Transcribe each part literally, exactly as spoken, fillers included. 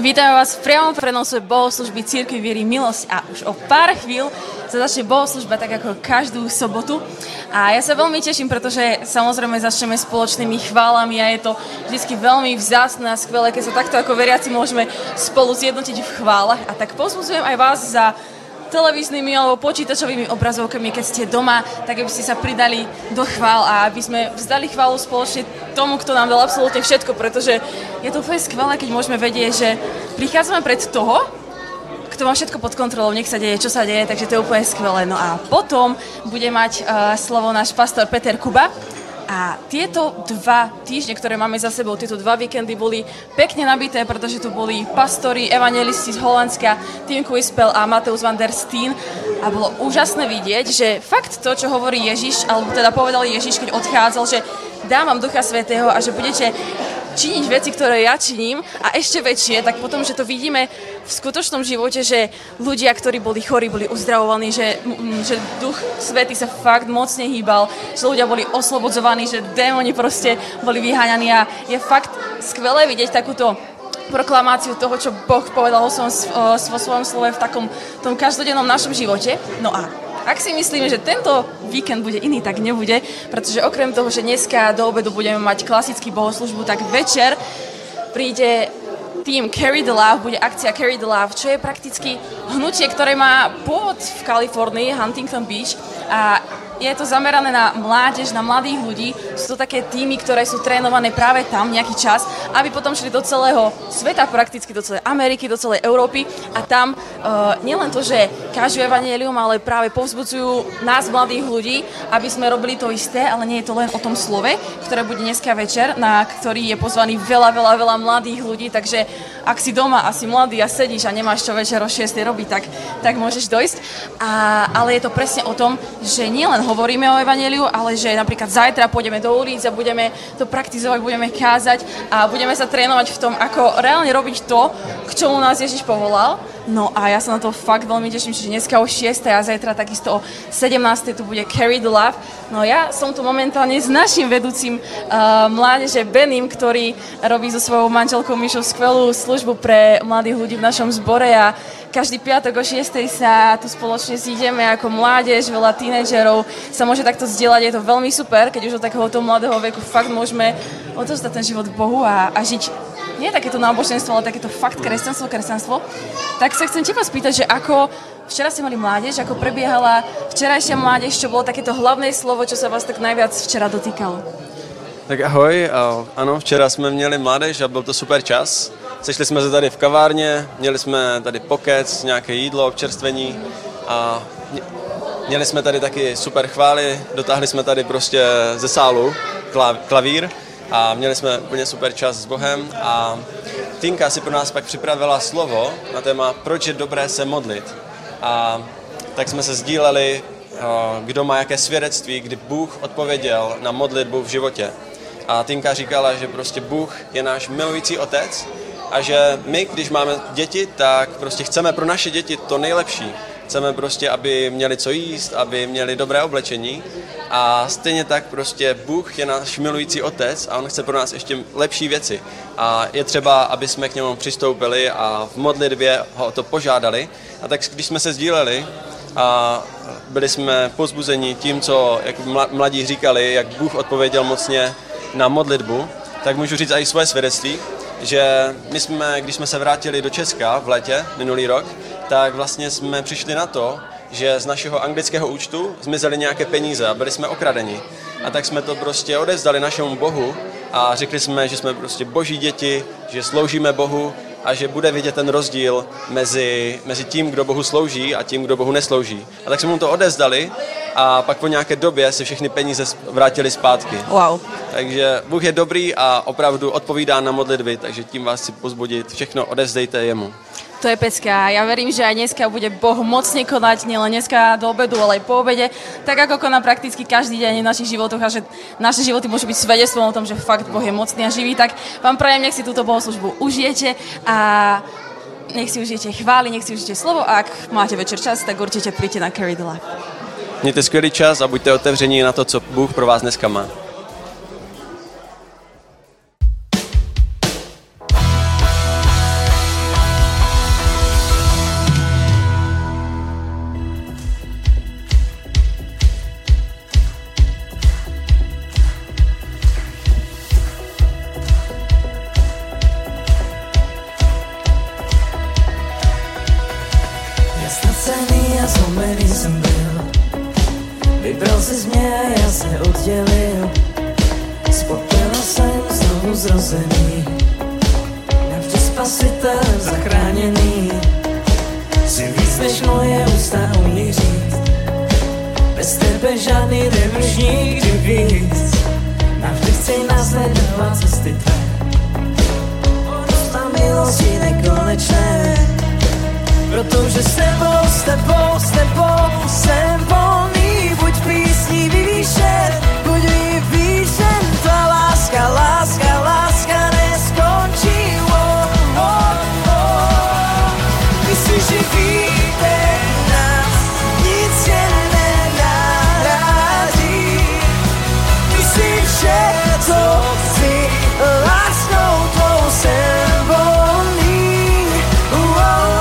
Vítame vás v priamom prenose bohoslužby Církvi Viery Milosť a už o pár chvíľ sa začne bohoslužba tak ako každú sobotu. A ja sa veľmi teším, pretože samozrejme začneme spoločnými chválami a je to vždycky veľmi vzácne a skvelé, keď sa takto ako veriaci môžeme spolu zjednotiť v chválach. A tak pozbudzujem aj vás za televíznymi alebo počítačovými obrazovkami, keď ste doma, tak aby ste sa pridali do chvál a aby sme vzdali chválu spoločne tomu, kto nám dal absolútne všetko, pretože je to úplne skvelé, keď môžeme vedieť, že prichádzame pred toho, kto má všetko pod kontrolou, nech sa deje, čo sa deje, takže to je úplne skvelé. No a potom bude mať uh, slovo náš pastor Peter Kuba. A tieto dva týždne, ktoré máme za sebou, tieto dva víkendy boli pekne nabité, pretože tu boli pastori, evangelisti z Holandska, Tim Quispel a Mateus van der Steen. A bolo úžasné vidieť, že fakt to, čo hovorí Ježiš, alebo teda povedal Ježiš, keď odchádzal, že dám vám Ducha Svätého a že budete činiť veci, ktoré ja činím a ešte väčšie, tak potom, že to vidíme v skutočnom živote, že ľudia, ktorí boli chorí, boli uzdravovaní, že, že Duch Svätý sa fakt mocne hýbal, že ľudia boli oslobodzovaní, že démoni proste boli vyháňaní a je fakt skvelé vidieť takúto proklamáciu toho, čo Boh povedal vo svojom slove v takom tom každodennom našom živote. No a ak si myslíme, že tento víkend bude iný, tak nebude, pretože okrem toho, že dneska do obedu budeme mať klasický bohoslužbu, tak večer príde tým Carry the Love, bude akcia Carry the Love, čo je prakticky hnutie, ktoré má pôvod v Kalifornii, Huntington Beach, a je to zamerané na mládež, na mladých ľudí. Sú to také týmy, ktoré sú trénované práve tam nejaký čas, aby potom šli do celého sveta, prakticky do celej Ameriky, do celej Európy a tam uh, nielen to, že kážu evanjelium, ale práve povzbudzujú nás mladých ľudí, aby sme robili to isté, ale nie je to len o tom slove, ktoré bude dneska večer, na ktorý je pozvaný veľa, veľa, veľa mladých ľudí, takže ak si doma a si mladý a sedíš a nemáš čo večer o šiestej robiť, tak, tak môžeš dojsť. A, ale je to presne o tom, že nielen hovoríme o evanjeliu, ale že napríklad zajtra pôjdeme do ulic a budeme to praktizovať, budeme kázať a budeme sa trénovať v tom, ako reálne robiť to, k čomu nás Ježiš povolal. No a ja sa na to fakt veľmi teším, že dneska o šiestej a zajtra takisto o sedemnástej tu bude Carry the Love. No ja som tu momentálne s našim vedúcim uh, mládeže Bením, ktorý robí so svojou manželkou Michol skvelú službu pre mladých ľudí v našom zbore a každý piatok o šiestej sa tu spoločne zídeme ako mládež, veľa tínedžerov sa môže takto zdieľať, je to veľmi super, keď už od takéhoto mladého veku fakt môžeme odovzdať ten život Bohu a, a žiť nie takéto náboženstvo, ale takéto fakt kresťanstvo, kresťanstvo. Tak sa chcem teba spýtať, že ako včera ste mali mládež, ako prebiehala včerajšia mládež, čo bolo takéto hlavné slovo, čo sa vás tak najviac včera dotýkalo? Tak ahoj, ano, včera jsme měli mládež a byl to super čas. Sešli jsme se tady v kavárně, měli jsme tady pokec, nějaké jídlo, občerstvení a měli jsme tady taky super chvály, dotáhli jsme tady prostě ze sálu klavír a měli jsme úplně super čas s Bohem a Tinka si pro nás pak připravila slovo na téma, proč je dobré se modlit. A tak jsme se sdíleli, kdo má jaké svědectví, kdy Bůh odpověděl na modlitbu v životě. A Tinka říkala, že prostě Bůh je náš milující otec a že my, když máme děti, tak prostě chceme pro naše děti to nejlepší. Chceme prostě, aby měli co jíst, aby měli dobré oblečení a stejně tak prostě Bůh je náš milující otec a on chce pro nás ještě lepší věci. A je třeba, aby jsme k němu přistoupili a v modlitbě ho o to požádali. A tak když jsme se sdíleli a byli jsme povzbuzeni tím, co jak mladí říkali, jak Bůh odpověděl mocně na modlitbu, tak můžu říct i svoje svědectví, že my jsme, když jsme se vrátili do Česka v létě minulý rok, tak vlastně jsme přišli na to, že z našeho anglického účtu zmizely nějaké peníze a byli jsme okradeni. A tak jsme to prostě odevzdali našemu Bohu a řekli jsme, že jsme prostě boží děti, že sloužíme Bohu a že bude vidět ten rozdíl mezi, mezi tím, kdo Bohu slouží a tím, kdo Bohu neslouží. A tak jsme mu to odevzdali a pak po nějaké době se všechny peníze vrátili zpátky. Wow. Takže Bůh je dobrý a opravdu odpovídá na modlitby, takže tím vás chci pozbudit, všechno odevzdejte jemu. To je pecka. Ja verím, že aj dneska bude Boh mocne konať, nielen dneska do obedu, ale aj po obede, tak ako koná prakticky každý deň v našich životoch a že naše životy môžu byť svedectvom o tom, že fakt Boh je mocný a živý, tak vám prajem, nech si túto bohoslužbu užijete a nech si užijete chvály, nech si užijete slovo a ak máte večer čas, tak určite príďte na Carry the Love. Mějte skvělý čas a buďte otevření na to, co Bůh pro vás dneska má. který jsem byl. Vybral si mě a já se oddělil. Z popela jsem znovu zrozený, navždy spasitel zachráněný. Si víc než moje ústa umí říct, bez tebe žádný nemůž nikdy víc. Navždy chci následovat cesty tvé, odnosta milostí nekonečné. Protože s tebou, s tebou, s tebou jsem volný, buď písní vyvýšen, buď vyvýšen. Ta láska, láska, láska neskončí, oh, oh, oh. Ty jsi živý, ten nás nic je nenáradí. Ty jsi vše, co chci, láskou tvou jsem volný, oh, oh.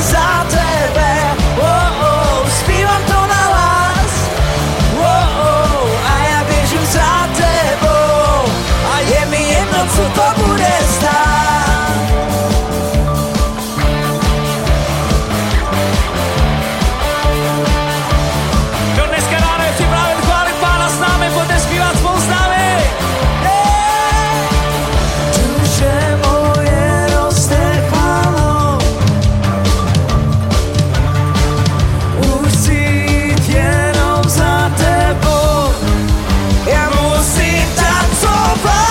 Za tebe, co to bude stát. Do dneska ráno je připraven chválit Pána s námi, pojďte zpívat spolu s námi. Hey! Duše moje roste chválou, už chci jít jenom za tebou. Já musím tancovat.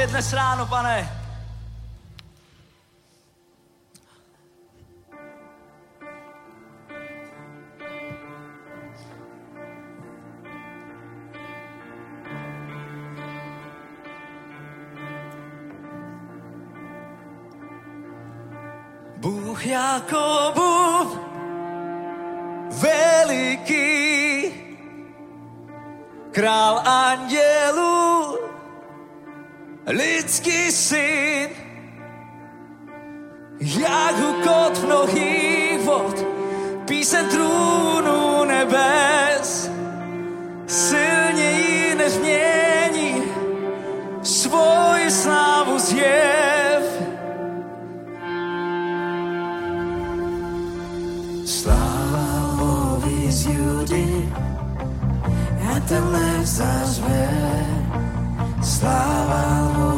tobě dnes ráno, Pane. Bůh Jakobův veliký, král andělů, lidský syn, jak hukot mnohých vod, píseň trůnu nebes, silněji než mění svoji slávu zjev. Slava Bohu z Judy, a ten lev zařve. Slava Bohu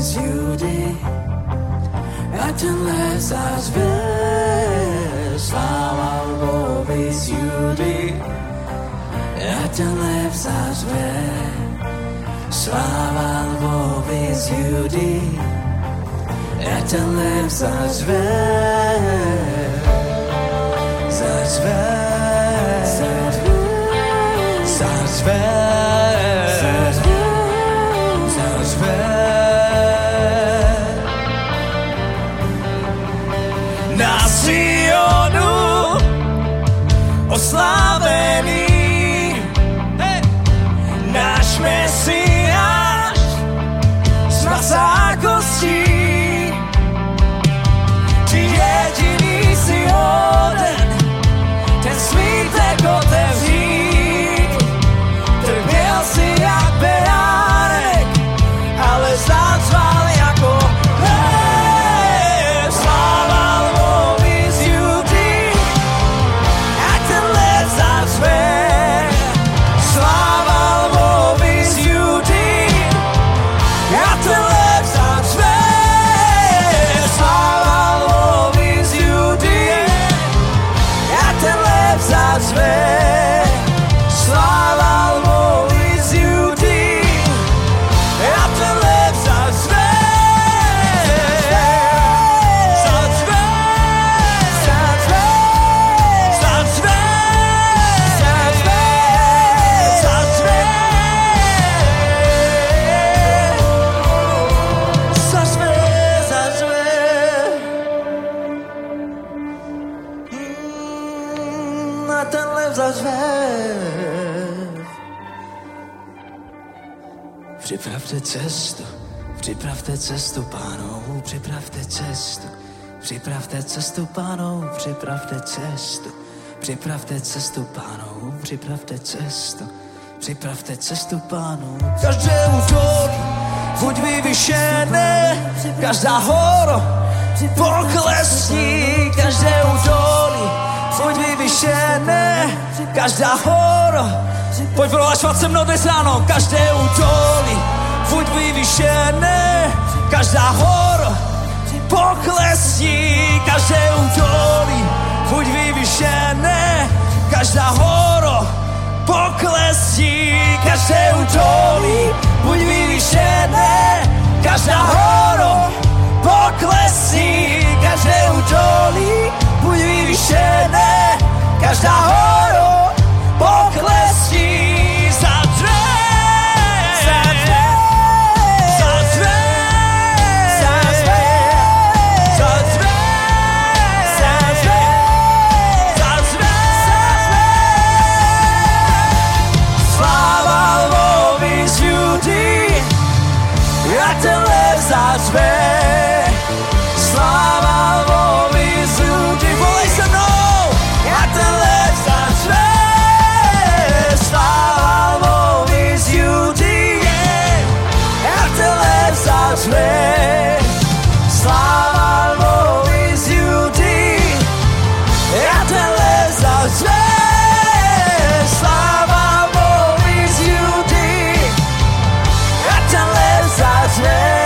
z Judy, a ten lev zařve. Slava Bohu z Judy, a ten lev zařve. Slava Bohu z Judy, a ten lev zařve. Zařve, zařve, zařve, zařve, zařve. Na Sionu oslávený, hey! Náš Mesiáš z masa kostí. Ty jediný jsi hoden, svítek otevřít, trpěl si jak berárek, ale zazval jako lev. Slával Bohu z Judy, a ten lev zazve. Slával Bohu z Judy, a ten lev zazve. Slával Bohu z Judy, a ten lev zazve, slával Bohu z Judy, a ten lev zazve, zazve, zazve, zazve, zazve, zazve, zazve, zazve. A ten lev zařve. Připravte cestu, připravte cestu Pánovu, připravte cestu, připravte cestu Pánovu, připravte cestu, připravte cestu Pánovu, připravte cestu, připravte cestu Pánu. Každému dolí buď vyvyšené, každá horo poklesní, každému dolí pojď vyvyšené, každá horo, pojď prohlašovat se mnou dnes ráno, každé údolí, buď vyvyšené, každá horo, poklesní, každé údolí, buď vyvyšené, každá horo, poklesní, každé údolí, buď vyvyšené, každá horo, poklesní, každé údolí. Buď vyvyšené, každá horo poklesí. Zařve, zařve, zařve, zařve, zařve, zařve, zařve, zařve. Slával Bohu z Judy, a ten lev zařve. Slával Bohu z Judy, volej se mnou, a ten lev zařve. Slával Bohu z Judy, a ten lev zařve. Slával Bohu z Judy, a ten lev zařve. Slával Bohu z Judy, a ten lev zařve.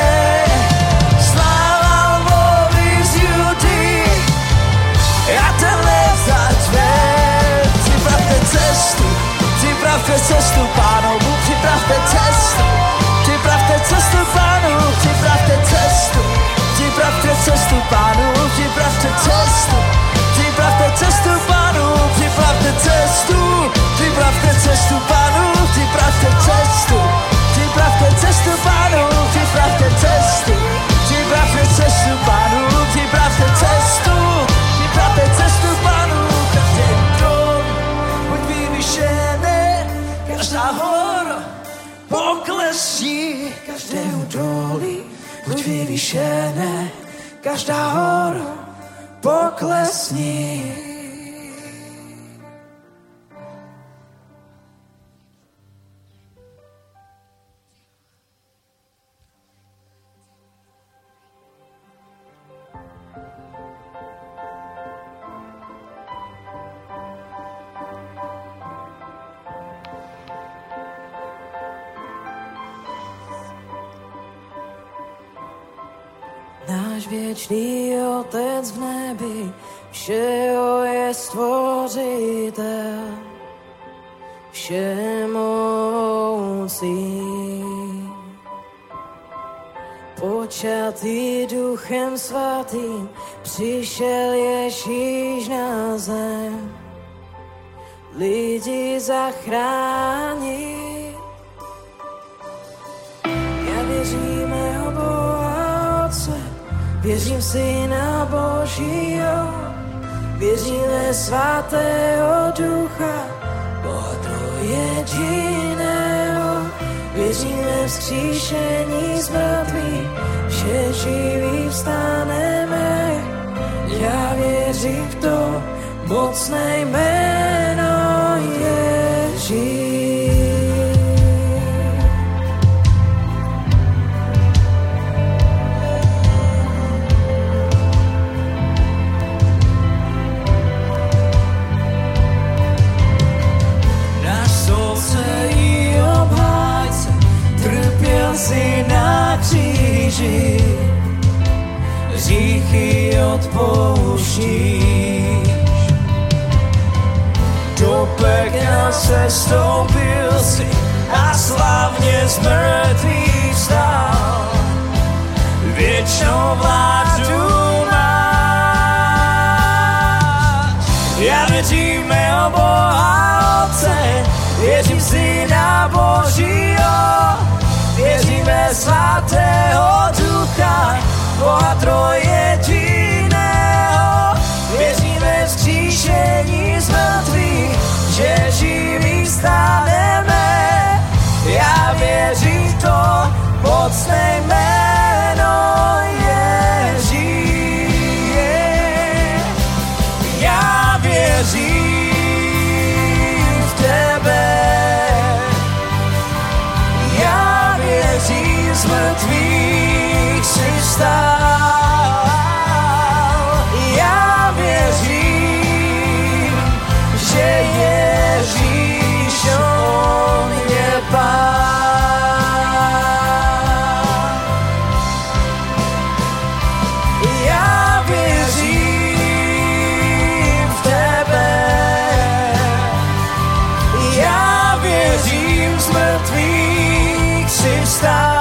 vzor, poklesni každé údolí, buď vyvýšené, každá hora, poklesni. Věčný Otec v nebi, všeho je stvořitel, všemocí. Počatý Duchem Svatým, přišel Ježíš na zem, lidi zachránit. Já věřím mého Boha Otce, věřím Syna Božího, věříme Svatého Ducha, Boha trojediného, věříme vzkříšení z mrtvých, že živí vstaneme. Já věřím v to mocné jméno Ježíš. Si na kříži hříchy odpouštíš. Do pekla sestoupil si a slavně z mrtvých vstal. Věčnou vládu máš. Já věřím mého Boha Otce, věřím Syna Božího, věříme Svatého Ducha, Boha trojediného, věříme vzkříšení z mrtvých, že živí vstaneme. Já věřím v to mocné jméno Ježíš. Já věřím v tebe, z mrtvých si vstal. Já věřím, že Ježíš, on je Pán. Já věřím v tebe, já věřím, z mrtvých si vstal.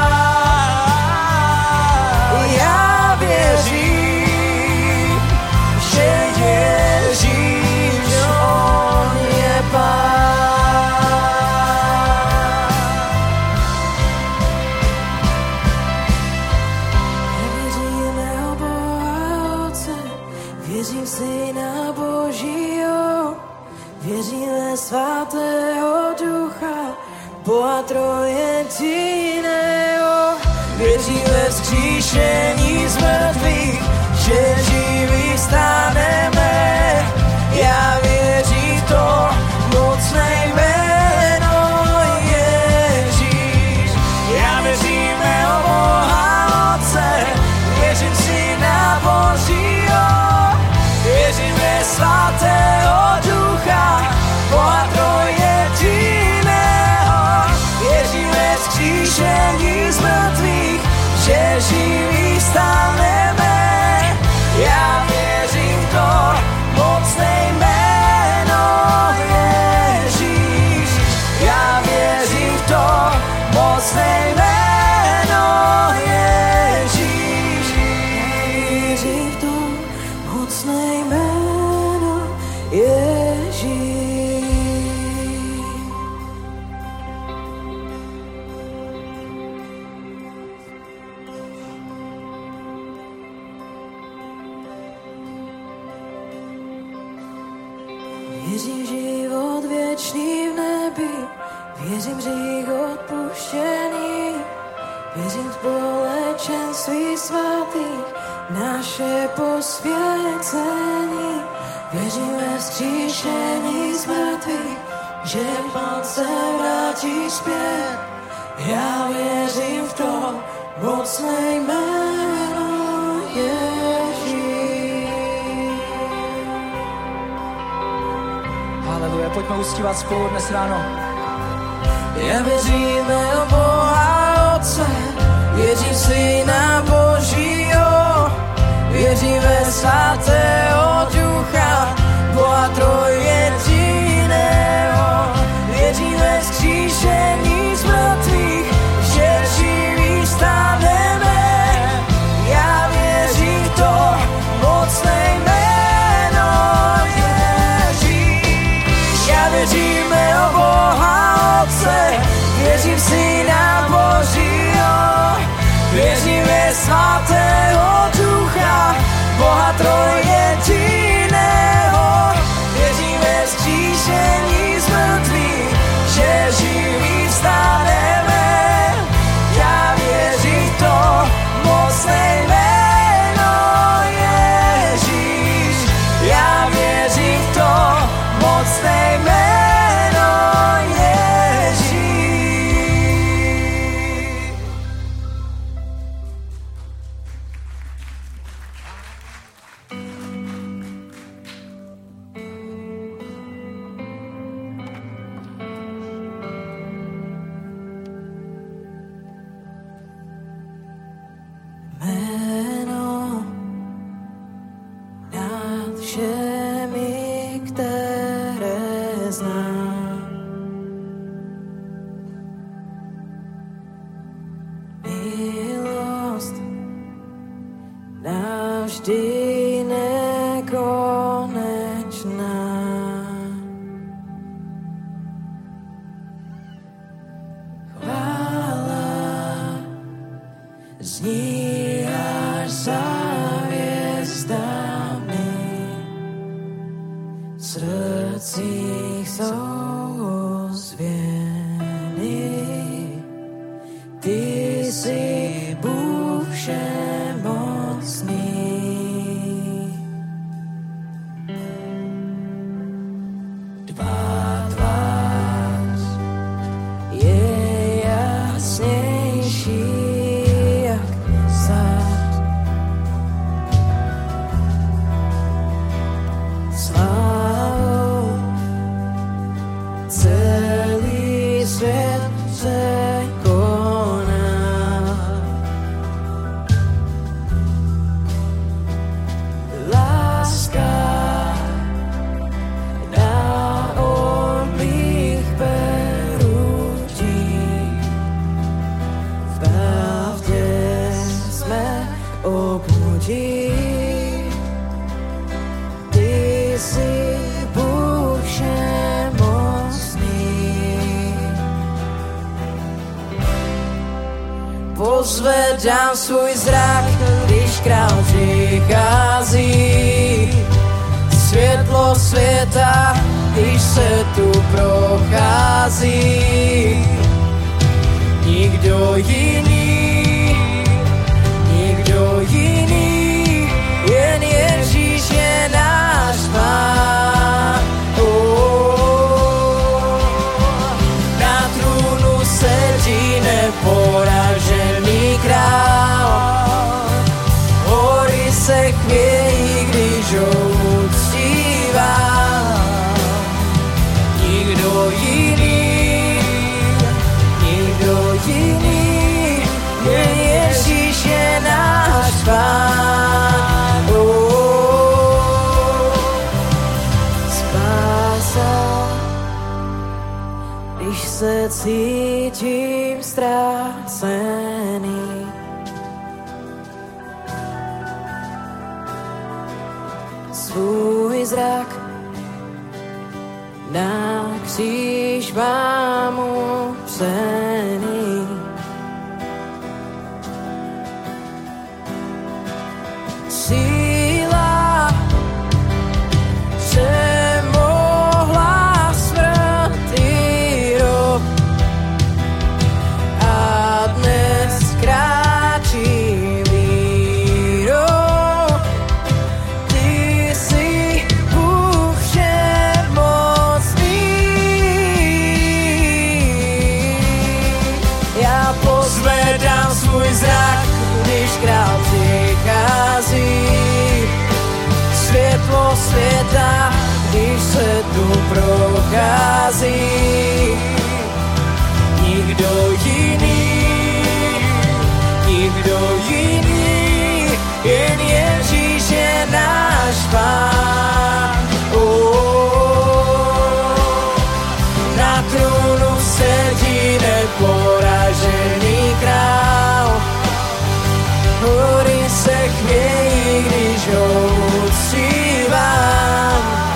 Svatého Ducha, Boha trojediného, věříme vzkříšení z mrtvých, že živí vstaneme. Já věřím to mocné jméno Ježíš. Já věřím mého Boha Otce, věřím Syna Božího, věříme Svatého Ducha, Boha trojediného, věříme vzkříšení z mrtvých, že živí vstaneme. Já věřím v to mocné jméno Ježíš. Já věřím v to mocné jméno Ježíš. Já věřím v to mocné jméno Ježíš. Věřím, že jich odpuštěný, věřím společenství svatých, naše posvěcení. Věřím ve vzkříšení z mrtvých, že Pán se vrátí zpět. Já věřím v to mocné jméno Ježíš. Haleluja, pojďme ustívat spolu dnes ráno. Já věřím v Boha Otce, věřím v Syna Božího, věřím ve svatého Ducha, Boha trojjediného, věřím ve vzkříšení z mrtvých, že živí vstaneme. Já věřím v to mocné jméno Ježíš. Já věřím v Boha Otce, věřím v Syna Božího, věřím ve svatého Ducha, Boha trojjediného, věřím ve vzkříšení z mrtvých, že živí vstaneme. Já věřím v to mocné jméno Ježíš, já věřím v to mocné jméno Ježíš. Pozvedám svůj zrak, když král přichází. Světlo světa, když se tu prochází. Nikdo jiný, nikdo jiný, jen Ježíš je náš Pán. Oh, na trůnu sedí neporažený král, hory se chvějí, když ho uctívá. Nikdo jiný, nikdo jiný, jen Ježíš je náš Pán. Oh, spása, když se cítím ztracený. Svůj zrak na kříž vám upřený. Síla přemohla smrt i rok. můj zrak, když král přichází. Světlo světa, když se tu prochází. Nikdo jiný, nikdo jiný, jen Ježíš je náš Pán. Oh, oh, na trůnu sedí neporažený král. Hory se chvějí, když ho uctívám.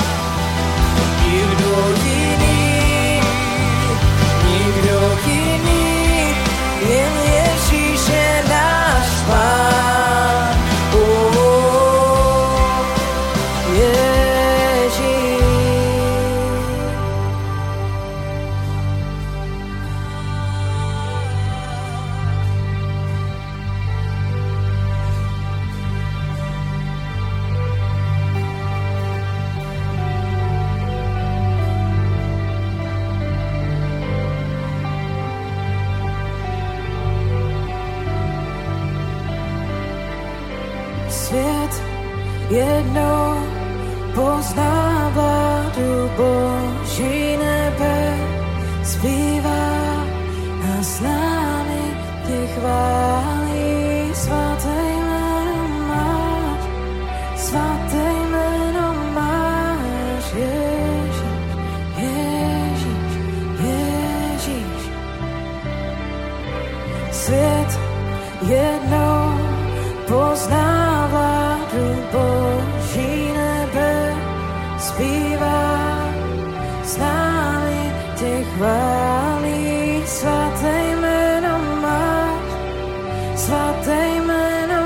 Jednou pozná vládu Boží nebe, zbývá nás námi, tě chválí svaté jméno máš, svaté jméno máš, Ježíš, Ježíš, Ježíš. Svět jednou pozná Boží nebe, zpívá s námi, tě chválí, svaté jméno máš, svaté jméno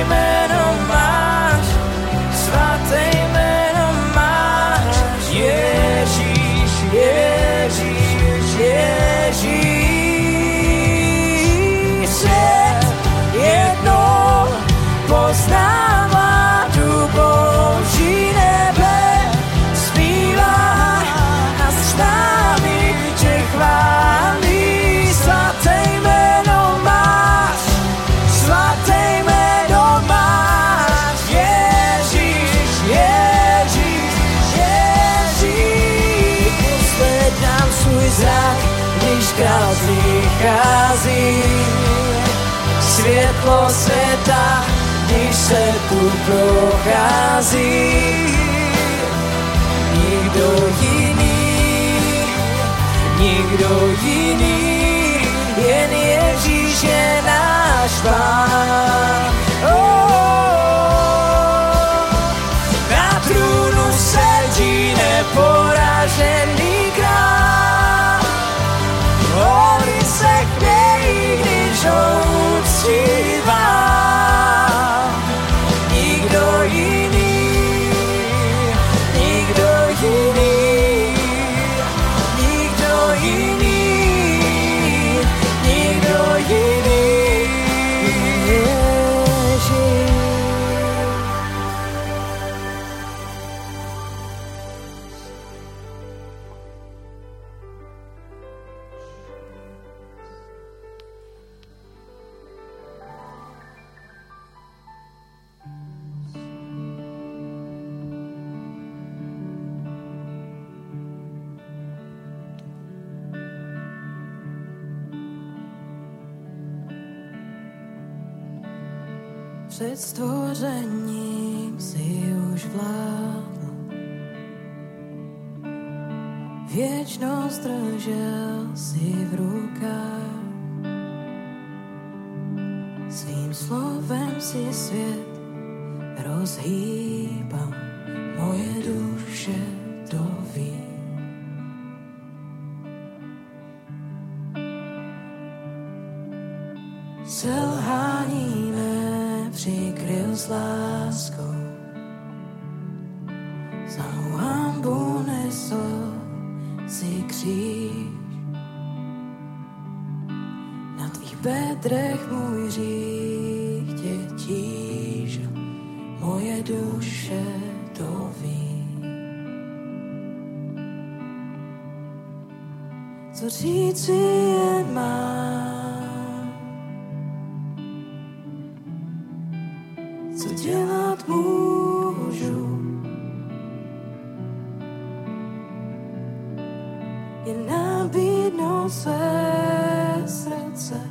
máš, Ježíš, Ježíš, Ježíš. Svět jednou pozná vládu Boží nebe, zpívá s námi, tě chválí, svaté jméno máš, svaté jméno máš, Ježíš, Ježíš, Ježíš. Svět jednou pozná vládu Boží nebe, zpívá a s námi tě chválí. Když král přichází, světlo světa, když se tu prochází. Nikdo jiný, nikdo jiný, jen Ježíš je náš Pán. Oh, oh, oh. Na trůnu sedí neporažený král. Hory se chvějí, když ho uctívám. Nikdo jiný, nikdo jiný, nikdo jiný, nikdo jiný. Před stvořením si už vládl, věčnost držel si v rukách, svým slovem si svět rozhýbal, moje duše to ví. Selhání přikryl s láskou, svou hambu nesl si kříž, na tvých bedrech můj hřích tě tíží, moje duše to ví. Co říci jen mám, co dělat můžu, jen nabídnout své srdce,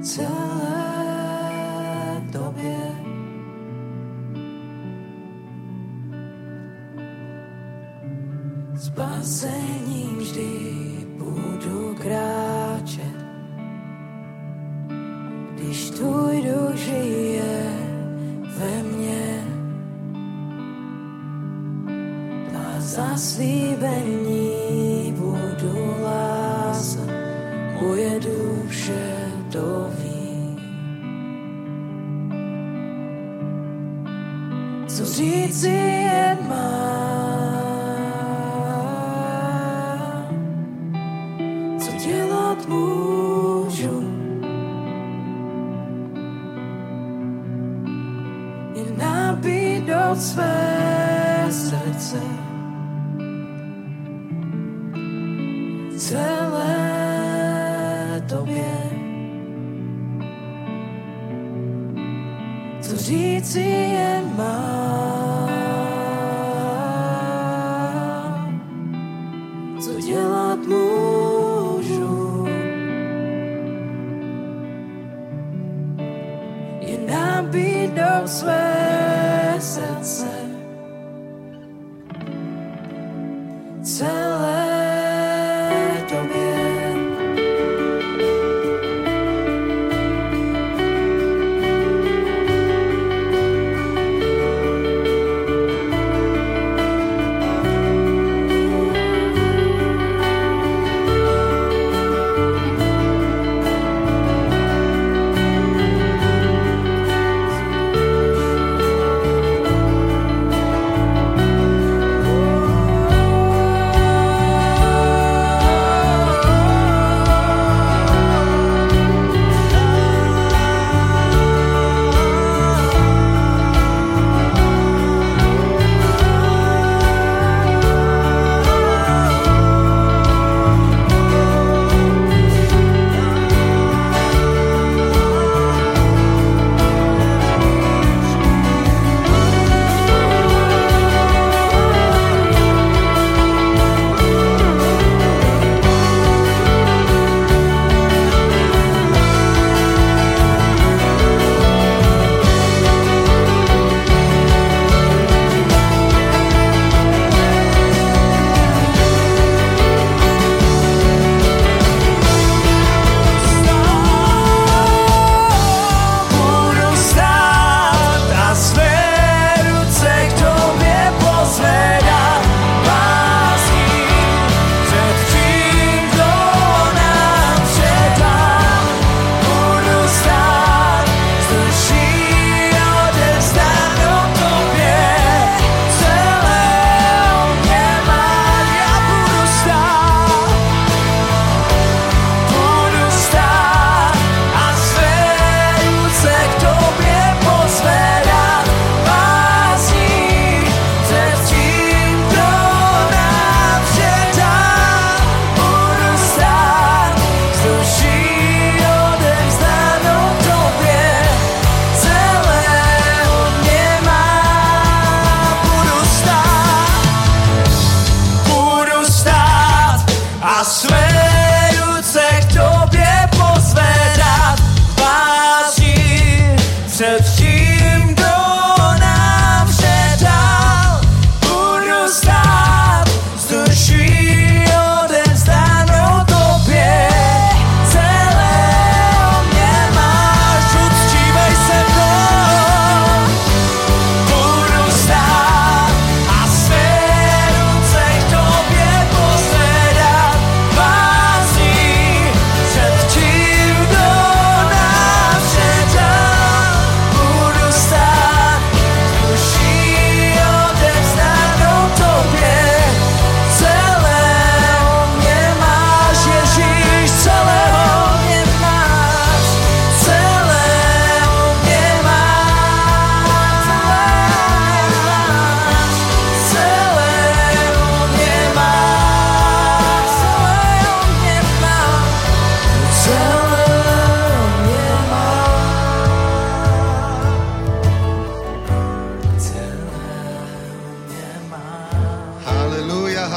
celé tobě. Spasením vždy budu kráčet, když tvůj duch žije ve mně. Tvá zaslíbení budu lásat, moje duše to ví. Co říci jen mám, můžu, jen nabídnout své srdce, celé tobě. Co říci jen mám, co dělat můžu, nabídnout své srdce, celé tobě.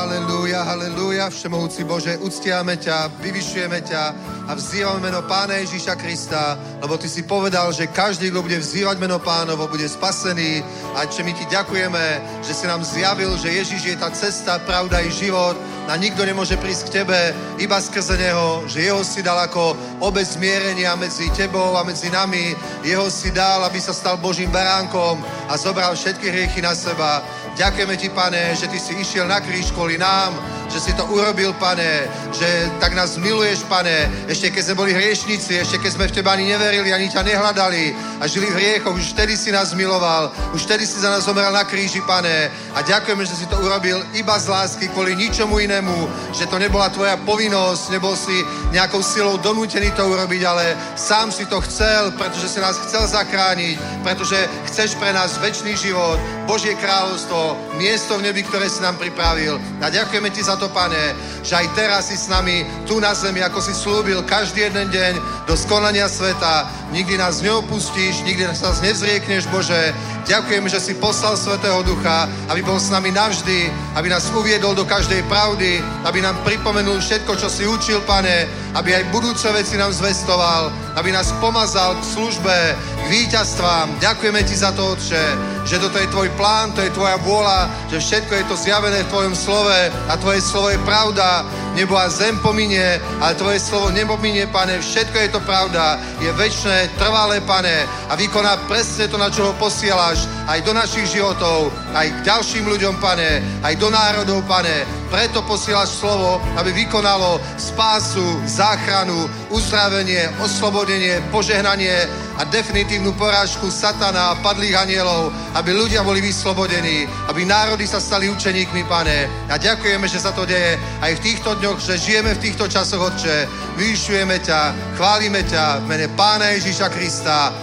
haleluja, haleluja. Všemohúci Bože, uctiame ťa, vyvyšujeme ťa a vzývame meno Pána Ježíša Krista, lebo Ty si povedal, že každý, kto bude vzývať meno Pánovo, bude spasený. A čo my Ti ďakujeme, že si nám zjavil, že Ježíš je tá cesta, pravda i život a nikto nemôže prísť k Tebe iba skrze Neho, že Jeho si dal ako obec zmierenia medzi Tebou a medzi nami. Jeho si dal, aby sa stal Božím baránkom a zobral všetky hriechy na seba. Ďakujeme Ti, Pane, že Ty si išiel na kríž kvôli nám, že si to urobil, Pane, že tak nás miluješ, Pane, ešte keď sme boli hriešnici, ešte keď sme v Teba ani neverili, ani ťa nehľadali a žili v hriechoch, už vtedy si nás miloval, už vtedy si za nás zomrel na kríži, Pane, a ďakujeme, že si to urobil iba z lásky kvôli ničomu inému, že to nebola Tvoja povinnosť, nebol si nejakou silou donútený to urobiť, ale sám si to chcel, pretože si nás chcel zachrániť, pretože chceš pre nás večný život, Božie kráľovstvo, miesto v nebi, ktoré si nám pripravil. A ďakujeme Ti za to, Pane, že aj teraz si s nami tu na zemi, ako si slúbil, každý jeden deň do skonania sveta. Nikdy nás neopustíš, nikdy nás nevzriekneš, Bože. Ďakujeme, že si poslal Svätého Ducha, aby bol s nami navždy, aby nás uviedol do každej pravdy, aby nám pripomenul všetko, čo si učil, Pane, aby aj budúce veci nám zvestoval, aby nás pomazal k službe, k víťazstvám. Ďakujeme Ti za to, Otče, že toto je Tvoj plán, to je Tvoja vôľa, že všetko je to zjavené v Tvojom slove a Tvoje slovo je pravda. Nebo a zem pominie, ale Tvoje slovo nepominie, Pane, všetko je to pravda, je večné, trvalé, Pane, a vykoná presne to, na čo ho posielaš, aj do našich životov, aj k ďalším ľuďom, Pane, aj do národov, Pane. Preto posielaš slovo, aby vykonalo spásu, záchranu, uzdravenie, oslobodenie, požehnanie a definitívnu porážku satana a padlých anielov, aby ľudia boli vyslobodení, aby národy sa stali učeníkmi, Pane. A ďakujeme, že sa to deje aj v týchto dňoch, že žijeme v týchto časoch, Otče. Vyvyšujeme ťa, chválime ťa v mene Pána Ježíša Krista.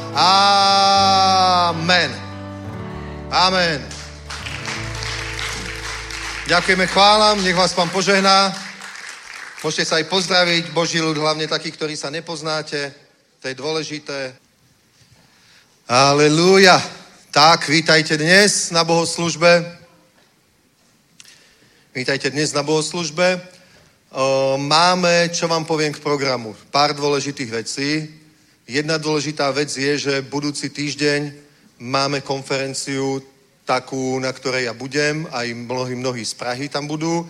Amen. Amen. Ďakujeme, chválam, nech vás Pán požehná. Môžete sa aj pozdraviť, Boží ľud, hlavne takí, ktorí sa nepoznáte. To je dôležité. Aleluja. Tak, vítajte dnes na bohoslužbe. Vítajte dnes na bohoslužbe. Máme, čo vám poviem k programu. Pár dôležitých vecí. Jedna dôležitá vec je, že budúci týždeň máme konferenciu takú, na ktorej ja budem. Aj mnohí, mnohí z Prahy tam budú.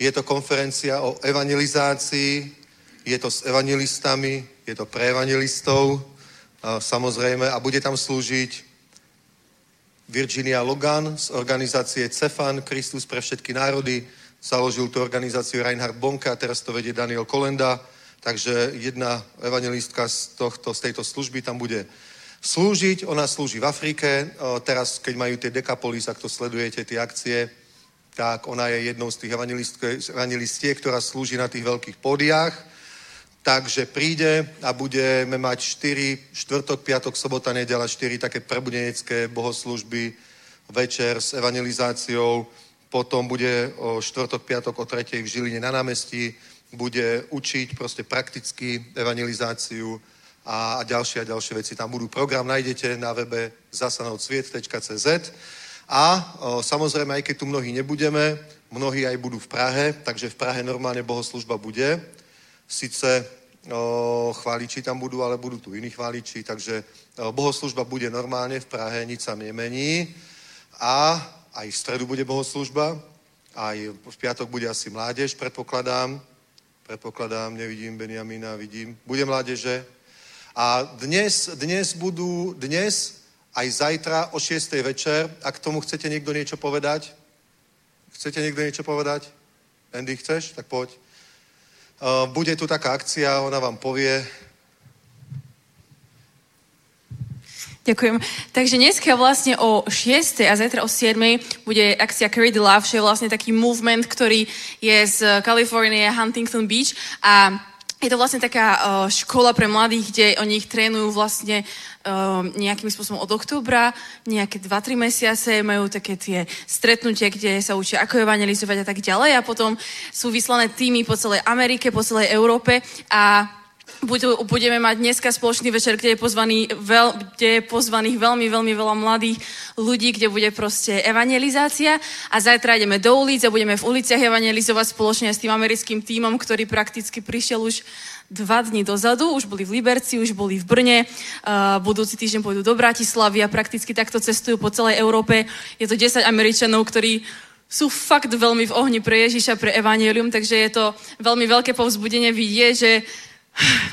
Je to konferencia o evangelizácii. Je to s evangelistami. Je to pre evangelistov. Samozrejme. A bude tam slúžiť Virginia Logan z organizácie Cephan, Kristus pre všetky národy. Založil tú organizáciu Reinhard Bonka, teraz to vedie Daniel Kolenda. Takže jedna evangelistka z, tohto, z tejto služby tam bude slúžiť. Ona slúži v Afrike. Teraz, keď majú tie Decapolis, ak to sledujete, tie akcie, tak ona je jednou z tých evangelistiek, ktorá slúži na tých veľkých pódiách. Takže príde a budeme mať štyri, štvrtok, piatok, sobota, nedeľa, štyri také prebudenecké bohoslužby, večer s evangelizáciou. Potom bude o štvrtok, piatok o tretej v Žiline na námestí, bude učiť proste prakticky evangelizáciu a, a ďalšie a ďalšie veci tam budú. Program nájdete na webe zasanocviet bodka cz a o, samozrejme, aj keď tu mnohí nebudeme, mnohí aj budú v Prahe, takže v Prahe normálne bohoslužba bude. Sice o, chváliči tam budú, ale budú tu iní chváliči, takže o, bohoslužba bude normálne v Prahe, nič sa nemení. A aj v stredu bude bohoslužba, aj v piatok bude asi mládež, predpokladám. Predpokladám, nevidím Benjamína, vidím. Bude mládeže. A dnes, dnes budú, dnes aj zajtra o šiestej večer, ak tomu chcete niekto niečo povedať. Chcete niekto niečo povedať? Andy, chceš? Tak poď. Bude tu taká akcia, ona vám povie. Ďakujem. Takže dneska vlastne o šiestej a zajtra o siedmej bude akcia Carry the Love, čo je vlastne taký movement, ktorý je z Kalifornie, Huntington Beach, a je to vlastne taká škola pre mladých, kde oni ich trénujú vlastne nejakým spôsobom od októbra, nejaké dva tri mesiace, majú také tie stretnutia, kde sa učia, ako evangelizovať a tak ďalej, a potom sú vyslané týmy po celej Amerike, po celej Európe a Budú, budeme mať dneska spoločný večer, kde je, pozvaný veľ, kde je pozvaných veľmi, veľmi veľa mladých ľudí, kde bude proste evangelizácia a zajtra ideme do ulic a budeme v uliciach evangelizovať spoločne s tým americkým tímom, ktorý prakticky prišiel už dva dní dozadu, už boli v Liberci, už boli v Brne, uh, budúci týždeň pôjdu do Bratislavy a prakticky takto cestujú po celej Európe. Je to desať Američanov, ktorí sú fakt veľmi v ohni pre Ježiša, pre evangelium, takže je to veľmi veľké povzbudenie vidieť, že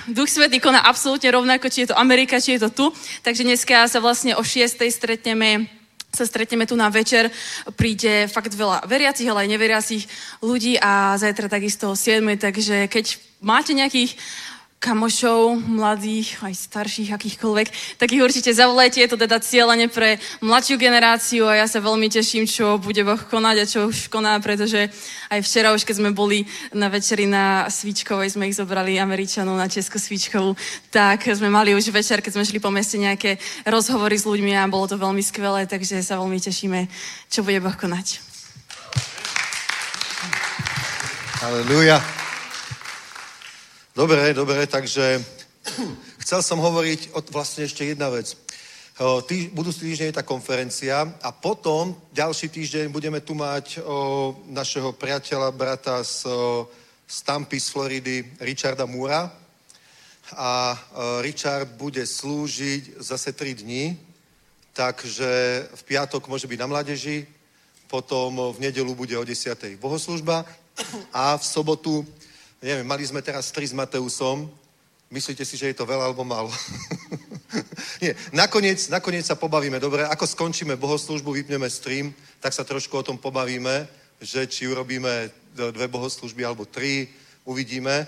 Duch Svätý koná absolútne rovnako, či je to Amerika, či je to tu. Takže dneska sa vlastne o šiestej stretneme, sa stretneme tu na večer. Príde fakt veľa veriacich, ale aj neveriacich ľudí a zajtra takisto o siedmej. Takže keď máte nejakých kamošov, mladých, aj starších, akýchkoľvek, tak ich určite zavolajte. Je to teda cieľene pre mladšiu generáciu a ja sa veľmi teším, čo bude Boh konať a čo už koná, pretože aj včera už, keď sme boli na večeri na Svíčkovej, sme ich zobrali Američanov na Česku Svíčkovú, tak sme mali už večer, keď sme šli po meste, nejaké rozhovory s ľuďmi a bolo to veľmi skvelé, takže sa veľmi tešíme, čo bude Boh konať. Halelúja. Dobre, dobre, takže chcel som hovoriť o, vlastne ešte jedna vec. Týž, budúci týždeň je tá konferencia a potom ďalší týždeň budeme tu mať o, našeho priateľa, brata z, o, z Tampy, z Floridy, Richarda Mura. A o, Richard bude slúžiť zase tri dní, takže v piatok môže byť na mládeži, potom o, v nedeľu bude o desiatej bohoslužba a v sobotu neviem, mali sme teraz tri s Mateusom. Myslíte si, že je to veľa alebo málo? Nie, nakoniec, nakoniec sa pobavíme. Dobre, ako skončíme bohoslužbu, vypneme stream, tak sa trošku o tom pobavíme, že či urobíme dve bohoslužby alebo tri, uvidíme.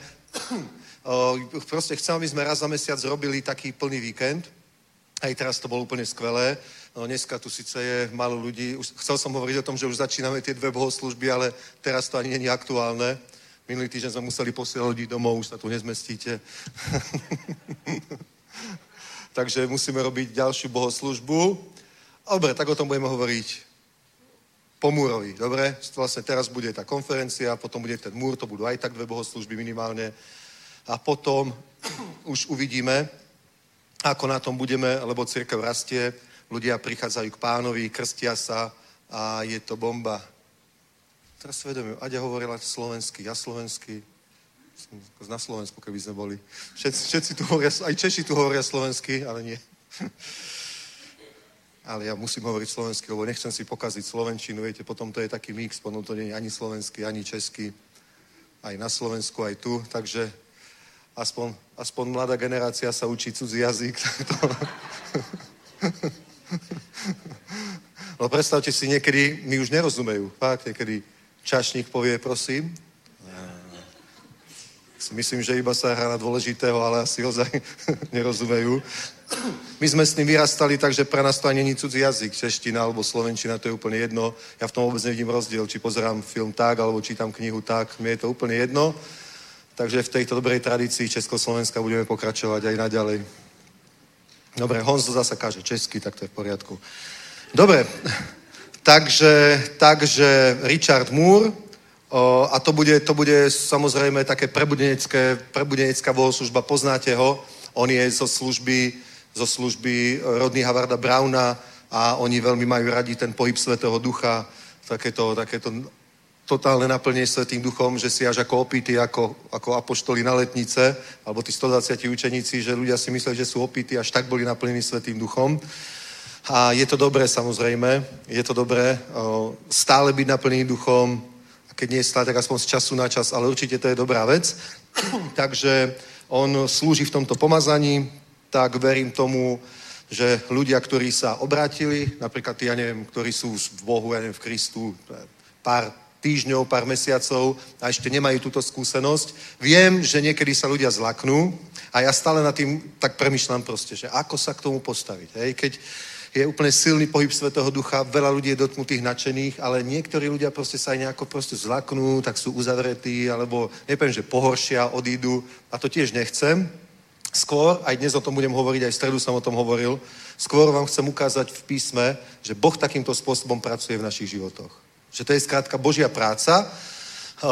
Proste chcem, aby sme raz za mesiac robili taký plný víkend. Aj teraz to bolo úplne skvelé. No, dneska tu sice je málo ľudí. Už, chcel som hovoriť o tom, že už začíname tie dve bohoslužby, ale teraz to ani nie je aktuálne. Minulý týždeň sme museli posielať ľudí domov, už sa tu nezmestíte. Takže musíme robiť ďalšiu bohoslužbu. Dobre, tak o tom budeme hovoriť po Múrovi, dobre? Vlastne teraz bude tá konferencia, potom bude ten Múr, to budú aj tak dve bohoslužby minimálne. A potom už uvidíme, ako na tom budeme, lebo cirkev rastie, ľudia prichádzajú k Pánovi, krstia sa a je to bomba. Teraz svedomím, Aďa hovorila slovensky, ja slovensky, na Slovensku, keby sme boli. Všetci, všetci tu hovoria, aj Češi tu hovoria slovensky, ale nie. Ale ja musím hovoriť slovensky, lebo nechcem si pokaziť slovenčinu, viete, potom to je taký mix, potom to nie je ani slovenský, ani český, aj na Slovensku, aj tu, takže aspoň, aspoň mladá generácia sa učí cudzí jazyk. No predstavte si, niekedy mi už nerozumejú, fakt, niekedy čašník povie, prosím. Myslím, že iba sa hrá na dôležitého, ale asi ozaj nerozumejú. My sme s ním vyrastali, takže pre nás to ani nie je cudzí jazyk. Čeština alebo slovenčina, to je úplne jedno. Ja v tom vôbec nevidím rozdiel, či pozerám film tak, alebo čítam knihu tak. Mne je to úplne jedno. Takže v tejto dobrej tradícii Československa budeme pokračovať aj naďalej. Dobre, Honzo zasa káže česky, tak to je v poriadku. Dobre, takže, takže Richard Moore o, a to bude, to bude samozrejme také prebudenecké, prebudenecká bohoslužba, poznáte ho, on je zo služby, zo služby Rodney Havarda Browna a oni veľmi majú radi ten pohyb Svätého Ducha, takéto, takéto totálne naplnenie Svätým Duchom, že si až ako opity, ako, ako apoštoli na letnice, alebo tí stodvadsať učeníci, že ľudia si mysleli, že sú opity, až tak boli naplnení Svätým Duchom. A je to dobré, samozrejme, je to dobré o, stále byť naplnený duchom, a keď nie je stále, tak aspoň z času na čas, ale určite to je dobrá vec. Takže on slúži v tomto pomazaní, tak verím tomu, že ľudia, ktorí sa obrátili, napríklad tí, ja neviem, ktorí sú v Bohu, ja neviem, v Kristu, pár týždňov, pár mesiacov a ešte nemajú túto skúsenosť. Viem, že niekedy sa ľudia zlaknú a ja stále nad tým tak premýšľam proste, že ako sa k tomu postaviť, hej, keď je úplne silný pohyb Svätého Ducha, veľa ľudí je dotknutých, nadšených, ale niektorí ľudia proste sa aj nejako proste zlaknú, tak sú uzavretí, alebo neviem, že pohoršia, odídu a to tiež nechcem. Skôr, aj dnes o tom budem hovoriť, aj v stredu som o tom hovoril, skôr vám chcem ukázať v písme, že Boh takýmto spôsobom pracuje v našich životoch. Že to je skrátka Božia práca. O, o,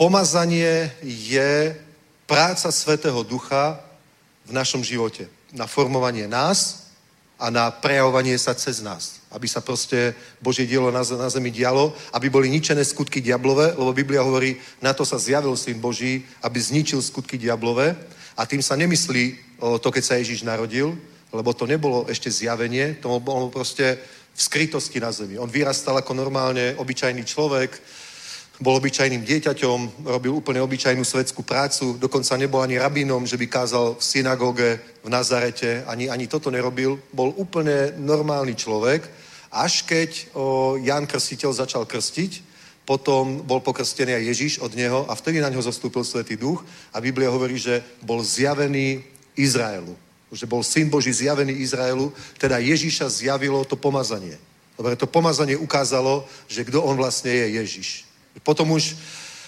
pomazanie je práca Svätého Ducha v našom živote. Na formovanie nás a na prejavovanie sa cez nás. Aby sa proste Božie dielo na, na zemi dialo, aby boli ničené skutky diablové, lebo Biblia hovorí, na to sa zjavil Syn Boží, aby zničil skutky diablové. A tým sa nemyslí to, keď sa Ježiš narodil, lebo to nebolo ešte zjavenie, to bolo proste v skrytosti na zemi. On vyrastal ako normálne obyčajný človek, bol obyčajným dieťaťom, robil úplne obyčajnú svetskú prácu, dokonca nebol ani rabínom, že by kázal v synagóge v Nazarete, ani, ani toto nerobil. Bol úplne normálny človek, až keď o, Ján Krstiteľ začal krstiť, potom bol pokrstený aj Ježiš od neho a vtedy na neho zostúpil Svätý Duch a Biblia hovorí, že bol zjavený Izraelu, že bol Syn Boží zjavený Izraelu, teda Ježiša zjavilo to pomazanie. Dobre, to pomazanie ukázalo, že kto on vlastne je, Ježiš. Potom už,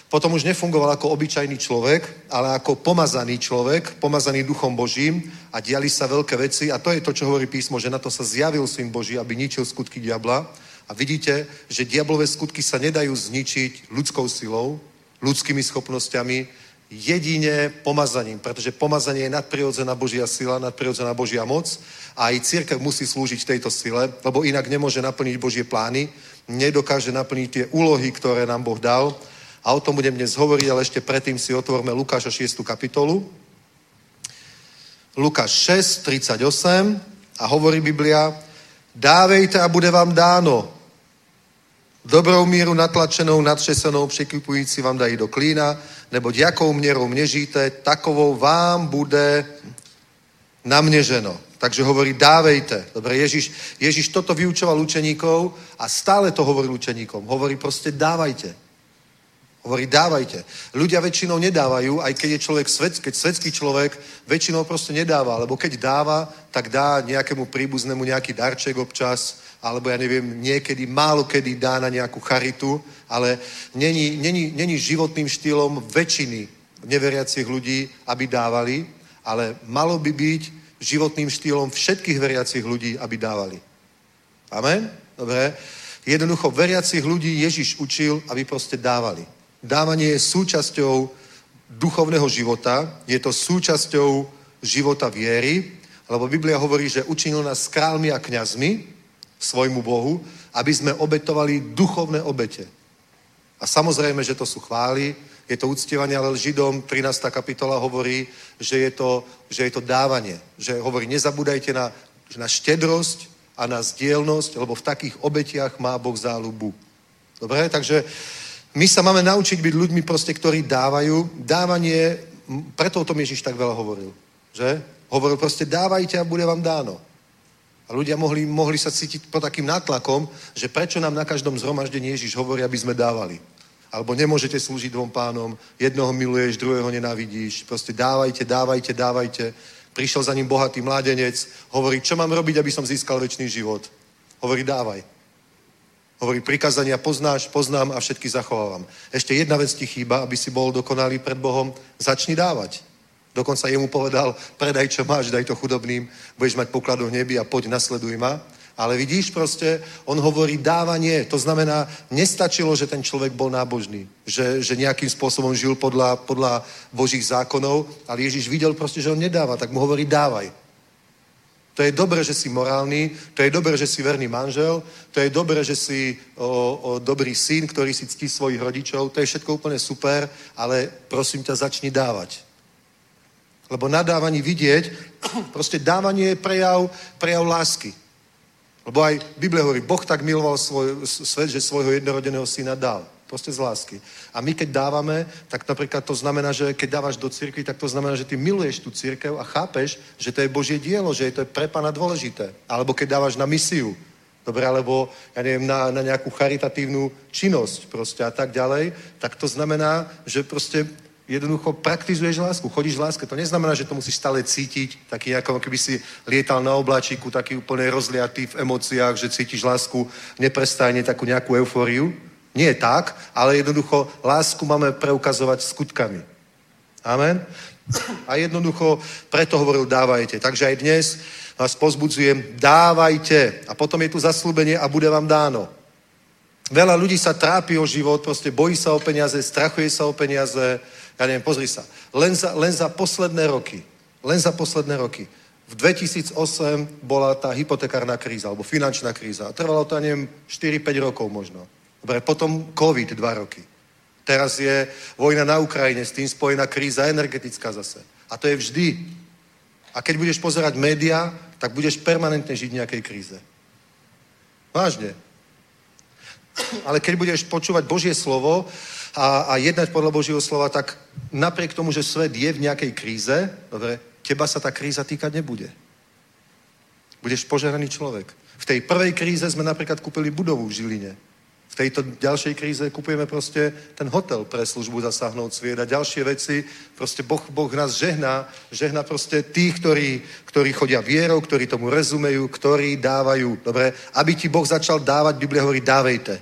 potom už nefungoval ako obyčajný človek, ale ako pomazaný človek, pomazaný Duchom Božím a diali sa veľké veci a to je to, čo hovorí písmo, že na to sa zjavil Syn Boží, aby ničil skutky diabla a vidíte, že diablové skutky sa nedajú zničiť ľudskou silou, ľudskými schopnosťami, jedine pomazaním, pretože pomazanie je nadprirodzená Božia sila, nadprirodzená Božia moc a aj cirkev musí slúžiť tejto sile, lebo inak nemôže naplniť Božie plány, nedokáže naplniť tie úlohy, ktoré nám Boh dal. A o tom budem dnes hovoriť, ale ešte predtým si otvorme Lukáša šiestu kapitolu. Lukáš šesť, tridsaťosem a hovorí Biblia: Dávejte a bude vám dáno. Dobrou míru natlačenou, nadřesenou, překypující vám dají do klína, neboť jakou měrou měříte, takovou vám bude naměřeno. Takže hovorí, dávejte. Dobre, Ježiš, Ježiš toto vyučoval učeníkov a stále to hovorí učeníkom. Hovorí proste dávajte. Hovorí dávajte. Ľudia väčšinou nedávajú, aj keď je človek svet, keď svetský človek, väčšinou proste nedáva, lebo keď dáva, tak dá nejakému príbuznému nejaký darček občas, alebo ja neviem, niekedy, málo kedy dá na nejakú charitu, ale není, není, není životným štýlom väčšiny neveriacich ľudí, aby dávali, ale malo by byť životným štýlom všetkých veriacich ľudí, aby dávali. Amen? Dobre. Jednoducho veriacich ľudí Ježiš učil, aby proste dávali. Dávanie je súčasťou duchovného života, je to súčasťou života viery, lebo Biblia hovorí, že učinil nás kráľmi a kňazmi svojmu Bohu, aby sme obetovali duchovné obete. A samozrejme, že to sú chvály, je to uctievanie, ale Židom trinásta kapitola hovorí, že je to, že je to dávanie. Že hovorí, nezabúdajte na, na štedrosť a na zdielnosť, lebo v takých obetiach má Boh záľubu. Dobre, takže my sa máme naučiť byť ľuďmi proste, ktorí dávajú. Dávanie, preto o tom Ježiš tak veľa hovoril, že? Hovoril proste, dávajte a bude vám dáno. A ľudia mohli, mohli sa cítiť pod takým nátlakom, že prečo nám na každom zhromaždení Ježiš hovorí, aby sme dávali. Alebo nemôžete slúžiť dvom pánom, jednoho miluješ, druhého nenávidíš. Proste dávajte, dávajte, dávajte. Prišiel za ním bohatý mládenec, hovorí, čo mám robiť, aby som získal večný život. Hovorí, dávaj. Hovorí, prikázania poznáš, poznám a všetky zachovávam. Ešte jedna vec ti chýba, aby si bol dokonalý pred Bohom, začni dávať. Dokonca jemu povedal, predaj čo máš, daj to chudobným, budeš mať pokladu v nebi a poď, nasleduj ma. Ale vidíš proste, on hovorí dávanie, to znamená, nestačilo, že ten člověk byl nábožný, že, že nejakým spôsobom žil podľa, podľa Božích zákonov, ale Ježíš viděl prostě, že on nedává, tak mu hovorí dávaj. To je dobré, že si morálny, to je dobré, že si verný manžel, to je dobré, že si o, o, dobrý syn, ktorý si ctí svojich rodičov, to je všetko úplne super, ale prosím ťa, začni dávať. Lebo na dávaní vidieť, proste dávanie je prejav, prejav lásky. Lebo aj Biblia hovorí, Boh tak miloval svoj, svet, že svojho jednorodeného syna dal. Proste z lásky. A my keď dávame, tak napríklad to znamená, že keď dávaš do cirkvi, tak to znamená, že ty miluješ tú cirkev a chápeš, že to je Božie dielo, že je to pre Pána dôležité. Alebo keď dávaš na misiu, dobre, alebo ja neviem, na, na nejakú charitatívnu činnosť proste a tak ďalej, tak to znamená, že proste jednoducho praktizuješ lásku, chodíš v láske. To neznamená, že to musíš stále cítiť, taký ako keby si lietal na obláčiku, taký úplne rozliatý v emóciách, že cítiš lásku neprestajne, takú nejakú eufóriu. Nie tak, ale jednoducho lásku máme preukazovať skutkami. Amen? A jednoducho preto hovoril dávajte. Takže aj dnes vás pozbudzujem, dávajte. A potom je tu zasľúbenie a bude vám dáno. Veľa ľudí sa trápi o život, proste bojí sa o peniaze, strachuje sa o peniaze, Ja neviem, pozri sa. Len za, len za posledné roky, len za posledné roky. V dvetisíc osem bola tá hypotekárna kríza, alebo finančná kríza. Trvalo to, ja neviem, štyri päť rokov možno. Dobre, potom COVID dva roky. Teraz je vojna na Ukrajine, s tým spojená kríza energetická zase. A to je vždy. A keď budeš pozerať médiá, tak budeš permanentne žiť v nejakej kríze. Vážne. Ale keď budeš počúvať Božie slovo a, a jednať podľa Božieho slova, tak napriek tomu, že svet je v nejakej kríze, dobre, teba sa tá kríza týkať nebude. Budeš požehnaný človek. V tej prvej kríze sme napríklad kúpili budovu v Žiline. V tejto ďalšej kríze kupujeme proste ten hotel pre službu Zasáhnout sviet a ďalšie veci. Proste Boh, boh nás žehná. Žehná proste tých, ktorí, ktorí chodia vierou, ktorí tomu rozumejú, ktorí dávajú. Dobre, aby ti Boh začal dávať, Biblia hovorí, dávejte.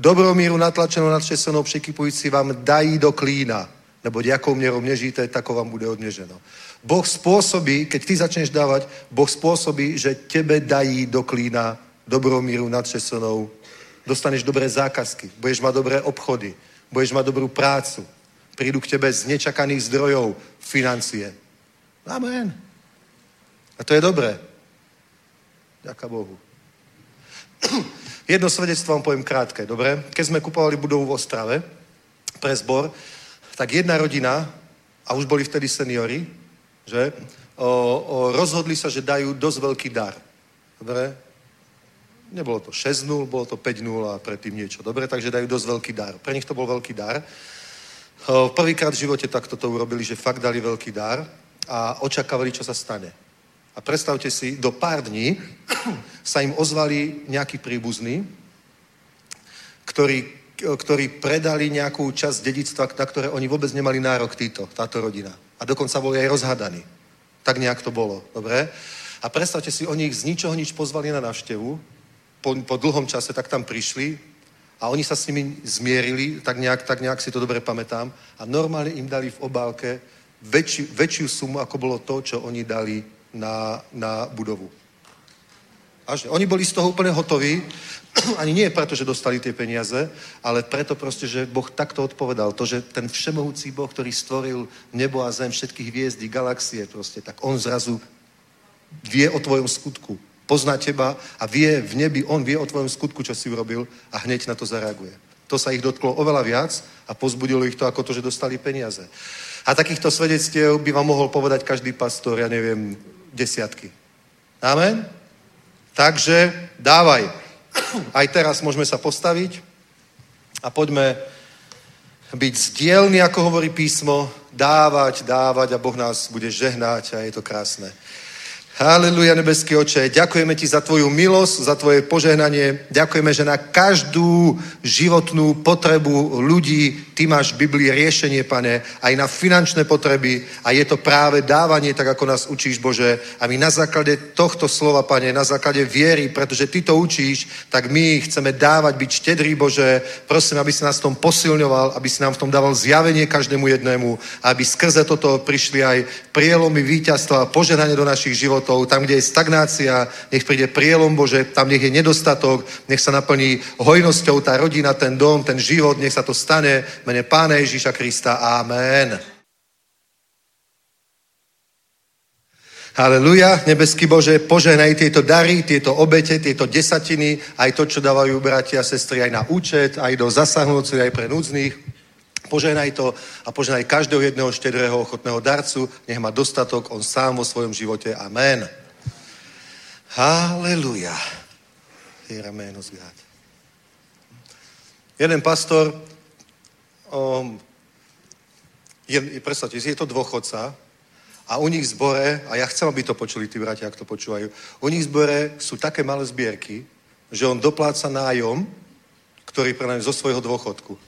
Dobromíru natlačenou nadšesenou přikypující vám dají do klína. Nebo jakou měrou měříte, tako vám bude odměřeno. Boh spôsobí, keď ty začneš dávať, Boh spôsobí, že tebe dají do klína dobromíru nadšesenou. Dostaneš dobré zákazky, budeš mať dobré obchody, budeš mať dobrú prácu. Prídu k tebe z nečakaných zdrojov financie. Amen. A to je dobré. Ďaká Bohu. Jedno svedectvo vám poviem krátke, dobre? Keď sme kupovali budovu v Ostrave pre zbor, tak jedna rodina, a už boli vtedy seniori, že, o, o, rozhodli sa, že dajú dosť veľký dar. Dobre? Nebolo to šesť nula, bolo to päť nula a predtým niečo. Dobre, takže dajú dosť veľký dar. Pre nich to bol veľký dar. Prvýkrát v živote takto to urobili, že fakt dali veľký dar a očakávali, čo sa stane. A predstavte si, do pár dní sa im ozvali nejakí príbuzní, ktorí, ktorí predali nejakú časť dedičstva, na ktoré oni vôbec nemali nárok títo, táto rodina. A dokonca boli aj rozhadaní. Tak nejak to bolo, dobre? A predstavte si, oni ich z ničoho nič pozvali na návštevu. Po, po dlhom čase, tak tam prišli a oni sa s nimi zmierili, tak nejak, tak nejak si to dobre pamätám, a normálne im dali v obálke väčši, väčšiu sumu, ako bolo to, čo oni dali na, na budovu. Až, oni boli z toho úplne hotoví, ani nie preto, že dostali tie peniaze, ale preto proste, že Boh takto odpovedal. To, že ten všemohúci Boh, ktorý stvoril nebo a zem, všetky hviezdy, galaxie proste, tak on zrazu vie o tvojom skutku. Pozná teba a vie v nebi, on vie o tvojom skutku, čo si urobil, a hneď na to zareaguje. To sa ich dotklo oveľa viac a pozbudilo ich to ako to, že dostali peniaze. A takýchto svedectiev by vám mohol povedať každý pastor, ja neviem, desiatky. Amen? Takže dávaj. Aj teraz môžeme sa postaviť a poďme byť zdielni, ako hovorí písmo, dávať, dávať a Boh nás bude žehnať a je to krásne. Haleluja, nebeský Oče, ďakujeme Ti za Tvoju milosť, za Tvoje požehnanie. Ďakujeme, že na každú životnú potrebu ľudí Ty máš v Biblii riešenie, Pane, aj na finančné potreby, a je to práve dávanie, tak ako nás učíš, Bože. A my na základe tohto slova, Pane, na základe viery, pretože Ty to učíš, tak my chceme dávať, byť štedrý, Bože. Prosím, aby si nás v tom posilňoval, aby si nám v tom dával zjavenie každému jednému, aby skrze toto prišli aj prielomy víťazstva a požehnanie do našich životov. Tam, kde je stagnácia, nech príde prielom, Bože, tam nech je nedostatok, nech sa naplní hojnosťou tá rodina, ten dom, ten život, nech sa to stane. V mene Pána Ježíša Krista. Amen. Haleluja, nebeský Bože, požehnaj tieto dary, tieto obete, tieto desatiny, aj to, čo dávajú bratia a sestry aj na účet, aj do zasahnúcich, aj pre núdznych. Požehnaj to a požehnaj každého jedného štedrého ochotného darcu. Nech má dostatok on sám vo svojom živote. Amen. Haleluja. Jeden pastor, um, je, predstavte si, je to dôchodca a u nich v zbore, a ja chcem, aby to počuli tí bratia, ak to počúvajú, u nich v zbore sú také malé zbierky, že on dopláca nájom, ktorý prenájme zo svojho dôchodku.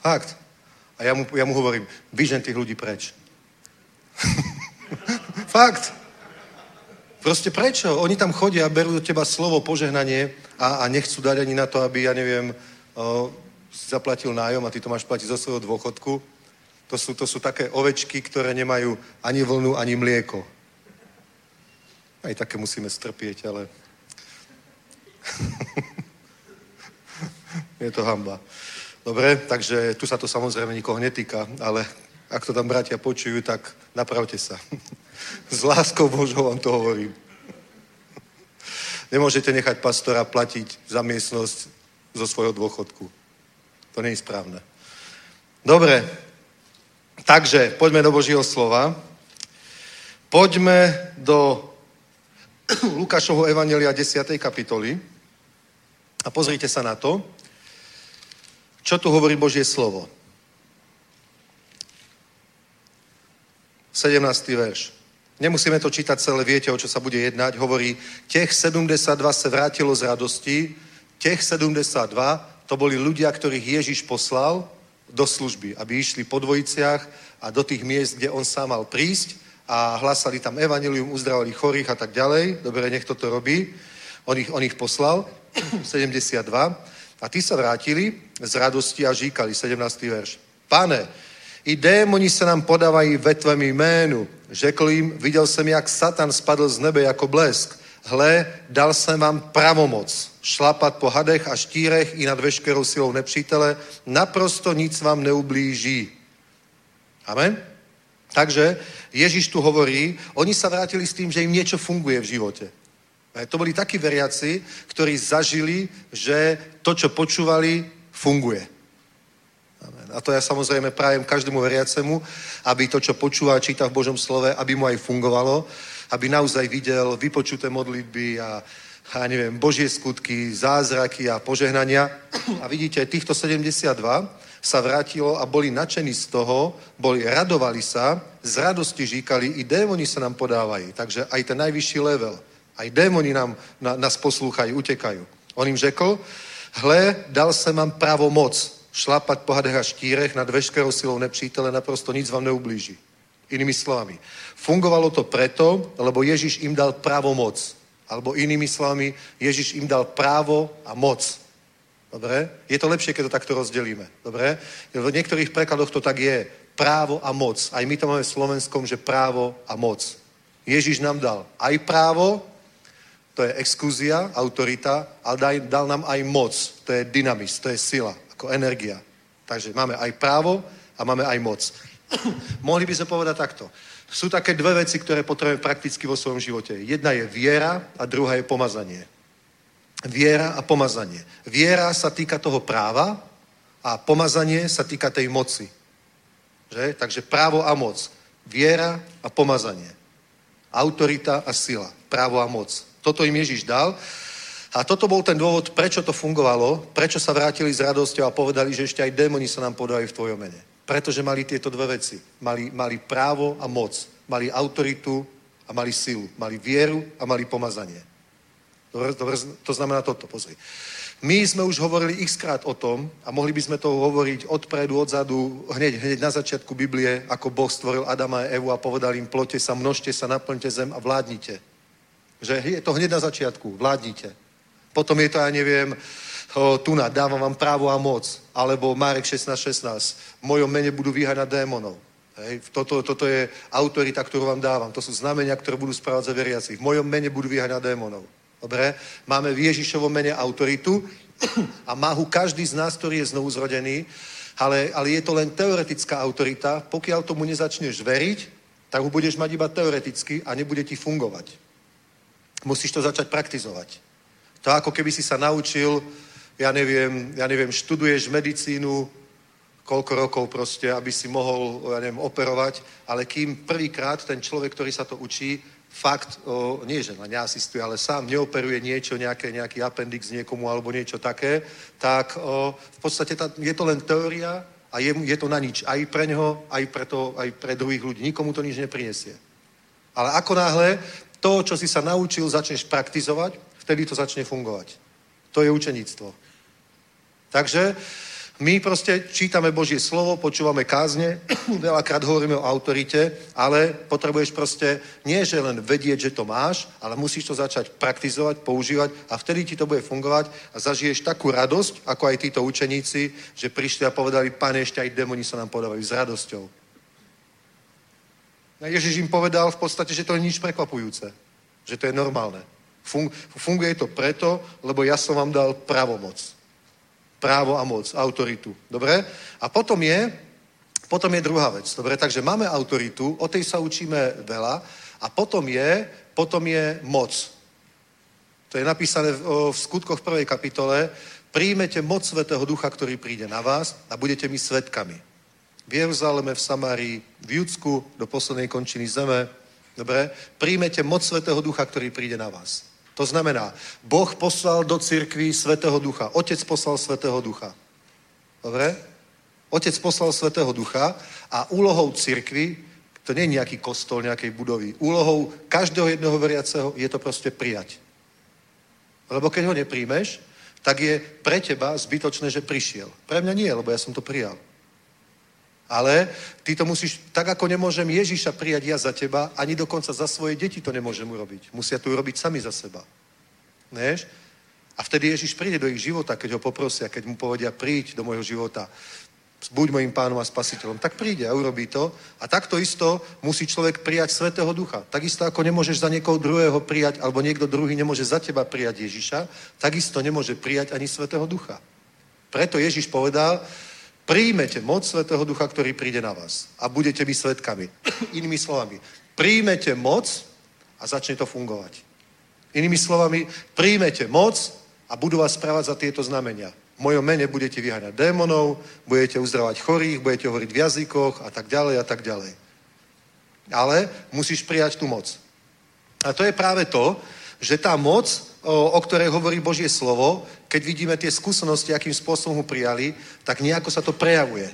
Fakt. A ja mu, ja mu hovorím, vyžen tých ľudí preč. Fakt. Proste prečo? Oni tam chodia a berú do teba slovo požehnanie a, a nechcú dať ani na to, aby, ja neviem, o, zaplatil nájom a ty to máš platiť zo svojho dôchodku. To sú, to sú také ovečky, ktoré nemajú ani vlnu, ani mlieko. Aj také musíme strpieť, ale... Je to hanba. Dobre, takže tu sa to samozrejme nikoho netýka, ale ak to tam bratia počujú, tak napravte sa. S láskou Božou vám to hovorím. Nemôžete nechať pastora platiť za miestnosť zo svojho dôchodku. To nie je správne. Dobre, takže poďme do Božího slova. Poďme do Lukášovho evanjelia desiatej kapitoly a pozrite sa na to, čo tu hovorí Božie slovo. sedemnásty verš. Nemusíme to čítať celé, viete, o čo sa bude jednať. Hovorí, tých sedemdesiatdva sa vrátilo z radosti. Tých sedemdesiatdva, to boli ľudia, ktorých Ježiš poslal do služby, aby išli po dvojiciach a do tých miest, kde on sám mal prísť a hlásali tam evanjelium, uzdravali chorých a tak ďalej. Dobre, nech toto robí. On ich, on ich poslal, sedemdesiatdva. A tí sa vrátili z radosti a říkali, sedemnásty verš. Pane, i démoni se nám podávají ve tvém jménu. Řekl jim, viděl jsem, jak Satan spadl z nebe jako blesk. Hle, dal jsem vám pravomoc šlapat po hadech a štírech i nad veškerou silou nepřítele. Naprosto nic vám neublíží. Amen? Takže Ježíš tu hovorí, oni sa vrátili s tým, že im niečo funguje v živote. To boli takí veriaci, ktorí zažili, že to, čo počúvali, funguje. A to ja samozrejme prajem každému veriacemu, aby to, čo počúva a číta v Božom slove, aby mu aj fungovalo, aby naozaj videl vypočuté modlitby a, a neviem, Božie skutky, zázraky a požehnania. A vidíte, týchto sedemdesiatdva sa vrátilo a boli nadšení z toho, boli, radovali sa, z radosti říkali, i démoni sa nám podávajú. Takže aj ten najvyšší level, aj démoni nám, na, nás poslúchajú, utekajú. On im řekl, hle, dal jsem vám pravomoc šlapat po hadech a štírech nad veškerou silou nepřítele, naprosto nic vám neublíží. Inými slovami, fungovalo to preto, lebo Ježiš im dal pravomoc. Alebo inými slovami, Ježiš im dal právo a moc. Dobre? Je to lepšie, keď to takto rozdelíme. Dobre? V niektorých prekladoch to tak je. Právo a moc. Aj my to máme v slovenskom, že právo a moc. Ježiš nám dal aj právo, to je exkluzia, autorita, ale dal nám aj moc, to je dynamis, to je sila, ako energia. Takže máme aj právo a máme aj moc. Mohli by sme povedať takto. Sú také dve veci, ktoré potrebujeme prakticky vo svojom živote. Jedna je viera a druhá je pomazanie. Viera a pomazanie. Viera sa týka toho práva a pomazanie sa týka tej moci. Že? Takže právo a moc. Viera a pomazanie. Autorita a sila. Právo a moc. Toto im Ježiš dal a toto bol ten dôvod, prečo to fungovalo, prečo sa vrátili s radosťou a povedali, že ešte aj démoni sa nám podávajú v tvojom mene. Pretože mali tieto dve veci. Mali, mali právo a moc, mali autoritu a mali silu, mali vieru a mali pomazanie. Dobre, dobre, to znamená toto, pozri. My sme už hovorili xkrát o tom a mohli by sme to hovoriť odpredu, odzadu, hneď, hneď na začiatku Biblie, ako Boh stvoril Adama a Evu a povedal im, ploďte sa, množte sa, naplňte zem a vládnite. Že je to hned na začiatku, vládnite. Potom je to, ja neviem, tuna, dávam vám právo a moc. Alebo Marek šestnásť šestnásť, v mojom mene budú vyháňať démonov. Hej, toto, toto je autorita, ktorú vám dávam. To sú znamenia, ktoré budú správať za veriacich. V mojom mene budú vyháňať démonov. Dobre? Máme v Ježišovom mene autoritu a má ho každý z nás, ktorý je znovu zrodený, ale, ale je to len teoretická autorita. Pokiaľ tomu nezačneš veriť, tak ho budeš mať iba teoreticky a nebude ti fungovať. Musíš to začať praktizovať. To ako keby si sa naučil, ja neviem, ja neviem, študuješ medicínu, koľko rokov proste, aby si mohol, ja neviem, operovať, ale kým prvýkrát ten človek, ktorý sa to učí, fakt, o, nie že na neasistuje, ale sám neoperuje niečo, nejaké, nejaký appendix niekomu alebo niečo také, tak o, v podstate tá, je to len teória a je, je to na nič. Aj pre neho, aj pre, to, aj pre druhých ľudí. Nikomu to nič neprinesie. Ale ako náhle to, čo si sa naučil, začneš praktizovať, vtedy to začne fungovať. To je učeníctvo. Takže my proste čítame Božie slovo, počúvame kázne, veľakrát hovoríme o autorite, ale potrebuješ proste nie, že len vedieť, že to máš, ale musíš to začať praktizovať, používať a vtedy ti to bude fungovať a zažiješ takú radosť, ako aj títo učeníci, že prišli a povedali, Pane, ešte aj démoni sa nám podávajú s radosťou. A Ježiš im povedal v podstate, že to je nič prekvapujúce. Že to je normálne. Fung- funguje to preto, lebo ja som vám dal pravomoc. právo a moc, autoritu. Dobre? A potom je, potom je druhá vec. Dobre? Takže máme autoritu, o tej sa učíme veľa. A potom je, potom je moc. To je napísané v, v skutkoch prvej kapitole. Príjmete moc Svätého Ducha, ktorý príde na vás a budete mi svedkami. V Jeruzaleme, v Samárii, v Judsku, do poslednej končiny zeme. Dobre? Príjmete moc Svätého Ducha, ktorý príde na vás. To znamená, Boh poslal do cirkvi Svätého Ducha. Otec poslal Svätého Ducha. Dobre? Otec poslal Svätého Ducha a úlohou cirkvi, to nie je nejaký kostol, nejakej budovy, úlohou každého jedného veriaceho je to proste prijať. Lebo keď ho nepríjmeš, tak je pre teba zbytočné, že prišiel. Pre mňa nie, lebo ja som to prijal. Ale ty to musíš, tak ako nemôžem Ježiša prijať ja za teba, ani dokonca za svoje deti to nemôžem urobiť. Musia to urobiť sami za seba. Vieš? A vtedy Ježiš príde do ich života, keď ho poprosia, keď mu povedia príď do môjho života. Buď mojím pánom a spasiteľom. Tak príde a urobí to. A takto isto musí človek prijať Svätého Ducha. Takisto ako nemôžeš za niekoho druhého prijať, alebo niekto druhý nemôže za teba prijať Ježiša, takisto nemôže prijať ani Svätého Ducha. Preto Ježiš povedal, príjmete moc Svätého Ducha, ktorý príde na vás a budete mi svedkami. Inými slovami, príjmete moc a začne to fungovať. Inými slovami, príjmete moc a budú vás správať za tieto znamenia. V mojom mene budete vyháňať démonov, budete uzdravovať chorých, budete hovoriť v jazykoch a tak ďalej a tak ďalej. Ale musíš prijať tú moc. A to je práve to, že tá moc, o ktorej hovorí Božie slovo, keď vidíme tie skúsenosti, akým spôsobom ho prijali, tak nejako sa to prejavuje.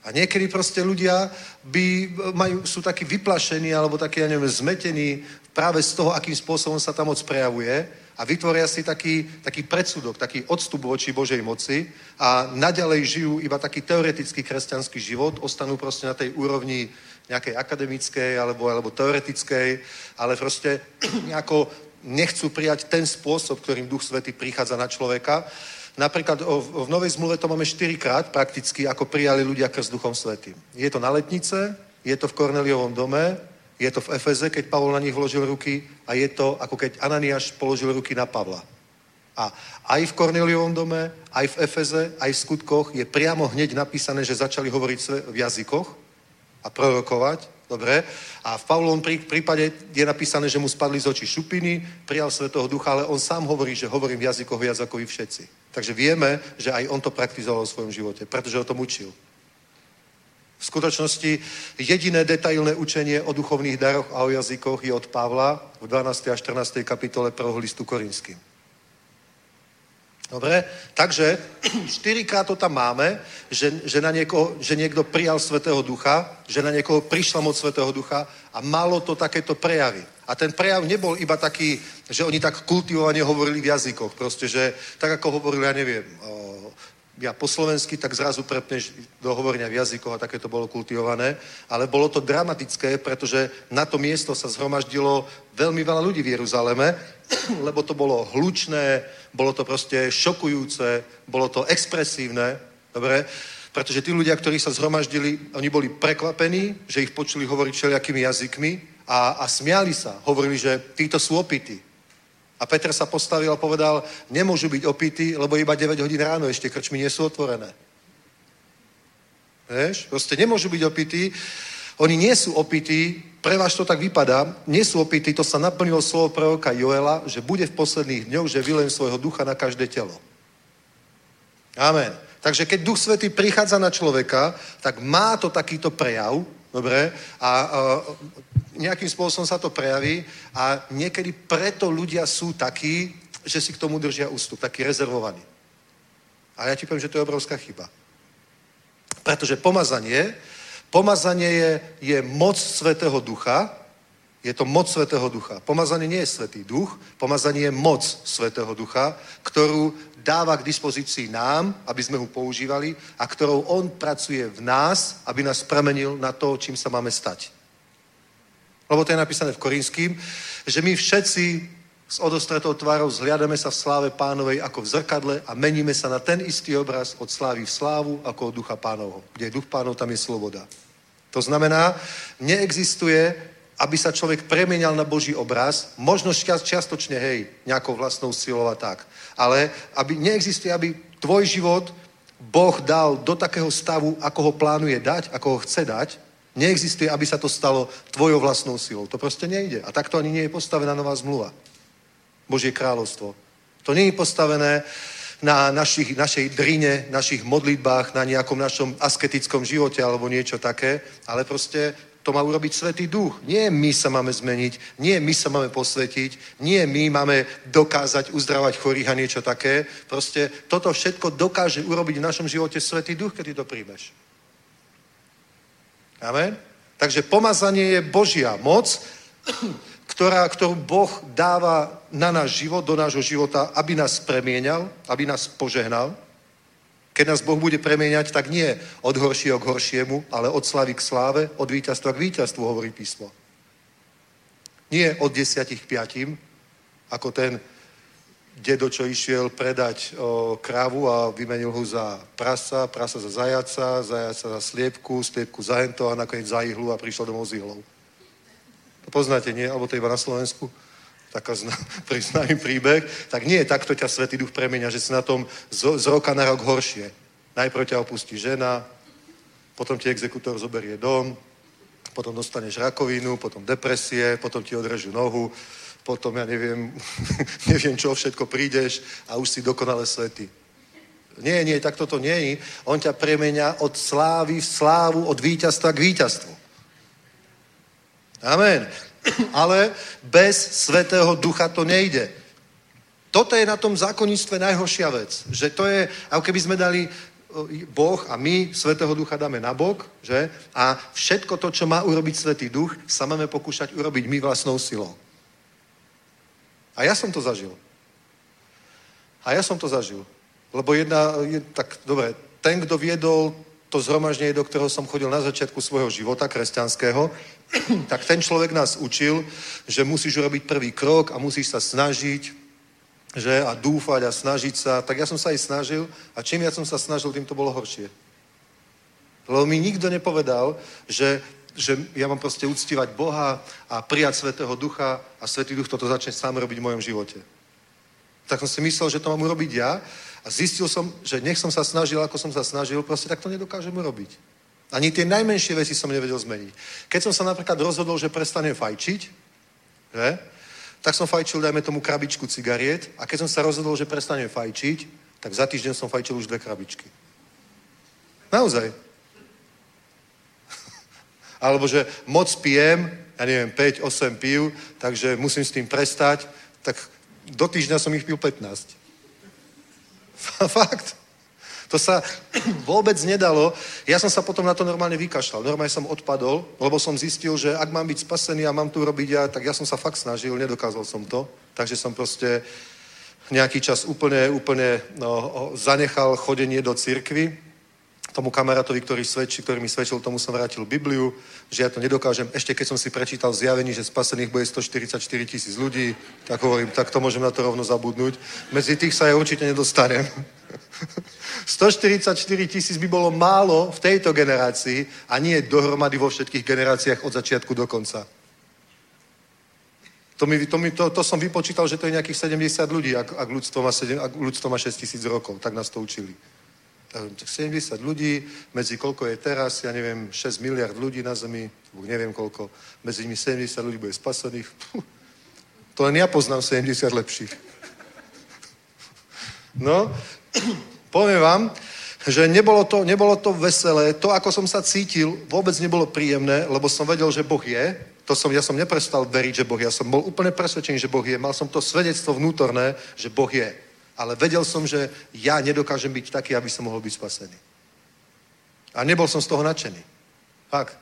A niekedy proste ľudia by majú, sú takí vyplašení alebo takí, ja neviem, zmetení práve z toho, akým spôsobom sa tá moc prejavuje a vytvoria si taký, taký predsudok, taký odstup voči Božej moci a naďalej žijú iba taký teoretický kresťanský život, ostanú proste na tej úrovni nejakej akademickej alebo, alebo teoretickej, ale proste nejako nechcú prijať ten spôsob, ktorým Duch Svätý prichádza na človeka. Napríklad v Novej zmluve to máme štyrikrát prakticky, ako prijali ľudia krst Duchom Svätým. Je to na Letnice, je to v Korneliovom dome, je to v Efeze, keď Pavol na nich vložil ruky a je to, ako keď Ananiáš položil ruky na Pavla. A aj v Korneliovom dome, aj v Efeze, aj v skutkoch je priamo hneď napísané, že začali hovoriť v jazykoch a prorokovať. Dobre? A v Pavlovom prípade je napísané, že mu spadli z očí šupiny, prijal Svätého Ducha, ale on sám hovorí, že hovorím v jazykoch viac ako vy všetci. Takže vieme, že aj on to praktizoval v svojom živote, pretože o tom učil. V skutočnosti jediné detailné učenie o duchovných daroch a o jazykoch je od Pavla v dvanástej a štrnástej kapitole prvého listu Korinským. Dobre? Takže štyrikrát to tam máme, že, že, na niekoho, že niekto prijal Svätého Ducha, že na niekoho prišla moc Svätého Ducha a malo to takéto prejavy. A ten prejav nebol iba taký, že oni tak kultivovane hovorili v jazykoch. Proste, že tak ako hovorili, ja neviem, o, ja po slovensky, tak zrazu prepneš do hovorenia v jazykoch a také to bolo kultivované. Ale bolo to dramatické, pretože na to miesto sa zhromaždilo veľmi veľa ľudí v Jeruzaleme, lebo to bolo hlučné, bolo to proste šokujúce, bolo to expresívne, dobre? Pretože tí ľudia, ktorí sa zhromaždili, oni boli prekvapení, že ich počuli hovoriť všelijakými jazykmi a, a smiali sa, hovorili, že títo sú opití. A Peter sa postavil a povedal, nemôžu byť opití, lebo iba deväť hodín ráno ešte krčmy nie sú otvorené. Vieš? Proste nemôžu byť opití, oni nie sú opití, pre vás to tak vypadá, nie sú opití, to sa naplnilo slovo proroka Joela, že bude v posledných dňoch, že vylejem svojho ducha na každé telo. Amen. Takže keď Duch Svätý prichádza na človeka, tak má to takýto prejav, dobre, a, a nejakým spôsobom sa to prejaví a niekedy preto ľudia sú takí, že si k tomu držia ústup, takí rezervovaní. A ja ti poviem, že to je obrovská chyba. Pretože pomazanie Pomazanie je, je moc Svätého Ducha. Je to moc Svätého Ducha. Pomazanie nie je Svätý Duch. Pomazanie je moc Svätého Ducha, ktorú dáva k dispozícii nám, aby sme ho používali a ktorou on pracuje v nás, aby nás premenil na to, čím sa máme stať. Lebo to je napísané v Korinským, že my všetci s odostretou tvárou zhliadame sa v sláve Pánovej ako v zrkadle a meníme sa na ten istý obraz od slávy v slávu ako od Ducha Pánovho. Kde je Duch Pánov, tam je sloboda. To znamená, neexistuje, aby sa človek premienial na Boží obraz, možno čiastočne, hej, nejakou vlastnou silou a tak, ale aby neexistuje, aby tvoj život Boh dal do takého stavu, ako ho plánuje dať, ako ho chce dať. Neexistuje, aby sa to stalo tvojou vlastnou silou. To prostě nejde. A tak to ani nie je postavená nová zmluva. Božie kráľovstvo. To nie je postavené na našich, našej drine, našich modlitbách, na nejakom našom asketickom živote alebo niečo také, ale prostě to má urobiť Svätý Duch. Nie my sa máme zmeniť, nie my sa máme posvetiť, nie my máme dokázať uzdravať chorých a niečo také. Prostě toto všetko dokáže urobiť v našom živote Svätý Duch, keď ty to príjmeš. Amen? Takže pomazanie je Božia moc, ktorá, ktorú Boh dáva na náš život, do nášho života, aby nás premienial, aby nás požehnal. Keď nás Boh bude premieniať, tak nie od horšieho k horšiemu, ale od slávy k sláve, od víťazstva k víťazstvu, hovorí písmo. Nie od desiatich k piatim, ako ten dedo, čo išiel predať o, krávu a vymenil ho za prasa, prasa za zajaca, zajaca za sliepku, sliepku za hento a nakoniec za ihlu a prišiel domov s ihlou. To poznáte, nie? Alebo to iba na Slovensku? Taká známy príbeh. Tak nie, takto ťa Svätý Duch premenia, že si na tom z, z roka na rok horšie. Najprv ťa opustí žena, potom ti exekutor zoberie dom, potom dostaneš rakovinu, potom depresie, potom ti odrežú nohu, potom ja neviem, neviem, čo všetko prídeš a už si dokonale svätý. Nie, nie, tak toto nie je. On ťa premenia od slávy v slávu, od víťazstva k víťazstvu. Amen. Ale bez Svätého Ducha to nejde. Toto je na tom zákonnictve najhoršia vec, že to je, ako keby sme dali Boh a my Svätého Ducha dáme na bok, že? A všetko to, čo má urobiť Svätý Duch, sa máme pokúšať urobiť my vlastnou silou. A já jsem to zažil. A já jsem to zažil. Lebo jedna, je, tak dobré, ten, kdo viedol to zhromaždenie, do kterého jsem chodil na začátku svojho života kresťanského, tak ten člověk nás učil, že musíš urobiť prvý krok a musíš sa snažiť, že, a dúfať a snažiť sa. Tak já jsem sa i snažil a čím ja som sa snažil, tým to bolo horšie. Lebo mi nikdo nepovedal, že že ja mám prostě uctívať Boha a prijať Svätého Ducha a Svätý Duch toto začne sám robiť v mojom živote. Tak som si myslel, že to mám urobiť ja a zistil som, že nech som sa snažil, ako som sa snažil, prostě tak to nedokážem urobiť. Ani tie najmenšie veci som nevedel zmeniť. Keď som sa napríklad rozhodol, že prestanem fajčiť, že? Tak som fajčil, dajme tomu, krabičku cigariet a keď som sa rozhodol, že prestanem fajčiť, tak za týždeň som fajčil už dve krabičky. Naozaj. Alebo že moc pijem, ja neviem, päť osem pív, takže musím s tým prestať, tak do týždňa som ich pil pätnásť. Fakt. To sa vôbec nedalo. Ja som sa potom na to normálne vykašľal. Normálne som odpadol, lebo som zistil, že ak mám byť spasený a mám tu robiť ja, tak ja som sa fakt snažil, nedokázal som to. Takže som proste nejaký čas úplne, úplne no, zanechal chodenie do cirkvi. Tomu kamarátovi, ktorý, svedči, ktorý mi svedčil, tomu som vrátil Bibliu, že ja to nedokážem. Ešte keď som si prečítal zjavení, že spasených bude stoštyridsaťštyri tisíc ľudí, tak hovorím, tak to môžem na to rovno zabudnúť. Medzi tých sa ja určite nedostanem. stoštyridsaťštyri tisíc by bolo málo v tejto generácii a nie dohromady vo všetkých generáciách od začiatku do konca. To, mi, to, mi, to, to som vypočítal, že to je nejakých sedemdesiat ľudí, ak, ak, ľudstvo má sedem, ak ľudstvo má šesťtisíc rokov, tak nás to učili. sedemdesiat ľudí, medzi koľko je teraz, ja neviem, šesť miliárd ľudí na zemi, neviem koľko, medzi nimi sedemdesiat ľudí bude spasených. To len ja poznám sedemdesiat lepších. No, poviem vám, že nebolo to, nebolo to veselé, to, ako som sa cítil, vôbec nebolo príjemné, lebo som vedel, že Boh je. To som, ja som neprestal veriť, že Boh je. Ja som bol úplne presvedčený, že Boh je. Mal som to svedectvo vnútorné, že Boh je. Ale vedel som, že ja nedokážem byť taký, aby som mohol byť spasený. A nebol som z toho nadšený. Fakt.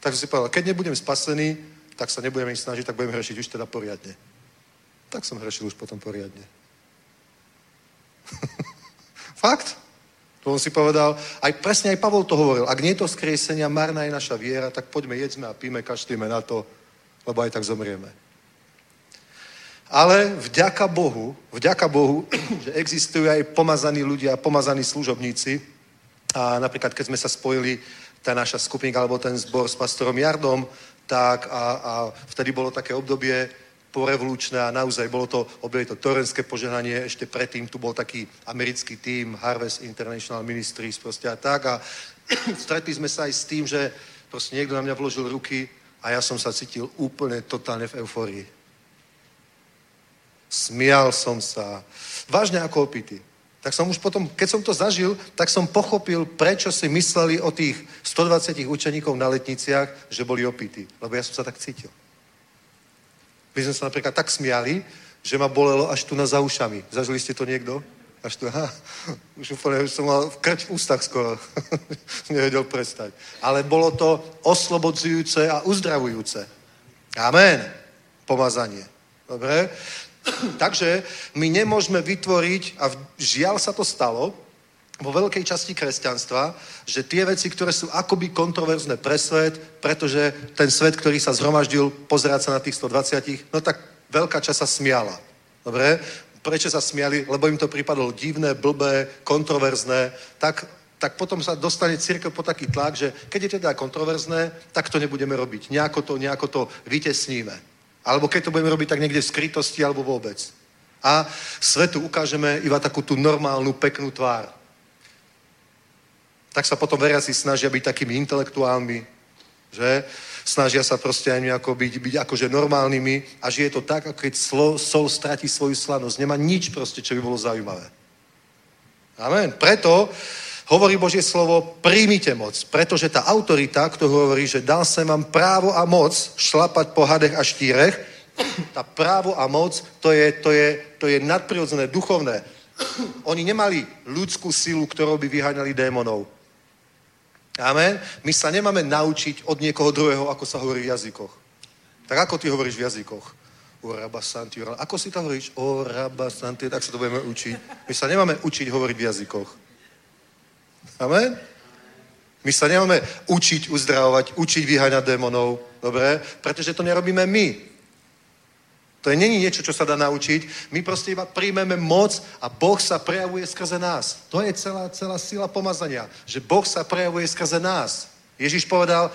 Takže si povedal, keď nebudem spasený, tak sa nebudem ich snažiť, tak budem hrešiť už teda poriadne. Tak som hrešil už potom poriadne. Fakt. To on si povedal, aj presne aj Pavol to hovoril, ak nie je to skriesenia, marná je naša viera, tak poďme, jedzme a píme, kašlíme na to, lebo aj tak zomrieme. Ale vďaka Bohu, vďaka Bohu, že existujú aj pomazaní ľudia, pomazaní služobníci. A napríklad, keď sme sa spojili, tá naša skupinka alebo ten zbor s pastorom Jardom, tak a, a vtedy bolo také obdobie, porevolučná, naozaj bolo to, objeli to torenské požehnanie, ešte predtým tu bol taký americký tím, Harvest International Ministries proste a tak a stretli sme sa aj s tým, že proste niekto na mňa vložil ruky a ja som sa cítil úplne totálne v euforii. Smial som sa. Vážne ako opity. Tak som už potom, keď som to zažil, tak som pochopil, prečo si mysleli o tých sto dvadsať učeníkov na letniciach, že boli opity. Lebo ja som sa tak cítil. My sme sa napríklad tak smiali, že ma bolelo až tu na za ušami. Zažili ste to niekto? Až tu, aha, už úplne už som mal krč v ústach skoro. Nevedel prestať. Ale bolo to oslobodzujúce a uzdravujúce. Amen. Pomazanie. Dobre? Takže my nemôžeme vytvoriť, a žiaľ sa to stalo, vo veľkej časti kresťanstva, že tie veci, ktoré sú akoby kontroverzné pre svet, pretože ten svet, ktorý sa zhromaždil, pozerať sa na tých sto dvadsať, no tak veľká časť sa smiala. Dobre? Prečo sa smiali? Lebo im to pripadlo divné, blbé, kontroverzné. Tak, tak potom sa dostane cirkev po taký tlak, že keď je teda kontroverzné, tak to nebudeme robiť. Nejako to, nejako to vytesníme. Alebo keď to budeme robiť tak niekde v skrytosti, alebo vôbec. A svetu ukážeme iba takú tú normálnu, peknú tvár. Tak sa potom veriaci snažia byť takými intelektuálmi, že? Snažia sa proste aj nejako byť, byť akože normálnymi a žije to tak, ako keď sol, sol stratí svoju slanosť. Nemá nič proste, čo by bolo zaujímavé. Amen. Preto hovorí Božie slovo, príjmite moc, pretože tá autorita, kto hovorí, že dal sem vám právo a moc šlapať po hadech a štírech, tá právo a moc, to je, to je, to je nadprirodzené, duchovné. Oni nemali ľudskú silu, ktorou by vyháňali démonov. Amen. My sa nemáme naučiť od niekoho druhého, ako sa hovorí v jazykoch. Tak ako ty hovoríš v jazykoch? Oraba santi, oraba. Ako si to hovoríš? Oraba santi, tak sa to budeme učiť. My sa nemáme učiť hovoriť v jazykoch. Amen. My sa nemáme učiť uzdravovať, učiť vyháňať démonov. Dobre? Pretože to nerobíme my. To není niečo, čo sa dá naučiť. My proste iba príjmeme moc a Boh sa prejavuje skrze nás. To je celá, celá sila pomazania, že Boh sa prejavuje skrze nás. Ježiš povedal,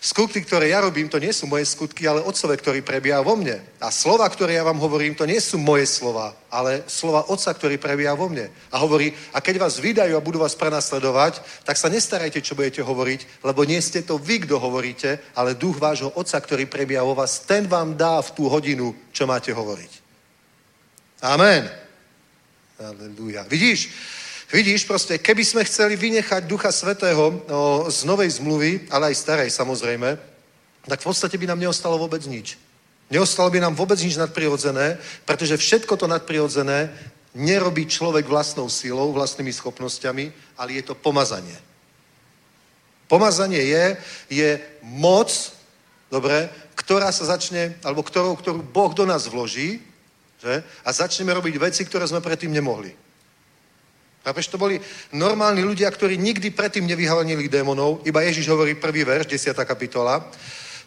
skutky, ktoré ja robím, to nie sú moje skutky, ale Otcove, ktorý prebieha vo mne. A slova, ktoré ja vám hovorím, to nie sú moje slova, ale slova Otca, ktorý prebieha vo mne. A hovorí, a keď vás vydajú a budú vás prenasledovať, tak sa nestarajte, čo budete hovoriť, lebo nie ste to vy, kto hovoríte, ale duch vášho Otca, ktorý prebieha vo vás, ten vám dá v tú hodinu, čo máte hovoriť. Amen. Aleluja. Vidíš? Vidíš, proste, keby sme chceli vynechať Ducha Svätého no, z novej zmluvy, ale aj starej samozrejme, tak v podstate by nám neostalo vôbec nič. Neostalo by nám vôbec nič nadprirodzené, pretože všetko to nadprirodzené nerobí človek vlastnou silou, vlastnými schopnosťami, ale je to pomazanie. Pomazanie je, je moc, dobre, ktorá sa začne, alebo ktorou, ktorú Boh do nás vloží, že? A začneme robiť veci, ktoré sme predtým nemohli. A pretože to boli normálni ľudia, ktorí nikdy predtým nevyháňali démonov, iba Ježiš hovorí prvý verš, desiatá kapitola.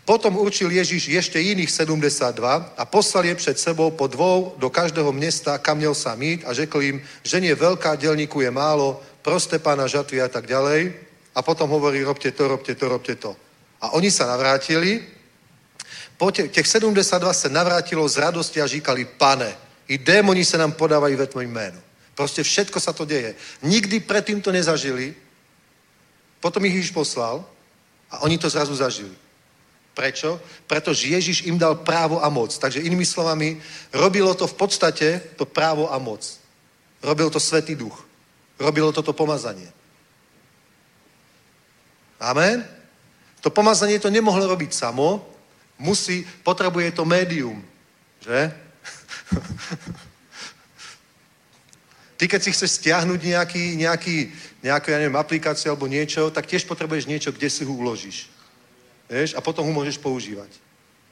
Potom určil Ježiš ešte iných sedemdesiatdva a poslal je pred sebou po dvou do každého mesta, kam měl sám jít a řekl jim, že nie veľká, dělníku je málo, proste pána žatvy a tak ďalej. A potom hovorí, robte to, robte to, robte to. A oni sa navrátili, po těch sedemdesiatdva se navrátilo z radosti a říkali, pane, i démoni se nám podávají ve tvém jménu. Proste všetko sa to deje. Nikdy predtým to nezažili, potom ich Ježiš poslal a oni to zrazu zažili. Prečo? Pretože Ježiš im dal právo a moc. Takže inými slovami, robilo to v podstate to právo a moc. Robil to Svätý Duch. Robilo to to pomazanie. Amen? To pomazanie to nemohlo robiť samo, musí, potrebuje to médium. Že? Ty, keď si chceš stiahnuť nejaký, nejaký, nejakú, ja neviem, aplikáciu alebo niečo, tak tiež potrebuješ niečo, kde si ho uložíš. Vieš? A potom ho môžeš používať.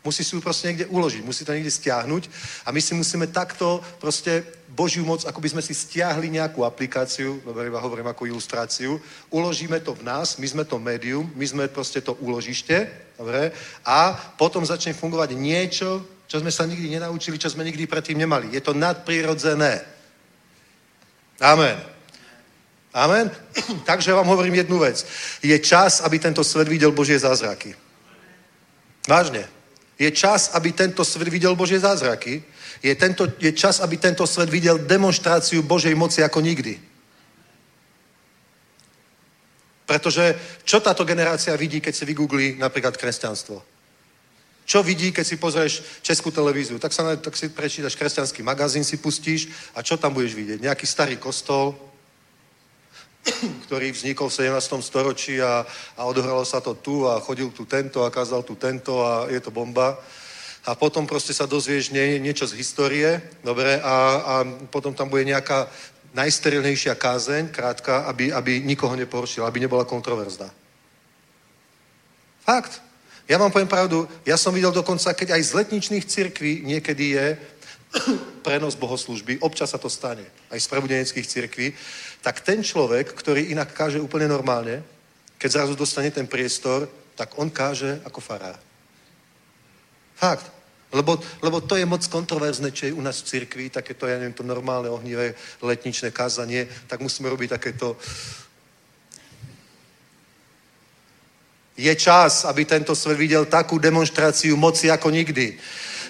Musíš si ho proste niekde uložiť, musí to niekde stiahnuť a my si musíme takto proste Božiu moc, ako by sme si stiahli nejakú aplikáciu, dobre, iba hovorím ako ilustráciu, uložíme to v nás, my sme to médium, my sme proste to uložište, dobre, a potom začne fungovať niečo, čo sme sa nikdy nenaučili, čo sme nikdy predtým nemali. Je to nadprirodzené. Amen. Amen. Takže vám hovorím jednu vec. Je čas, aby tento svet videl Božie zázraky. Vážne. Je čas, aby tento svět viděl Boží zázraky. Je, tento, je čas, aby tento svět viděl demonstráciu Božej moci jako nikdy. Protože čo táto generácia vidí, keď si vygooglí napríklad kresťanstvo? Čo vidí, keď si pozrieš českú televíziu? Tak, sa, tak si prečítaš kresťanský magazín, si pustíš a čo tam budeš vidieť? Nejaký starý kostol, ktorý vznikol v sedemnástom storočí a, a odohralo sa to tu a chodil tu tento a kázal tu tento a je to bomba. A potom proste sa dozvieš nie, niečo z histórie, dobre, a, a potom tam bude nejaká najsterilnejšia kázeň, krátka, aby, aby nikoho nepohoršila, aby nebola kontroverzná. Fakt. Ja vám poviem pravdu, ja som videl dokonca, keď aj z letničných cirkví niekedy je prenos bohoslužby, občas sa to stane, aj z prebudeneckých cirkví, tak ten človek, ktorý inak káže úplne normálne, keď zrazu dostane ten priestor, tak on káže ako farár. Fakt. Lebo, lebo to je moc kontroverzné, čo je u nás v cirkvi, takéto, ja neviem, to normálne ohnivé letničné kázanie, tak musíme robiť takéto. Je čas, aby tento svet videl takú demonstráciu moci ako nikdy.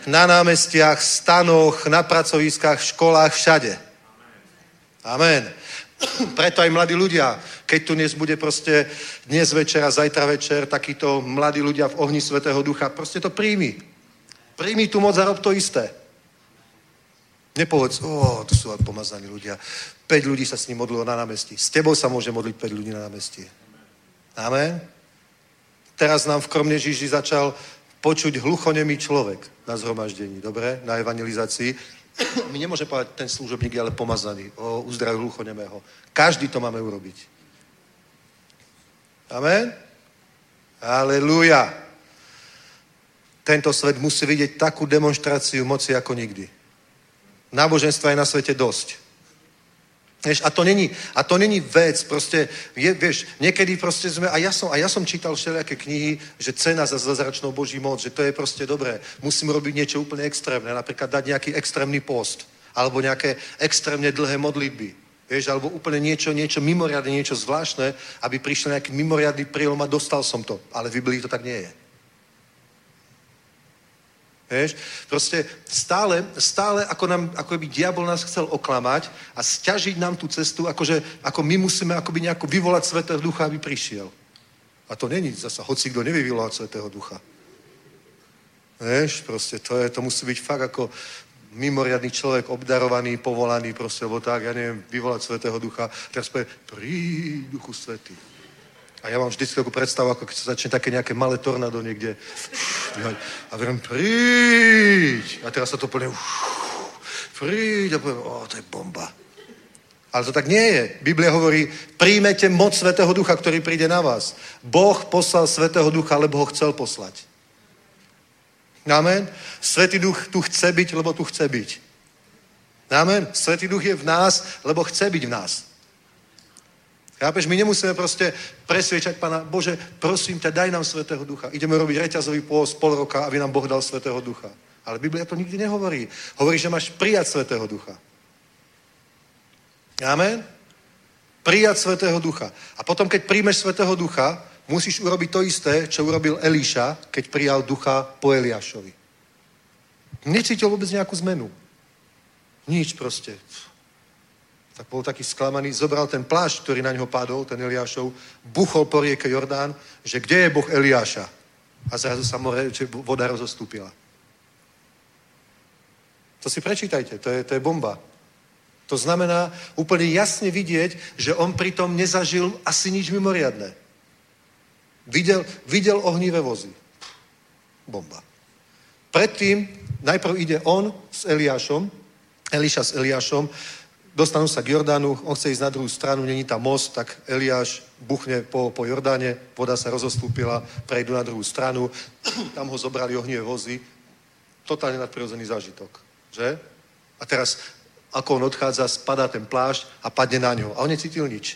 Na námestiach, stanoch, na pracoviskách, v školách, všade. Amen. Preto aj mladí ľudia, keď tu dnes bude proste dnes večer a zajtra večer, takíto mladí ľudia v ohni Svätého Ducha, proste to príjmi. Príjmi tu moc a rob to isté. Nepovedz, o, tu sú pomazaní ľudia. Päť ľudí sa s ním modlilo na námestí. S tebou sa môže modliť päť ľudí na námestí. Amen. Teraz nám v Kromnežíži začal počuť hluchonemý človek na zhromaždení, dobre? Na evangelizácii. My nemôžeme povedať, ten služobník je ale pomazaný. O, uzdrav hluchonemého. Každý to máme urobiť. Amen. Aleluja. Tento svet musí vidieť takú demonstráciu moci ako nikdy. Náboženstva je na svete dosť. Vieš, a to není, a to není vec, proste, je, vieš, niekedy proste sme, a ja som, a ja som čítal všelijaké knihy, že cena za zázračnou Boží moc, že to je proste dobré. Musím robiť niečo úplne extrémne, napríklad dať nejaký extrémny post, alebo nejaké extrémne dlhé modlitby, vieš, alebo úplne niečo, niečo mimoriadne, niečo zvláštne, aby prišiel nejaký mimoriadny prílom a dostal som to. Ale v Biblii to tak nie je. Vieš, proste stále, stále ako, nám, ako by diabol nás chcel oklamať a sťažiť nám tú cestu, akože, ako my musíme akoby nejako vyvolať Svätého Ducha, aby prišiel. A to není zasa, hoci kdo nevie vyvolať Svätého Ducha. Vieš, proste to, je, to musí byť fakt ako mimoriadny človek, obdarovaný, povolaný, proste, alebo tak, ja neviem, vyvolať Svätého Ducha. Teraz povie, príď Duchu Svätý. A ja mám vždycky takú predstavu, ako keď sa začne také nejaké malé tornado niekde. A viem, príď. A teraz sa to plne, príď. A poviem, ó, to je bomba. Ale to tak nie je. Biblia hovorí, príjmete moc Svätého Ducha, ktorý príde na vás. Boh poslal Svätého Ducha, lebo ho chcel poslať. Amen. Svätý Duch tu chce byť, lebo tu chce byť. Amen. Svätý Duch je v nás, lebo chce byť v nás. Chápeš, my nemusíme proste presviečať Pána, Bože, prosím ťa, daj nám Svätého Ducha. Ideme robiť reťazový pôst pol roka, aby nám Boh dal Svätého Ducha. Ale Biblia to nikdy nehovorí. Hovorí, že máš prijať Svätého Ducha. Amen? Prijať Svätého Ducha. A potom, keď príjmeš Svätého Ducha, musíš urobiť to isté, čo urobil Eliša, keď prijal Ducha po Eliášovi. Necítil vôbec nejakú zmenu. Nič proste. Tak bol taký sklamaný, zobral ten plášť, ktorý na ňo padol, ten Eliášov, buchol po rieke Jordán, že kde je Boh Eliáša? A zrazu sa more, že voda rozostúpila. To si prečítajte, to je, to je bomba. To znamená úplne jasne vidieť, že on pritom nezažil asi nič mimoriadne. Videl, videl ohnivé vozy. Bomba. Predtým najprv ide on s Eliášom, Eliša s Eliášom, dostanú sa k Jordánu, on chce ísť na druhú stranu, není tam most, tak Eliáš buchne po, po Jordáne, voda sa rozostúpila, prejdú na druhú stranu, tam ho zobrali ohnivé vozy. Totálne nadprirodzený zážitok, že? A teraz, ako on odchádza, spadá ten plášť a padne na ňo. A on necítil nič.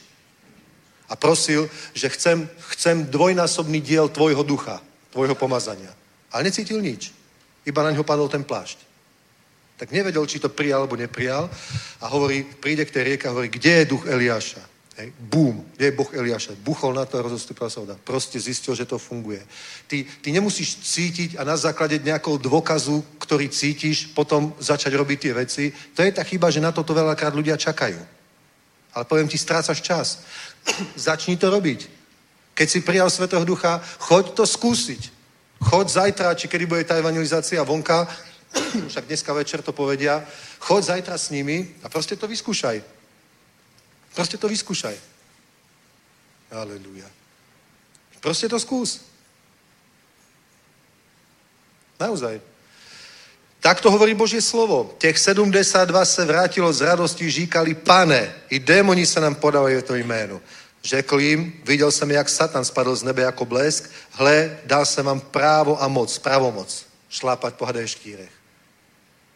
A prosil, že chcem, chcem dvojnásobný diel tvojho ducha, tvojho pomazania. Ale necítil nič. Iba na ňo padol ten plášť. Tak nevedel, či to prijal, alebo neprijal. A hovorí, príde k tej rieke a hovorí, kde je duch Eliáša? Hej, boom, je Boh Eliáše. Buchol na to a rozostupila souda. Prostě zistil, že to funguje. Ty, ty nemusíš cítiť a na základe nejakého dôkazu, ktorý cítiš, potom začať robiť tie veci. To je ta chyba, že na to veľakrát ľudia čakajú. Ale poviem ti, strácaš čas. Začni to robiť. Keď si prijal Svätého Ducha, choď to skúsiť. Choď zajtra, či kedy bude tá evangelizácia vonka, však dneska večer to povedia, choď zajtra s nimi a proste to vyskúšaj. Prostě to vyskúšaj. Aleluja. Prostě to skús. Naozaj. Tak to hovorí Božie slovo. Těch sedmdesát dva se vrátilo z radosti, říkali, pane, i démoni se nám podávají to jméno. Řekl jim, viděl jsem, jak Satan spadl z nebe jako blesk, hle, dal jsem vám právo a moc, pravomoc, šlápat po hadé štírech.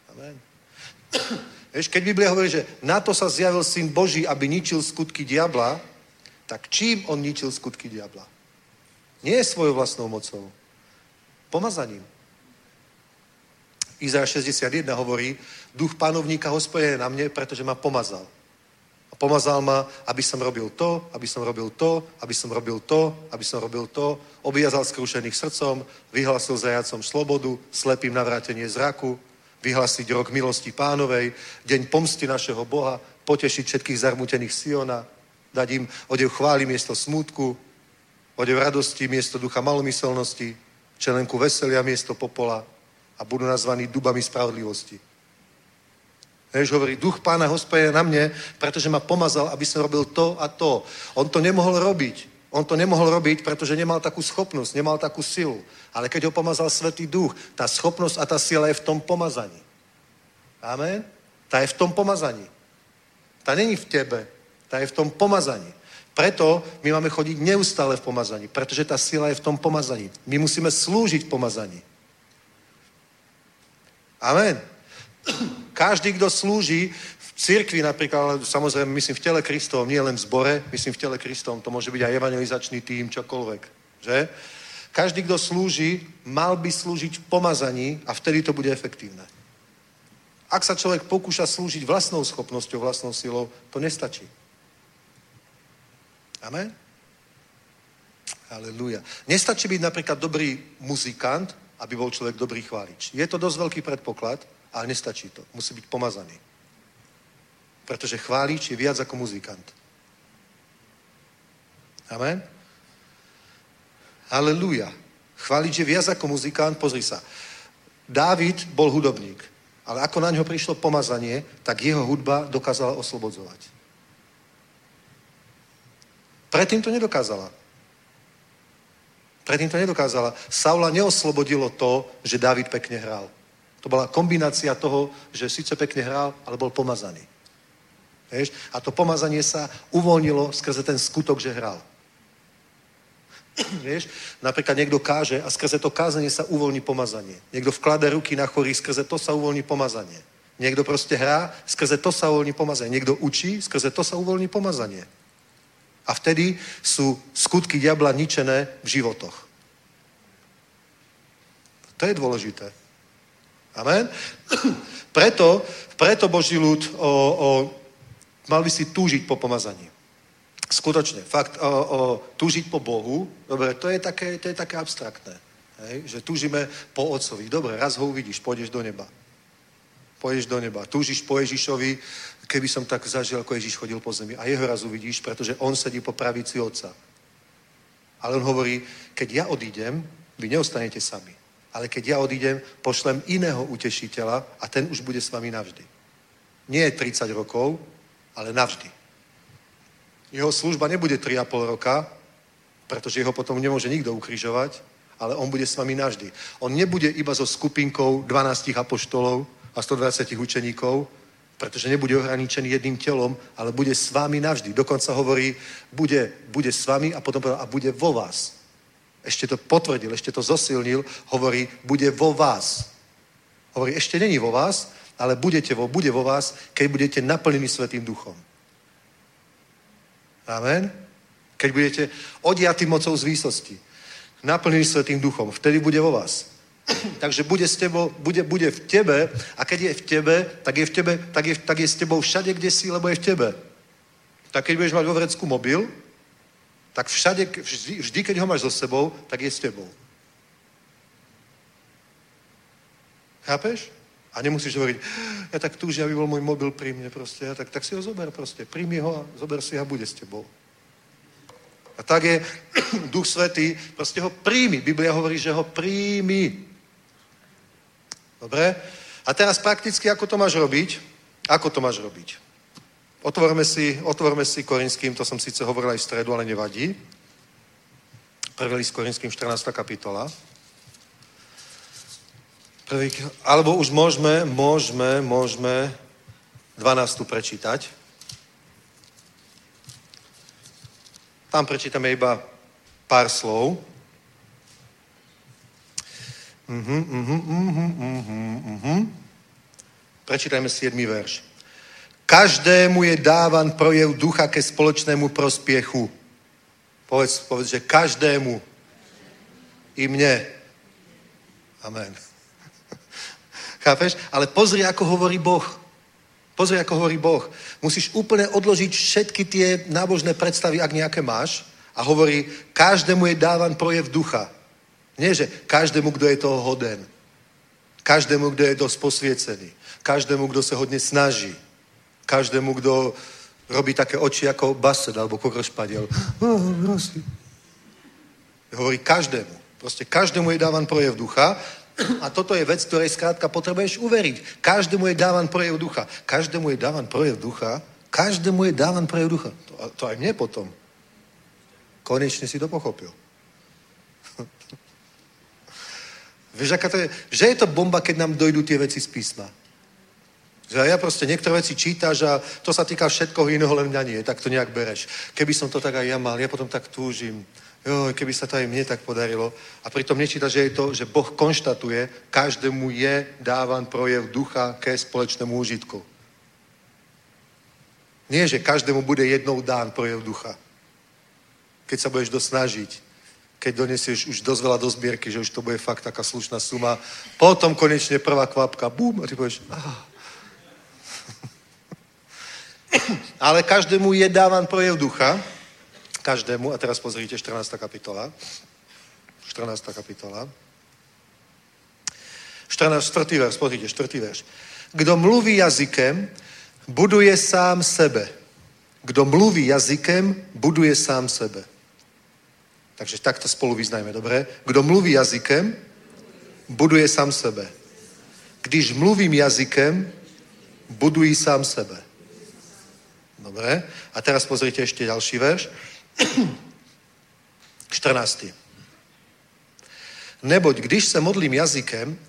Amen. Víš, keď Biblia hovorí, že na to sa zjavil Syn Boží, aby ničil skutky diabla, tak čím on ničil skutky diabla? Nie svojou vlastnou mocou. Pomazaním. Izajáš šesťdesiatjeden hovorí, duch panovníka Hospodine na mne, pretože ma pomazal. A pomazal ma, aby som robil to, aby som robil to, aby som robil to, aby som robil to, objazal skrušených srdcom, vyhlasil zajacom slobodu, slepým navrátenie zraku, vyhlásiť rok milosti pánovej, deň pomsty našeho Boha, potešiť všetkých zarmutených Siona, dať im odev chvály miesto smútku, odev radosti miesto ducha malomyselnosti, čelenku veselia miesto popola a budú nazvaní dubami spravodlivosti. Jež hovorí, duch pána Hospodina na mne, pretože ma pomazal, aby som robil to a to. On to nemohol robiť. On to nemohl robiť, protože nemal takú schopnosť, nemal takú silu. Ale keď ho pomazal Svätý Duch, tá schopnosť a tá sila je v tom pomazaní. Amen? Tá je v tom pomazaní. Tá není v tebe, tá je v tom pomazaní. Preto my máme chodiť neustále v pomazaní, protože tá sila je v tom pomazaní. My musíme slúžiť v pomazaní. Amen? Každý, kdo slúži církvi napríklad, samozrejme, myslím v tele Kristovom, nie len v zbore, myslím v tele Kristovom, to môže byť aj evangelizačný tým, čokoľvek, že? Každý, kto slúži, mal by slúžiť v pomazaní a vtedy to bude efektívne. Ak sa človek pokúša slúžiť vlastnou schopnosťou, vlastnou silou, to nestačí. Amen? Halelúja. Nestačí byť napríklad dobrý muzikant, aby bol človek dobrý chválič. Je to dosť veľký predpoklad, ale nestačí to. Musí byť pomazaný. Protože chválič je viac ako muzikant. Amen? Halelúja. Chválič je viac ako muzikant. Pozri sa. Dávid bol hudobník, ale ako na ňo prišlo pomazanie, tak jeho hudba dokázala oslobodzovať. Predtým to nedokázala. Predtým to nedokázala. Saula neoslobodilo to, že Dávid pekne hral. To bola kombinácia toho, že síce pekne hral, ale bol pomazaný. Víš? A to pomazanie sa uvoľnilo skrze ten skutok, že hral. Víš? Napríklad niekto káže a skrze to kázanie sa uvoľní pomazanie. Niekto vklada ruky na chorých, skrze to sa uvoľní pomazanie. Niekto proste hrá, skrze to sa uvoľní pomazanie. Niekto učí, skrze to sa uvoľní pomazanie. A vtedy sú skutky diabla ničené v životoch. To je dôležité. Amen? Preto, preto Boží ľud o... o mal by si túžiť po pomazaní. Skutočne, fakt, o, o, túžiť po Bohu, dobre, to je také, to je také abstraktné, hej? Že túžime po Otcovi. Dobre, raz ho uvidíš, pôjdeš do neba. Pôjdeš do neba, túžiš po Ježišovi, keby som tak zažil, ako Ježiš chodil po zemi. A jeho raz uvidíš, pretože on sedí po pravici Otca. Ale on hovorí, keď ja odídem, vy neostanete sami. Ale keď ja odídem, pošlem iného utešiteľa a ten už bude s vami navždy. Nie tridsať rokov, ale navždy. Jeho služba nebude tri a pol roka, pretože jeho potom nemôže nikto ukrižovať, ale on bude s vami navždy. On nebude iba so skupinkou dvanástich apoštolov a stodvadsať učeníkov, pretože nebude ohraničený jedným telom, ale bude s vami navždy. Dokonca hovorí, bude, bude s vami a potom povedal, a bude vo vás. Ešte to potvrdil, ešte to zosilnil, hovorí, bude vo vás. Hovorí, ešte není vo vás, ale budete vo, bude vo vás, keď budete naplnení Svätým Duchom. Amen? Keď budete odiatí mocou z výsosti, naplnení Svätým Duchom, vtedy bude vo vás. Takže bude, s tebou, bude, bude v tebe a keď je v tebe, tak je, v tebe tak, je, tak je s tebou všade, kde si, lebo je v tebe. tak keď budeš mať vo vrecku mobil, tak všade, vždy, vždy, keď ho máš so sebou, tak je s tebou. Chápeš? A nemusíš hovoriť, ja tak túžim, aby bol môj mobil pri mne proste, ja tak, tak si ho zober proste, príjmi ho a zober si a bude s tebou. A tak je Duch Svätý, proste ho príjmi. Biblia hovorí, že ho príjmi. Dobre? A teraz prakticky, ako to máš robiť? Ako to máš robiť? Otvorme si, otvorme si Korinským, to som síce hovoril aj v stredu, ale nevadí. Prvý list Korinským, štrnásta kapitola. Prvý, alebo už môžeme, môžeme, môžeme dvanástu prečítať. Tam prečítame iba pár slov. Mhm, mhm, mhm, mhm, mhm. Prečítajme siedmy verš. Každému je dávan projev ducha ke společnému prospěchu. Povedz, povedz, že každému. I mne. Amen. Chápeš? Ale pozri, ako hovorí Boh. Pozri, ako hovorí Boh. Musíš úplne odložiť všetky tie nábožné predstavy, ak nejaké máš, a hovorí, každému je dávan projev ducha. Nie, že každému, kdo je toho hoden. Každému, kdo je dosť posvietený. Každému, kdo se hodně snaží. Každému, kdo robí také oči jako based alebo kokrošpadiel. Hovorí každému. Prostě každému je dávan projev ducha a toto je vec, ktorej skrátka potrebuješ uveriť. Každému je dávan projev ducha. Každému je dávan projev ducha. Každému je dávan projev ducha. To, to aj mne potom. Konečne si to pochopil. Víš, aká to je? Že je to bomba, keď nám dojdú tie veci z písma. Že ja proste niektoré veci čítaš a to sa týka všetkoho iného, len mňa nie, tak to nejak bereš. Keby som to tak aj ja mal, ja potom tak túžim. Jo, keby sa to aj mne tak podarilo. A pritom nečítaš, že je to, že Boh konštatuje, každému je dávan projev ducha ke společnému úžitku. Nie, že každému bude jednou dán projev ducha. Keď sa budeš dosnažiť, keď donesieš už dosť veľa do zbierky, že už to bude fakt taká slušná suma, potom konečne prvá kvapka, bum, a ty povieš, ah. Ale každému je dávan projev ducha. Každému. A teraz pozrite, štrnásta kapitola. štrnásta kapitola. čtrnáctý verš, pozrite, čtvrtý verš. Kdo mluví jazykem, buduje sám sebe. Kdo mluví jazykem, buduje sám sebe. Takže takto spolu vyznajme, dobré? Kdo mluví jazykem, buduje sám sebe. Když mluvím jazykem, buduji sám sebe. Dobre. A teraz pozrite ešte ďalší verš. čtrnáctý Neboť když se modlím jazykem,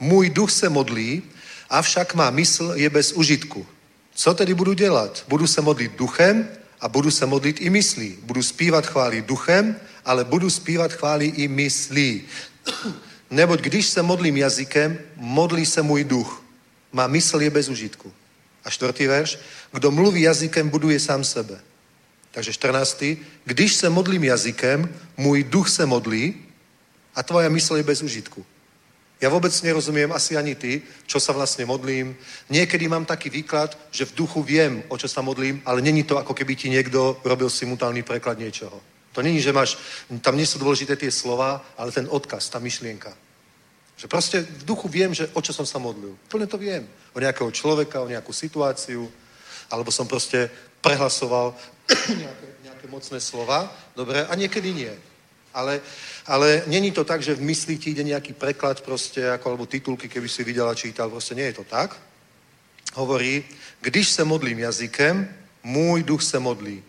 můj duch se modlí, avšak má mysl je bez užitku. Co tedy budu dělat? Budu se modlit duchem a budu se modlit i myslí. Budu zpívat chvály duchem, ale budu zpívat chvály i myslí. Neboť když se modlím jazykem, modlí se můj duch. Má mysl je bez užitku. A čtvrtý verš. Kdo mluví jazykem, buduje sám sebe. Takže čtrnáctý Když se modlím jazykem, můj duch se modlí a tvoja mysl je bez užitku. Ja vôbec nerozumiem, asi ani ty, čo sa vlastne modlím. Niekedy mám taký výklad, že v duchu viem, o čo sa modlím, ale není to, ako keby ti niekto robil simultánny preklad niečoho. To není, že máš, tam nie sú dôležité tie slova, ale ten odkaz, tá myšlienka. Že proste v duchu viem, že o čo som sa modlil. Plne to viem. O nejakého človeka, o nejakú situáciu, alebo som proste prehlasoval nejaké, nejaké mocné slova. Dobre, a niekedy nie. Ale, ale není to tak, že v mysli ti ide nejaký preklad proste, ako, alebo titulky, keby si videla, čítal. Proste nie je to tak. Hovorí, když se modlím jazykem, môj duch se modlí.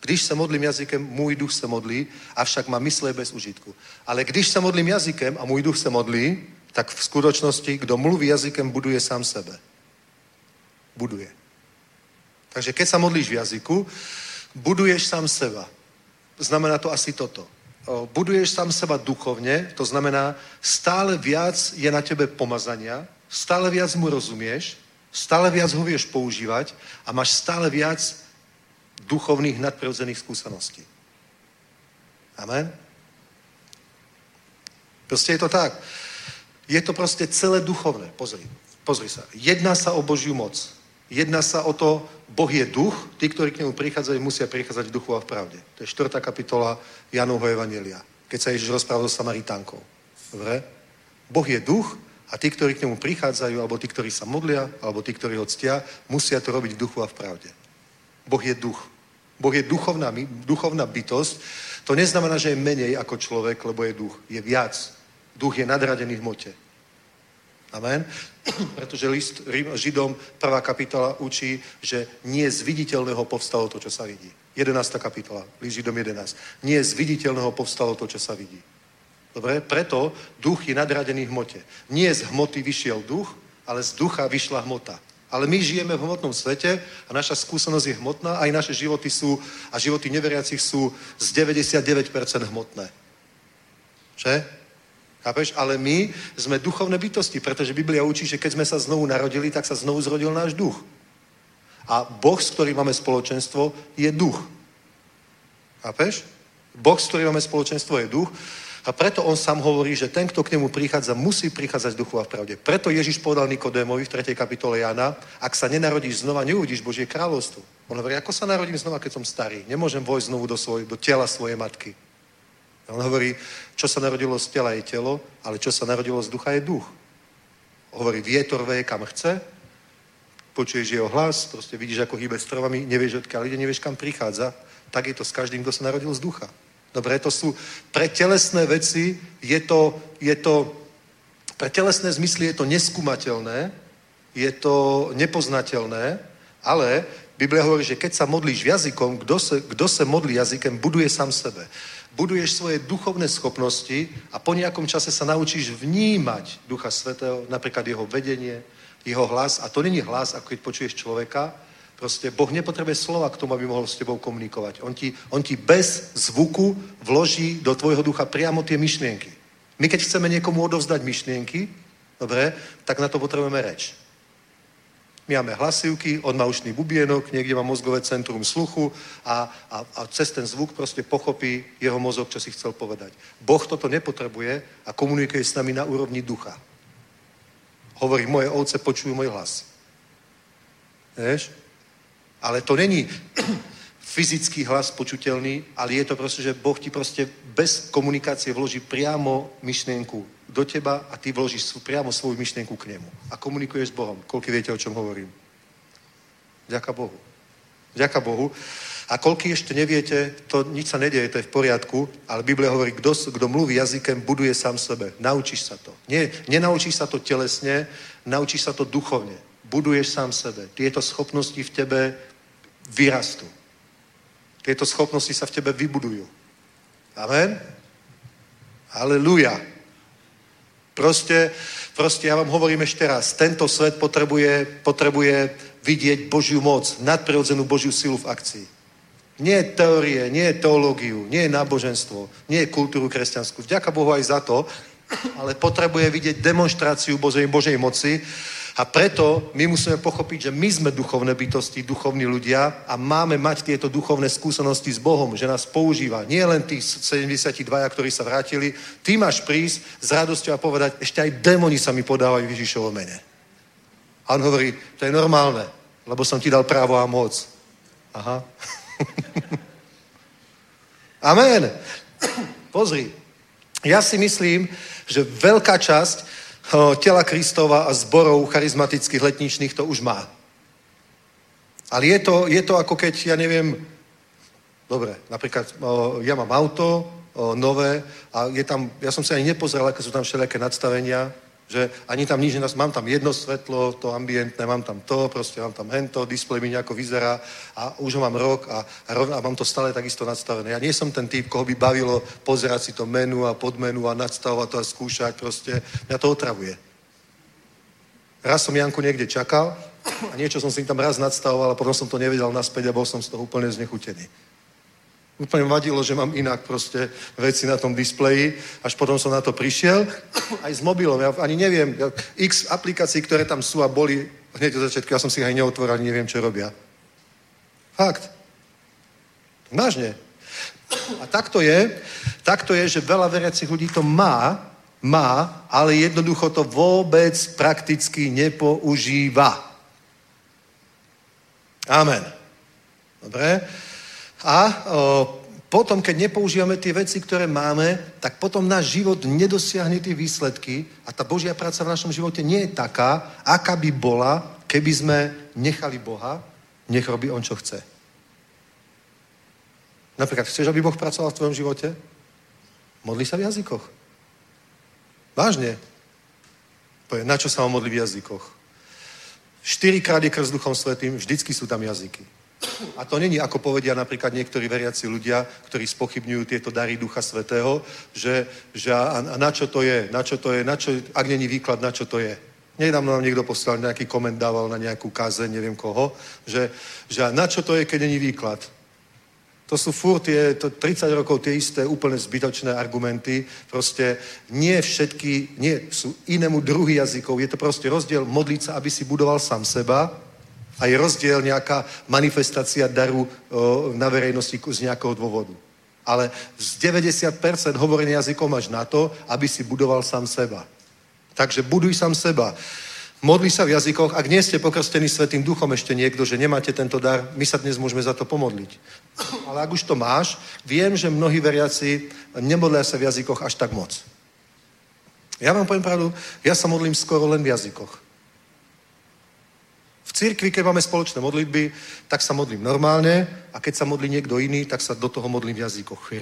Když se modlím jazykem, můj duch se modlí, avšak má mysl je bez užitku. Ale když se modlím jazykem a můj duch se modlí, tak v skutečnosti, kdo mluví jazykem, buduje sám sebe. Buduje. Takže keď sa modlíš v jazyku, buduješ sám seba. Znamená to asi toto. Buduješ sám seba duchovne, to znamená, stále viac je na tebe pomazania, stále viac mu rozumieš, stále viac ho vieš používať a máš stále viac duchovných nadprirodzených skúseností. Amen? Proste je to tak. Je to proste celé duchovné. Pozri, pozri sa. Jedná sa o Božiu moc. Jedná sa o to, Boh je duch, tí, ktorí k nemu prichádzajú, musia prichádzať v duchu a v pravde. To je štvrtá kapitola Jánovho Evanjelia, keď sa Ježiš rozprával s Samaritánkou. Dobre? Boh je duch a tí, ktorí k nemu prichádzajú, alebo tí, ktorí sa modlia, alebo tí, ktorí ho ctia, musia to robiť v duchu a v pravde. Boh je duch. Boh je duchovná, duchovná bytosť. To neznamená, že je menej ako človek, lebo je duch. Je viac. Duch je nadradený v hmote. Amen. Pretože list Židom prvá kapitola učí, že nie z viditeľného povstalo to, čo sa vidí. jedenásta kapitola, list Židom jedenásť. Nie z viditeľného povstalo to, čo sa vidí. Dobre? Preto duch je nadradený v hmote. Nie z hmoty vyšiel duch, ale z ducha vyšla hmota. Ale my žijeme v hmotnom svete a naša skúsenosť je hmotná, aj naše životy sú, a životy neveriacich sú z deväťdesiatdeväť percent hmotné. Že? Chápeš? Ale my sme duchovné bytosti, pretože Biblia učí, že keď sme sa znovu narodili, tak sa znovu zrodil náš duch. A Boh, s ktorým máme spoločenstvo, je duch. Chápeš? Boh, s ktorým máme spoločenstvo, je duch. A preto on sám hovorí, že ten, kto k nemu prichádza, musí prichádzať v duchu a v pravde. Preto Ježiš povedal Nikodémovi v tretej kapitole Jána, ak sa nenarodíš znova, neuvidíš Božie kráľovstvo. On hovorí, ako sa narodím znova, keď som starý? Nemôžem vojsť znovu do, svoj, do tela svojej matky. On hovorí, čo sa narodilo z tela je telo, ale čo sa narodilo z ducha je duch. Hovorí, vietor veje kam chce, počuješ jeho hlas, proste vidíš, ako hýbe s trovami, nevieš, odkiaľ ide, nevieš, kam prichádza. Tak je to s každým, kto sa narodil z ducha. Dobre, to sú pre telesné veci, je to, je to, pre telesné zmysly je to neskúmateľné, je to nepoznateľné, ale Biblia hovorí, že keď sa modlíš jazykom, kdo se, kdo se modlí jazykem, buduje sám sebe. Buduješ svoje duchovné schopnosti a po nejakom čase sa naučíš vnímať Ducha Svätého, napríklad jeho vedenie, jeho hlas. A to není hlas, ako keď počuješ človeka. Proste Boh nepotrebuje slova k tomu, aby mohol s tebou komunikovať. On ti, on ti bez zvuku vloží do tvojho ducha priamo tie myšlienky. My keď chceme niekomu odovzdať myšlienky, dobre, tak na to potrebujeme reč. My máme hlasivky, on má ušný bubienok, niekde má mozgové centrum sluchu a, a, a cez ten zvuk proste pochopí jeho mozog, čo si chcel povedať. Boh toto nepotrebuje a komunikuje s nami na úrovni ducha. Hovorí, moje ovce počujú môj hlas. Vieš? Ale to není fyzický hlas počuteľný, ale je to proste, že Boh ti proste bez komunikácie vloží priamo myšlienku do teba a ty vložíš priamo svoju myšlienku k nemu. A komunikuješ s Bohom. Koľko viete, o čom hovorím? Ďaká Bohu. Ďaká Bohu. A koľko ešte neviete, to nič sa nedieje, to je v poriadku, ale Biblia hovorí, kdo, kdo mluví jazykem, buduje sám sebe. Naučíš sa to. Nie, nenaučíš sa to telesne, naučíš sa to duchovne. Buduješ sám sebe. Tieto schopnosti v tebe vyrastú. Tieto schopnosti sa v tebe vybudujú. Amen? Halelúja. Proste, proste, ja vám hovorím ešte raz, tento svet potrebuje, potrebuje vidieť Božiu moc, nadprirodzenú Božiu silu v akcii. Nie teórie, nie teológiu, nie náboženstvo, nie kultúru kresťanskú. Vďaka Bohu aj za to, ale potrebuje vidieť demonstráciu Božej, Božej moci a preto my musíme pochopiť, že my sme duchovné bytosti, duchovní ľudia a máme mať tieto duchovné skúsenosti s Bohom, že nás používa. Nie len tých sedemdesiatdva, ktorí sa vrátili, ty máš prísť s radosťou a povedať, ešte aj démoni sa mi podávajú v Ježišovo mene. A on hovorí, to je normálne, lebo som ti dal právo a moc. Aha. Amen. Pozri. Ja si myslím, že veľká časť tela Kristova a zborov charizmatických letničných to už má. Ale je to, je to ako keď, ja neviem, dobre, napríklad ja mám auto nové a je tam, ja som si ani nepozeral, aké sú tam všelijaké nadstavenia, že ani tam nič, mám tam jedno svetlo, to ambientné, mám tam to, proste mám tam hento, displej mi nejako vyzerá a už ho mám rok a, a, rovna, a mám to stále takisto nadstavené. Ja nie som ten typ, koho by bavilo pozerať si to menu a podmenu a nadstavovať to a skúšať, proste mňa to otravuje. Raz som Janku niekde čakal a niečo som si tam raz nadstavoval a potom som to nevedel naspäť a bol som z toho úplne znechutený. Úplne vadilo, že mám inak proste veci na tom displeji, až potom som na to prišiel, aj s mobilom, ja ani neviem, ja, x aplikácií, ktoré tam sú a boli hneď od začiatku, ja som si ich aj neotvoril, ani neviem, čo robia. Fakt. Vážne. A takto je, takto je, že veľa veriacich ľudí to má, má, ale jednoducho to vôbec prakticky nepoužíva. Amen. Dobre? A o, potom, keď nepoužívame tie veci, ktoré máme, tak potom náš život nedosiahne tie výsledky a tá Božia práca v našom živote nie je taká, aká by bola, keby sme nechali Boha, nech robí on, čo chce. Napríklad, chceš, aby Boh pracoval v tvojom živote? Modli sa v jazykoch. Vážne. Na čo sa modlí v jazykoch? Štyrikrát je krst Duchom Svätým, vždycky sú tam jazyky. A to není, ako povedia napríklad niektorí veriaci ľudia, ktorí spochybňujú tieto dary Ducha Svätého, že, že a, a na čo to je, na čo to je, na čo, ak není výklad, na čo to je. Nedávno nám niekto poslal, nejaký koment dával na nejakú kázeň, neviem koho, že, že na čo to je, keď není výklad. To sú furt je, to tridsať rokov tie isté úplne zbytočné argumenty. Proste nie všetky, nie sú inému druhy jazykov. Je to proste rozdiel modliť sa, aby si budoval sám seba, a je rozdiel nejaká manifestácia daru o, na verejnosti z nejakého dôvodu. Ale z deväťdesiat percent hovorenia jazykom máš na to, aby si budoval sám seba. Takže buduj sám seba. Modli sa v jazykoch. Ak nie ste pokrstení Svätým Duchom ešte niekto, že nemáte tento dar, my sa dnes môžeme za to pomodliť. Ale ak už to máš, viem, že mnohí veriaci nemodlia sa v jazykoch až tak moc. Ja vám poviem pravdu, ja sa modlím skoro len v jazykoch. V cirkvi, keď máme spoločné modlitby, tak sa modlím normálne a keď sa modlí niekto iný, tak sa do toho modlím v jazykoch.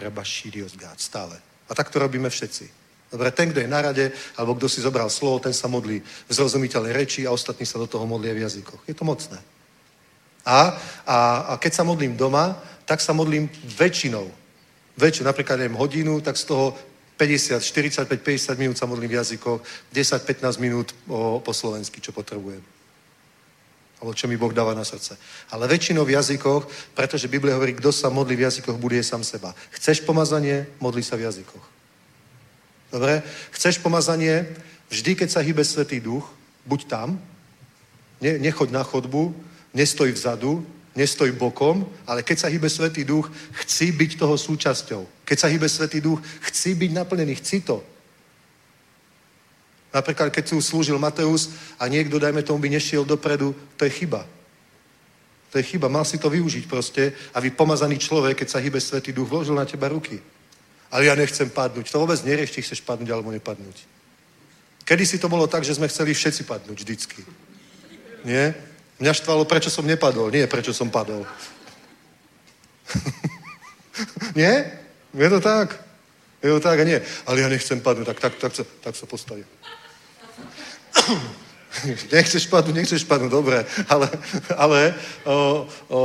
Stále. A tak to robíme všetci. Dobre, ten, kto je na rade, alebo kto si zobral slovo, ten sa modlí v zrozumiteľnej reči a ostatní sa do toho modlia v jazykoch. Je to mocné. A, a, a keď sa modlím doma, tak sa modlím väčšinou. Väčšinou, napríklad neviem hodinu, tak z toho päťdesiat, štyridsaťpäť, päťdesiat minút sa modlím v jazykoch, desať až pätnásť minút o, po slovensky, čo potrebujem. Alebo čo mi Boh dáva na srdce. Ale väčšinou v jazykoch, pretože Biblia hovorí, kto sa modlí v jazykoch, buduje sám seba. Chceš pomazanie, modli sa v jazykoch. Dobre? Chceš pomazanie? Vždy, keď sa hýbe Svätý Duch, buď tam, ne, nechoď na chodbu, nestoj vzadu, nestoj bokom, ale keď sa hýbe Svätý Duch, chci byť toho súčasťou. Keď sa hýbe Svätý Duch, chci byť naplnený, chci to. Napríklad, keď tu slúžil Mateus a niekto, dajme tomu, by nešiel dopredu, to je chyba. To je chyba, mal si to využiť proste, aby pomazaný človek, keď sa hýbe Svätý Duch, vložil na teba ruky. Ale ja nechcem padnúť. To vôbec nerieš, či chceš padnúť alebo nepadnúť. Kedy si to bolo tak, že sme chceli všetci padnúť vždycky. Nie? Mňa štvalo, prečo som nepadol. Nie, prečo som padol. Nie? Je to tak? Je to tak a nie. Ale ja nechcem padnúť. Tak, tak, tak, tak, tak sa postavím. Nechceš padnúť, nechceš padnúť. Dobre, ale... ale o, o,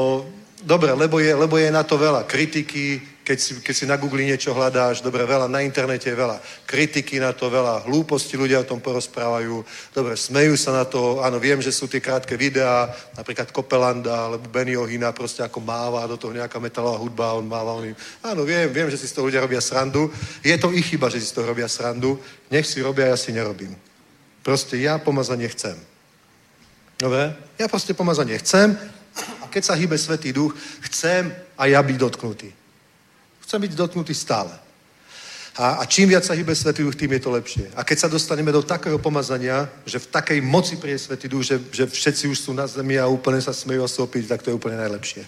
dobre, lebo je, lebo je na to veľa kritiky, keď si, keď si na Google niečo hľadáš, dobre, veľa, na internete je veľa kritiky na to, veľa hlúposti, ľudia o tom porozprávajú, dobre, smejú sa na to, áno, viem, že sú tie krátke videá, napríklad Kopelanda, alebo Bennyho Hina, proste ako máva, do toho nejaká metalová hudba, on máva, on im, áno, viem, viem, že si z toho ľudia robia srandu, je to ich chyba, že si z toho robia srandu, nech si robia, ja si nerobím. Proste ja pomazanie chcem. Dobre? Ja proste pomazanie chcem. A keď sa hýbe Svätý Duch, chcem a ja byť dotknutý. Chcem byť dotknutý stále. A, a čím viac sa hýbe Svätý Duch, tým je to lepšie. A keď sa dostaneme do takého pomazania, že v takej moci príde Svätý Duch, že, že všetci už sú na zemi a úplne sa smejú a sopiť, tak to je úplne najlepšie.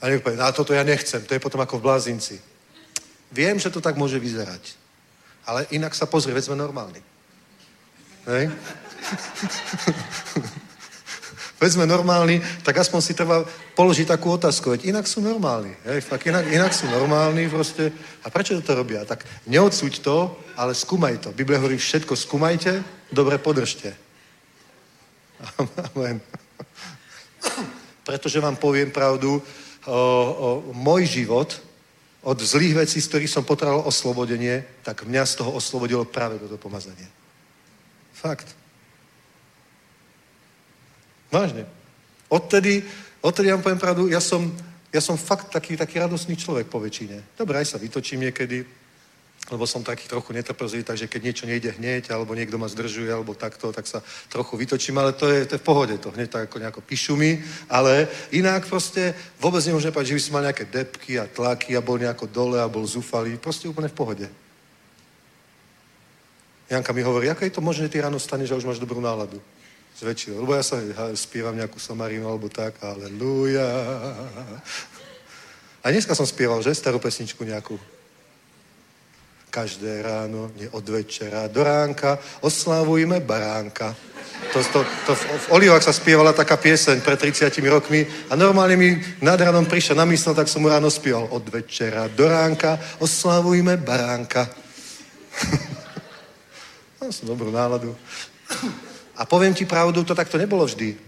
A niekto povie, a toto ja nechcem, to je potom ako v blázinci. Viem, že to tak môže vyzerať, ale inak sa pozri, veď sme normálni. Hej? Veď sme normálni, tak aspoň si treba položiť takú otázku, veď inak sú normálni, hej, fakt inak, inak sú normálni proste. A prečo to robia? Tak neodsúď to, ale skúmaj to. Biblia hovorí, všetko skúmajte, dobre podržte. Amen. Pretože vám poviem pravdu, o, o, môj život od zlých vecí, z ktorých som potreboval oslobodenie, tak mňa z toho oslobodilo práve toto pomazanie. Fakt. Vážne. Odtedy, odtedy vám poviem pravdu, ja som, ja som fakt taký, taký radosný človek po väčšine. Dobre, aj sa vytočím niekedy, lebo som taký trochu netrpezlivý, takže keď niečo nejde hneď, alebo niekto ma zdržuje, alebo takto, tak sa trochu vytočím, ale to je, to je v pohode, to hneď tak ako nejako píšu mi, ale inak proste vôbec nemôžem povedať, že by som mal nejaké depky a tlaky a bol nejako dole a bol zúfalý, proste úplne v pohode. Janka mi hovorí, ako je to možné, že ty ráno staneš a už máš dobrú náladu. z väčšího, lebo ja sa spievam nejakú samarinu alebo tak, aleluja. A dneska som spieval, že, starú pesničku nejakú. Každé ráno, nie od večera do ránka, oslavujme baránka. To, to, to v, v Olivách sa spievala taká pieseň pred tridsiatimi rokmi a normálne mi nad ranom prišla na mysl, tak som mu ráno spieval. Od večera do ránka, oslavujme baránka. Mám som dobrú náladu. A poviem ti pravdu, to takto nebolo vždy.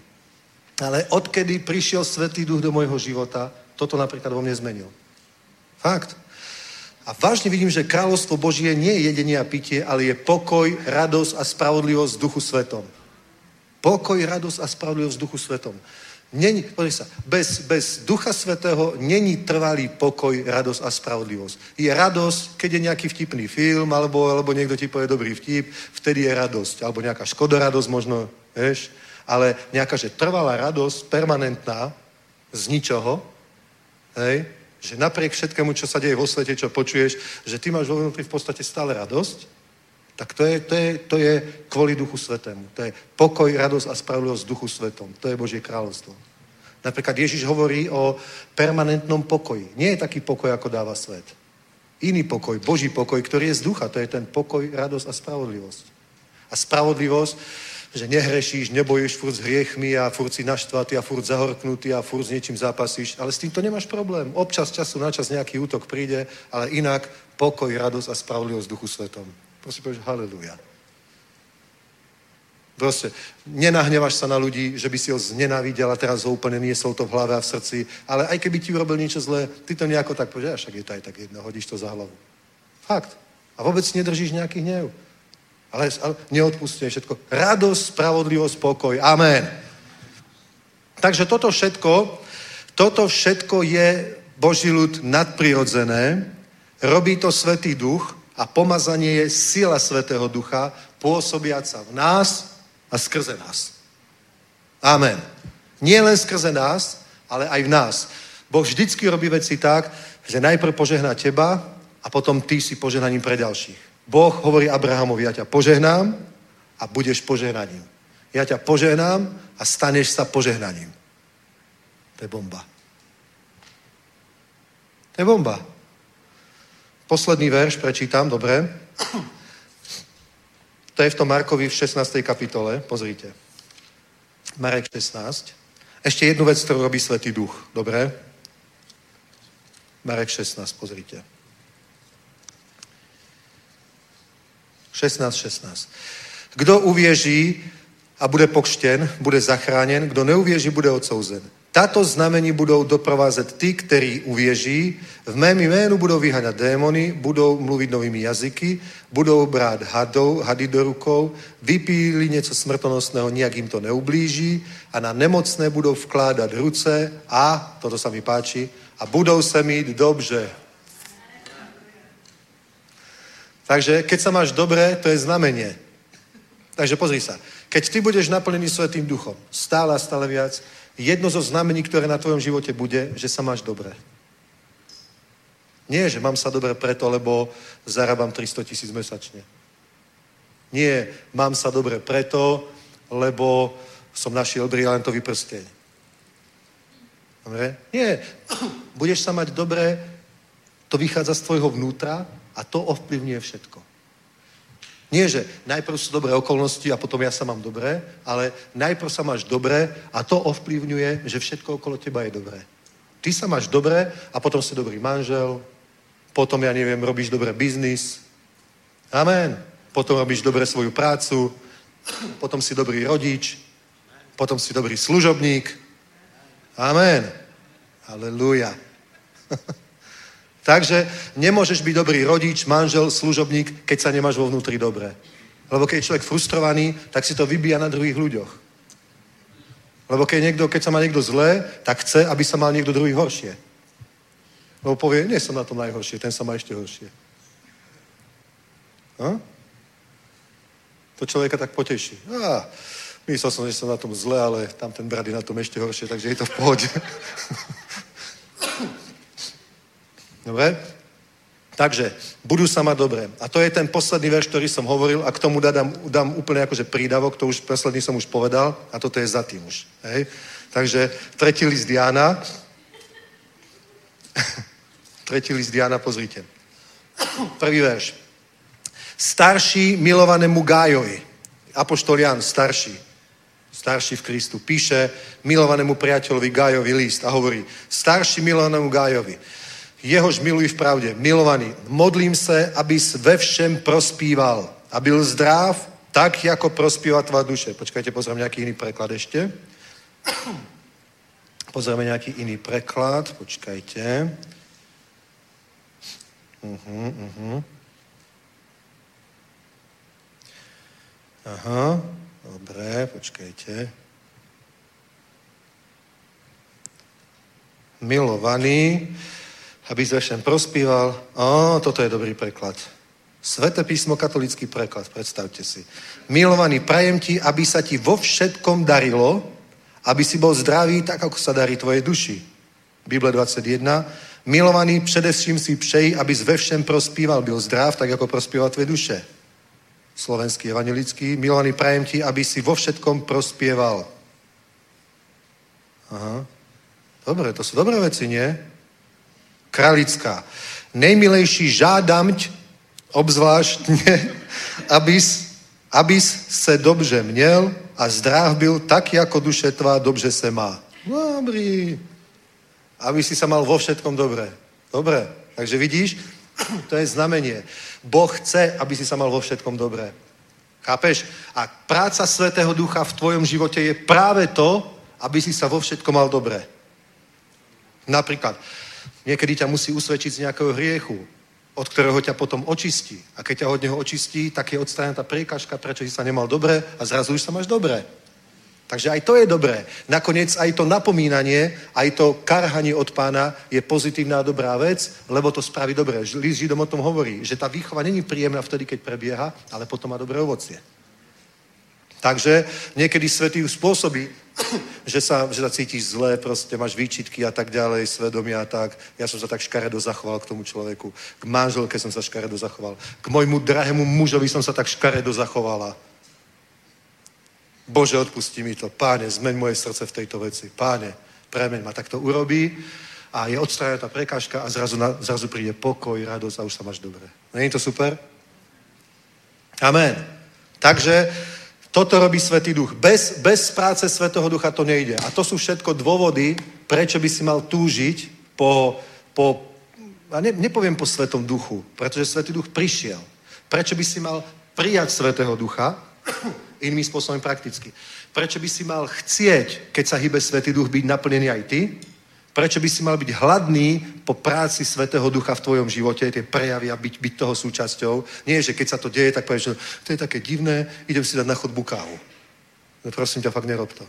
Ale odkedy prišiel Svätý Duch do môjho života, toto napríklad vo mne zmenil. Fakt. A vážne vidím, že kráľovstvo Božie nie je jedenie a pitie, ale je pokoj, radosť a spravodlivosť v Duchu Svetom. Pokoj, radosť a spravodlivosť v Duchu Svetom. Není, sa, bez, bez Ducha Svetého není trvalý pokoj, radosť a spravodlivosť. Je radosť, keď je nejaký vtipný film, alebo, alebo niekto ti povie dobrý vtip, vtedy je radosť. Alebo nejaká škodoradosť možno, vieš. Ale nejaká, že trvalá radosť, permanentná, z ničoho, hej, že napriek všetkému, čo sa deje vo svete, čo počuješ, že ty máš vo vnútri v podstate stále radosť, tak to je, to je, to je kvôli Duchu Svetému. To je pokoj, radosť a spravodlivosť Duchu Svetom. To je Božie kráľovstvo. Napríklad Ježiš hovorí o permanentnom pokoji. Nie je taký pokoj, ako dáva svet. Iný pokoj, Boží pokoj, ktorý je z ducha. To je ten pokoj, radosť a spravodlivosť. A spravodlivosť, že nehrešíš, nebojíš furt s hriechmi a furt si naštvatý a furt zahorknutý a furt s niečím zápasíš, ale s týmto nemáš problém. Občas času na čas nejaký útok príde, ale inak pokoj, radosť a spravodlivosť Duchu Svetom. Prosím, povieš haleluja. Proste, nenahnevaš sa na ľudí, že by si ho znenávidel a teraz ho úplne niesol to v hlave a v srdci, ale aj keby ti urobil niečo zlé, ty to nejako tak povieš, a však je to aj tak jedno, hodíš to za hlavu. Fakt. A vôbec nedržíš nejaký hnev. Ale, ale neodpustí všetko. Radosť, spravodlivosť, pokoj. Amen. Takže toto všetko, toto všetko je Boží ľud nadprirodzené, robí to Svätý Duch a pomazanie je sila Svätého Ducha pôsobiať sa v nás a skrze nás. Amen. Nie len skrze nás, ale aj v nás. Boh vždycky robí veci tak, že najprv požehná teba a potom ty si požehnaním pre ďalších. Boh hovorí Abrahamovi, ja ťa požehnám a budeš požehnaním. Ja ťa požehnám a staneš sa požehnaním. To je bomba. To je bomba. Posledný verš prečítam, dobre. To je v tom Markovi v šestnástej kapitole, pozrite. Marek šestnásť. Ešte jednu vec, ktorú robí Svätý Duch, dobre. Marek šestnásť, pozrite. šestnásť šestnásť. Kdo uvěří a bude pokřtěn, bude zachráněn, kdo neuvěří, bude odsouzen. Tato znamení budou doprovázet ty, kteří uvěří, v mém jménu budou vyháňat démony, budou mluvit novými jazyky, budou brát hadou, hady do rukou, vypíli něco smrtonosného, nijak jim to neublíží a na nemocné budou vkládat ruce a, toto sa mi páči, a budou se mít dobře. Takže keď sa máš dobre, to je znamenie. Takže pozri sa. Keď ty budeš naplnený Svätým Duchom, stále a stále viac, jedno zo znamení, ktoré na tvojom živote bude, že sa máš dobre. Nie, že mám sa dobre preto, lebo zarábam tristotisíc mesačne. Nie, mám sa dobre preto, lebo som našiel brilantový prsteň. Dobre? Nie. Budeš sa mať dobre, to vychádza z tvojho vnútra, a to ovplyvňuje všetko. Nie, že najprv sú dobré okolnosti a potom ja sa mám dobré, ale najprv sa máš dobré a to ovplyvňuje, že všetko okolo teba je dobré. Ty sa máš dobré a potom si dobrý manžel, potom, ja neviem, robíš dobré biznis. Amen. Potom robíš dobré svoju prácu, potom si dobrý rodič, potom si dobrý služobník. Amen. Halelúja. Takže nemôžeš byť dobrý rodič, manžel, služobník, keď sa nemáš vo vnútri dobre. Lebo keď je človek frustrovaný, tak si to vybíja na druhých ľuďoch. Lebo keď, niekto, keď sa má niekto zlé, tak chce, aby sa mal niekto druhý horšie. Lebo povie, nie som na tom najhoršie, ten sa má ešte horšie. No? To človeka tak poteší. Á, myslel som, že som na tom zle, ale tam ten brat je na tom ešte horšie, takže je to v pohode. Dobre? Takže budú sa mať dobre. A to je ten posledný verš, ktorý som hovoril a k tomu dám, dám úplne akože prídavok, to už posledný som už povedal a toto je za tým už. Hej? Takže tretí list Jána. Tretí list Jána, pozrite. Prvý verš. Starší milovanému Gajovi. Apoštol Ján, starší. Starší v Kristu. Píše milovanému priateľovi Gajovi list a hovorí. Starší milovanému Gajovi. Jehož miluji v pravdě. Milovaný, modlím se, abys ve všem prospíval a byl zdrav, tak jako prospívá tvá duše. Počkajte, pozrám nějaký jiný preklad ještě. Pozráme nějaký jiný preklad, počkajte. Uhum, uhum. Aha, dobré, počkajte. Milovaný, aby se všem prospíval. Á, toto je dobrý preklad. Sveté písmo, katolický preklad, predstavte si. Milovaný, prajem ti, aby sa ti vo všetkom darilo, aby si bol zdravý, tak ako sa darí tvoje duši. Bible dvacet jedna. Milovaný, především si přeji, abys ve všem prospíval, byl zdrav, tak jako prospívá tvé duše. Slovenský, evangelický. Milovaný, prajem ti, aby si vo všetkom prospieval. Aha. Dobre, to sú dobré veci, nie? Kralická. Nejmilejší, žádám ť, obzvláštně, abys, abys se dobře měl a zdrav byl, tak jako duše tvá dobře se má. Dobrý. Aby si sa mal vo všetkom dobre. Dobre. Takže vidíš, to je znamenie. Boh chce, aby si sa mal vo všetkom dobre. Chápeš? A práca Svätého Ducha v tvojom živote je práve to, aby si sa vo všetkom mal dobre. Napríklad, niekedy ťa musí usvedčiť z nejakého hriechu, od ktorého ťa potom očistí. A keď ťa od neho očistí, tak je odstránená tá prekažka, prečo si sa nemal dobre a zrazu už sa máš dobre. Takže aj to je dobré. Nakoniec aj to napomínanie, aj to karhanie od pána je pozitívna a dobrá vec, lebo to spraví dobré. List Židom o tom hovorí, že tá výchova není príjemná vtedy, keď prebieha, ale potom má dobré ovocie. Takže niekedy svätý spôsobí, že sa, že sa cítiš zle, proste máš výčitky a tak ďalej, svedomia a tak. Ja som sa tak škaredo zachoval k tomu človeku. K manželke som sa škaredo zachoval. K môjmu drahému mužovi som sa tak škaredo zachovala. Bože, odpustí mi to. Páne, zmeň moje srdce v tejto veci. Páne, premeň ma. Tak to urobí a je odstránená tá prekážka a zrazu, na, zrazu príde pokoj, radosť a už sa máš dobre. Není to super? Amen. Takže toto robí Svätý Duch. Bez, bez práce Svätého Ducha to nejde. A to sú všetko dôvody, prečo by si mal túžiť po, po a ne, nepoviem po Svätom Duchu, pretože Svätý Duch prišiel. Prečo by si mal prijať Svätého Ducha, inými spôsobom prakticky. Prečo by si mal chcieť, keď sa hýbe Svätý Duch, byť naplnený aj ty? Prečo by si mal byť hladný po práci Svätého Ducha v tvojom živote, tie prejavy a byť, byť toho súčasťou? Nie, že keď sa to deje, tak povieš, že to je také divné, idem si dať na chodbu kávu. No prosím ťa, fakt nerob to.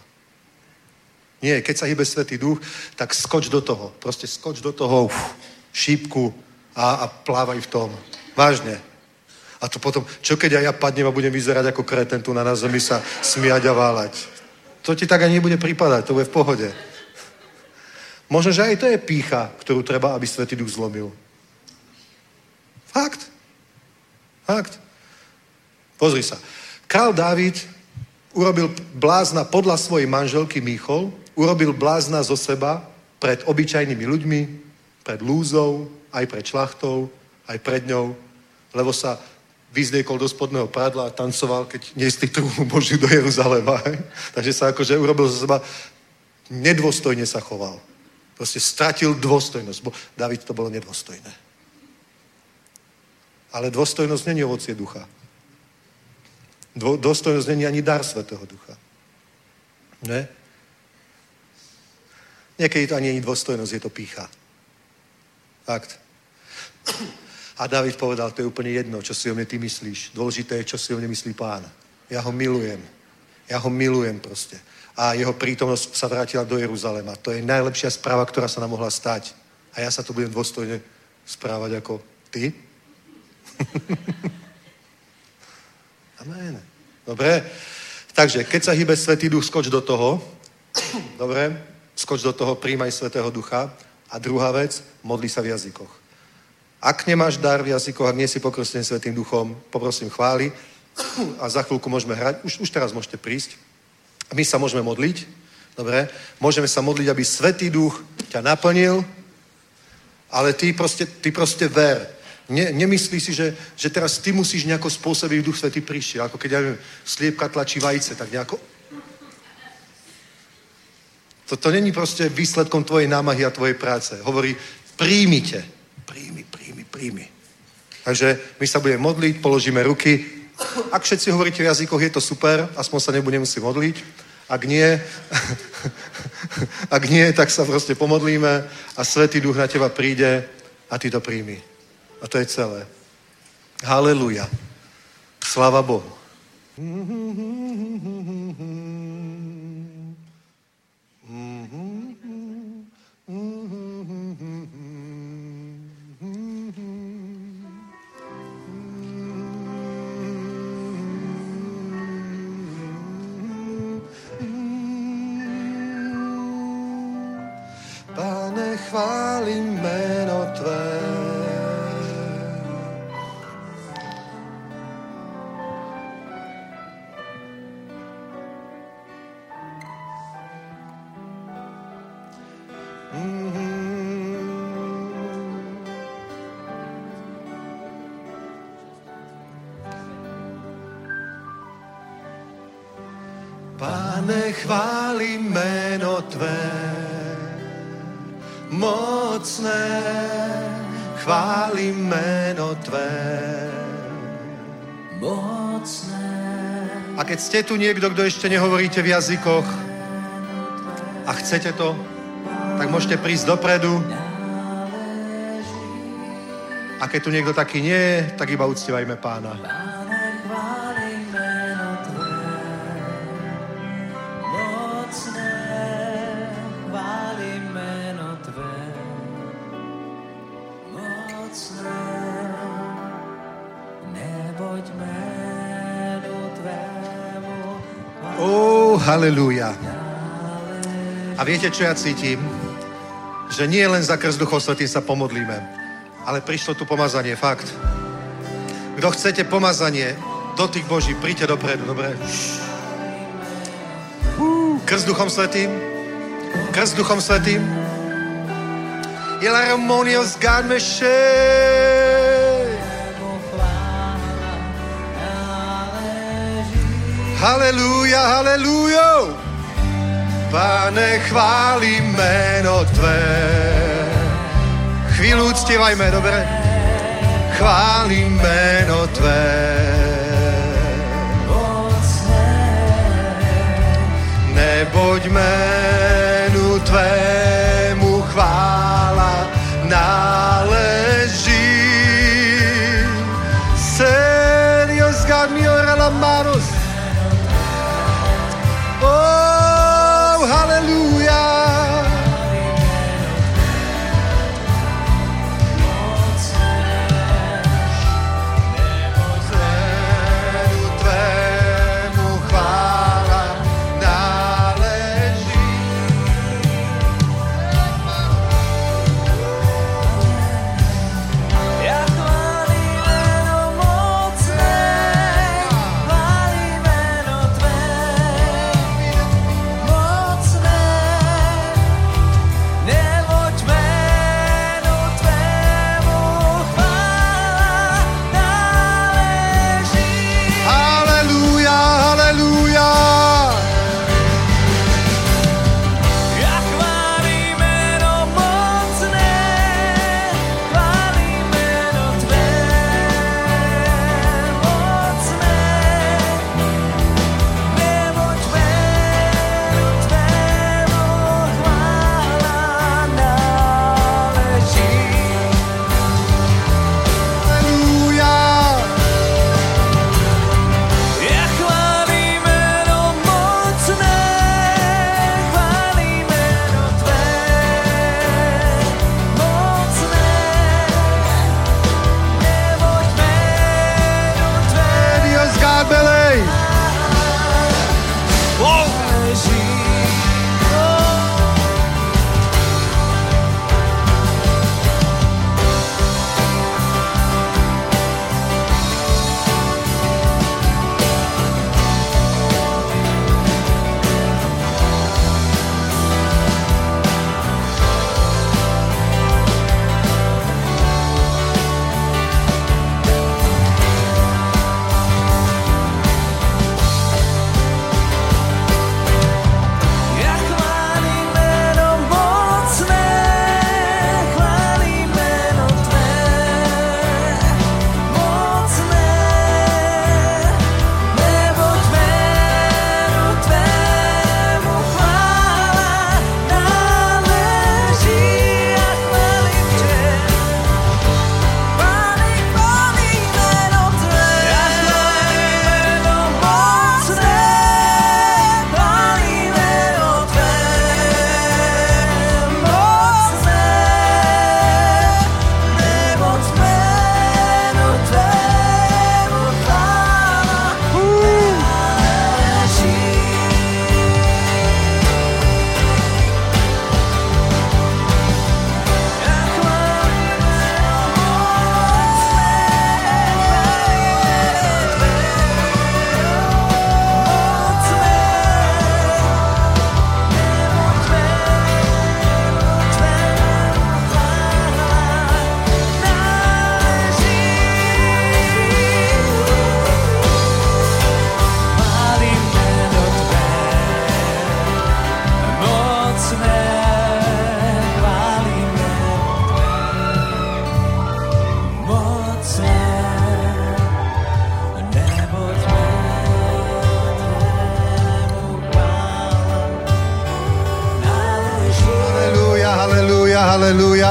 Nie, keď sa hýbe Svätý Duch, tak skoč do toho. Proste skoč do toho, uf, šípku a, a plávaj v tom. Vážne. A to potom, čo keď aj ja padnem a budem vyzerať ako kreten tu na nás zemi sa smiať a váľať. To ti tak ani nebude pripadať, to bude v pohode. Možno, že aj to je pýcha, ktorú treba, aby Svätý Duch zlomil. Fakt. Fakt. Pozri sa. Král Dávid urobil blázna podľa svojej manželky Michol, urobil blázna zo seba pred obyčajnými ľuďmi, pred lúzou, aj pred šlachtou, aj pred ňou, lebo sa vyzdejkol do spodného prádla a tancoval, keď niesli trúnu Božiu do Jeruzalema. He? Takže sa akože urobil za seba, nedôstojne sa choval. Proste stratil dôstojnosť. Bo Dávid to bolo nedôstojné. Ale dôstojnosť není ovocie ducha. Dvo, dôstojnosť není ani dar Svätého Ducha. Ne? Niekedy to ani není dôstojnosť, je to pýcha. Fakt. A Dávid povedal, to je úplne jedno, čo si o mne ty myslíš. Dôležité je, čo si o mne myslí Pán. Ja ho milujem. Ja ho milujem proste. A jeho prítomnosť sa vrátila do Jeruzalema. To je najlepšia správa, ktorá sa nám mohla stať. A ja sa tu budem dôstojne správať ako ty. Amen. Dobre. Takže, keď sa hýbe Svätý Duch, skoč do toho. Dobre. Skoč do toho, príjmaj Svätého Ducha. A druhá vec, modli sa v jazykoch. Ak nemáš dar v jazykoch, ak nie si pokrstený Svätým Duchom, poprosím chváli a za chvíľku môžeme hrať. Už, už teraz môžete prísť. My sa môžeme modliť. Dobre? Môžeme sa modliť, aby Svätý Duch ťa naplnil, ale ty proste, ty proste ver. Ne, nemyslí si, že, že teraz ty musíš nejako spôsobiť, Duch Svätý prišiel. Ako keď, ja neviem, sliepka tlačí vajce, tak nejako... Toto není proste výsledkom tvojej námahy a tvojej práce. Hovorí, príjmite. Príjmi, príjmi, príjmi. Takže my sa budeme modliť, položíme ruky. Ak všetci hovoríte v jazykoch, je to super, aspoň sa nebudeme musieť modliť. Ak nie, ak nie, tak sa proste pomodlíme a Svätý Duch na teba príde a ty to príjmi. A to je celé. Haleluja. Sláva Bohu. Pane, chválím jméno Tvé. Pane, chválím jméno Tvé. Mocné, chválím jméno Tvé. Mocné. A keď ste tu niekto, kto ešte nehovoríte v jazykoch a chcete to, tak môžete prísť dopredu. A keď tu niekto taký nie je, tak iba uctievajme Pána. Halelúja. A viete, čo ja cítim? Že nie len za krst Duchom Svätým sa pomodlíme, ale prišlo tu pomazanie, fakt. Kto chcete pomazanie, dotyk Boží, príďte dopredu, dobre? Krst Duchom Svätým, krst Duchom Svätým. Il harmonious God me share. Halelúja, halelújo. Pane, chválím jméno Tvé. Chvíli uctívajme, dobré? Chválím jméno Tvé. Neboť jménu Tvému chvála náleží. Serios God mi ora la manos.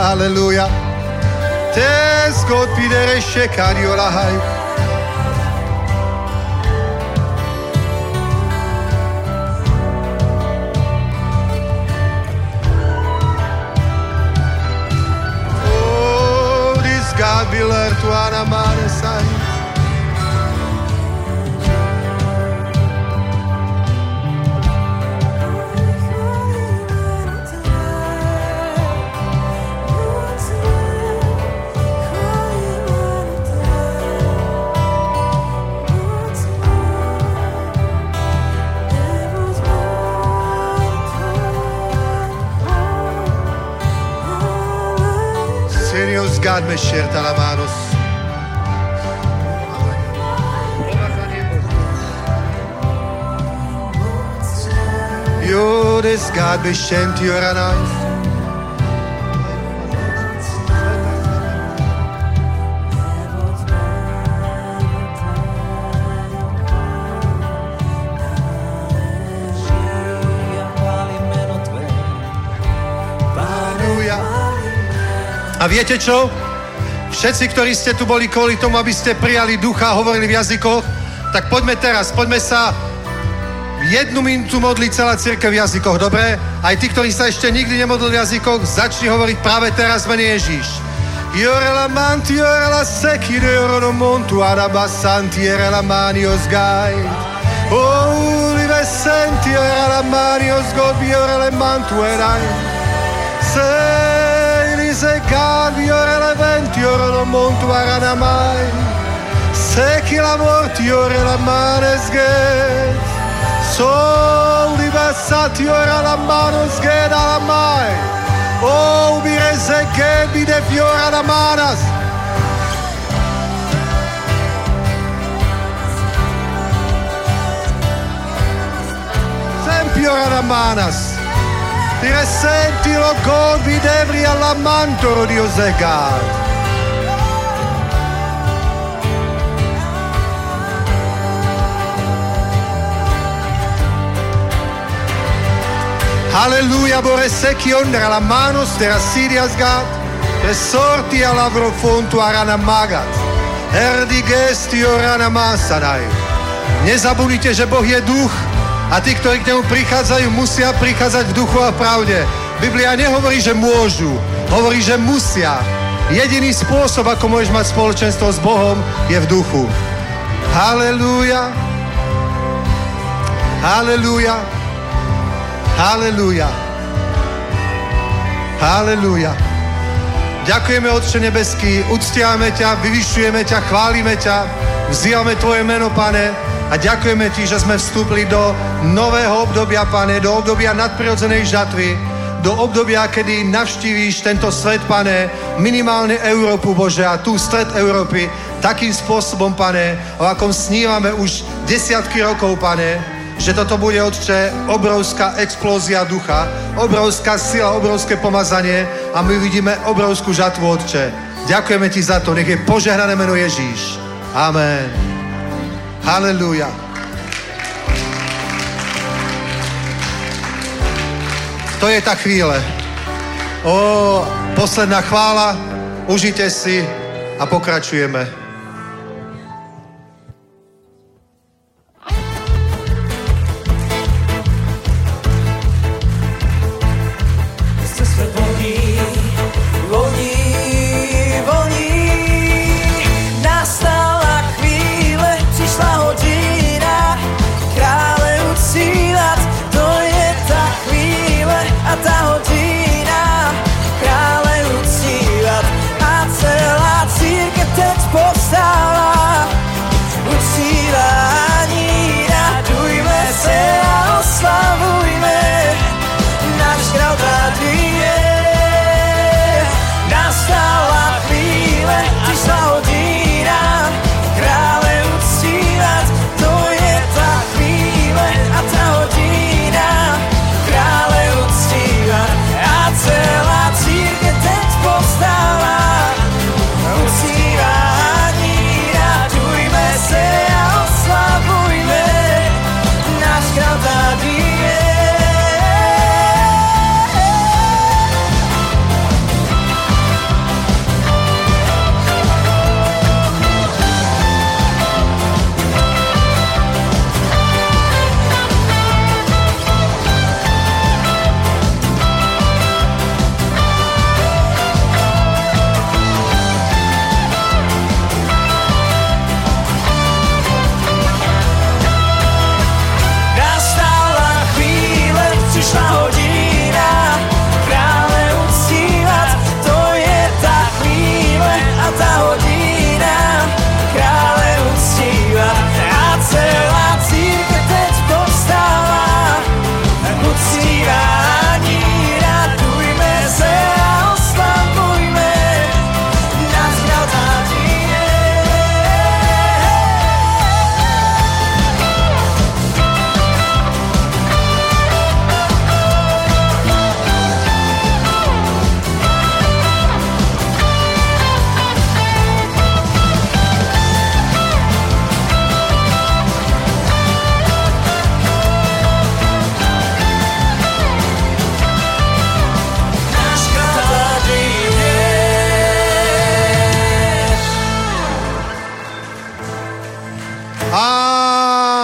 haleluja. Tez kot pidere shekani olahai. Oh, this God will learn to anamar sai. God me sherta la manos. Yo des God me shem ti oranais. A viete čo? Všetci, ktorí ste tu boli kvôli tomu, aby ste prijali ducha a hovorili v jazykoch, tak poďme teraz, poďme sa jednu minútu modliť celá cirkev v jazykoch, dobre? Aj tí, ktorí sa ešte nikdy nemodlili v jazykoch, začni hovoriť práve teraz mene Ježíš. Jorela manti, jorela seki, jorelo montu, arabasanti, jorela manios gai. O, ulive senti, jorela manios gobi, jorele mantu, erai. Se... Se calvi ora le venti, ora lo monto varana mai. Se chi la morti, ora la mano sghe. Soli passati, ora la mano sghe da mai. Oh, mi rese che mi de fiora la manas. Sempre ora la manas. Dire senti lo corvi devri all'amantoro di Osegar. Alleluia, voresse chi ondra la manos della Siriasgat e sorti all'avrofontu Aranamagat. Erdi gesti Oranamasanai. Nezabudnite, že Boh je duch. A tí, ktorí k nemu prichádzajú, musia prichádzať v duchu a v pravde. Biblia nehovorí, že môžu, hovorí, že musia. Jediný spôsob, ako môžeš mať spoločenstvo s Bohom, je v duchu. Halelúja. Halelúja. Halelúja. Halelúja. Ďakujeme, Otče nebeský, uctiame ťa, vyvyšujeme ťa, chválime ťa, vzývame tvoje meno, Pane. A ďakujeme ti, že sme vstúpli do nového obdobia, Pane, do obdobia nadprirodzenej žatvy, do obdobia, kedy navštívíš tento svet, Pane, minimálne Európu, Bože, a tú stred Európy takým spôsobom, Pane, o akom snívame už desiatky rokov, Pane, že toto bude, Otče, obrovská explózia ducha, obrovská sila, obrovské pomazanie a my vidíme obrovskú žatvu, Otče. Ďakujeme ti za to, nech je požehnané meno Ježíš. Amen. Halleluja. To je ta chvíle. Ó, posledná chvála. Užite si a pokračujeme. Boss.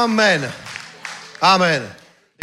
Amen. Amen.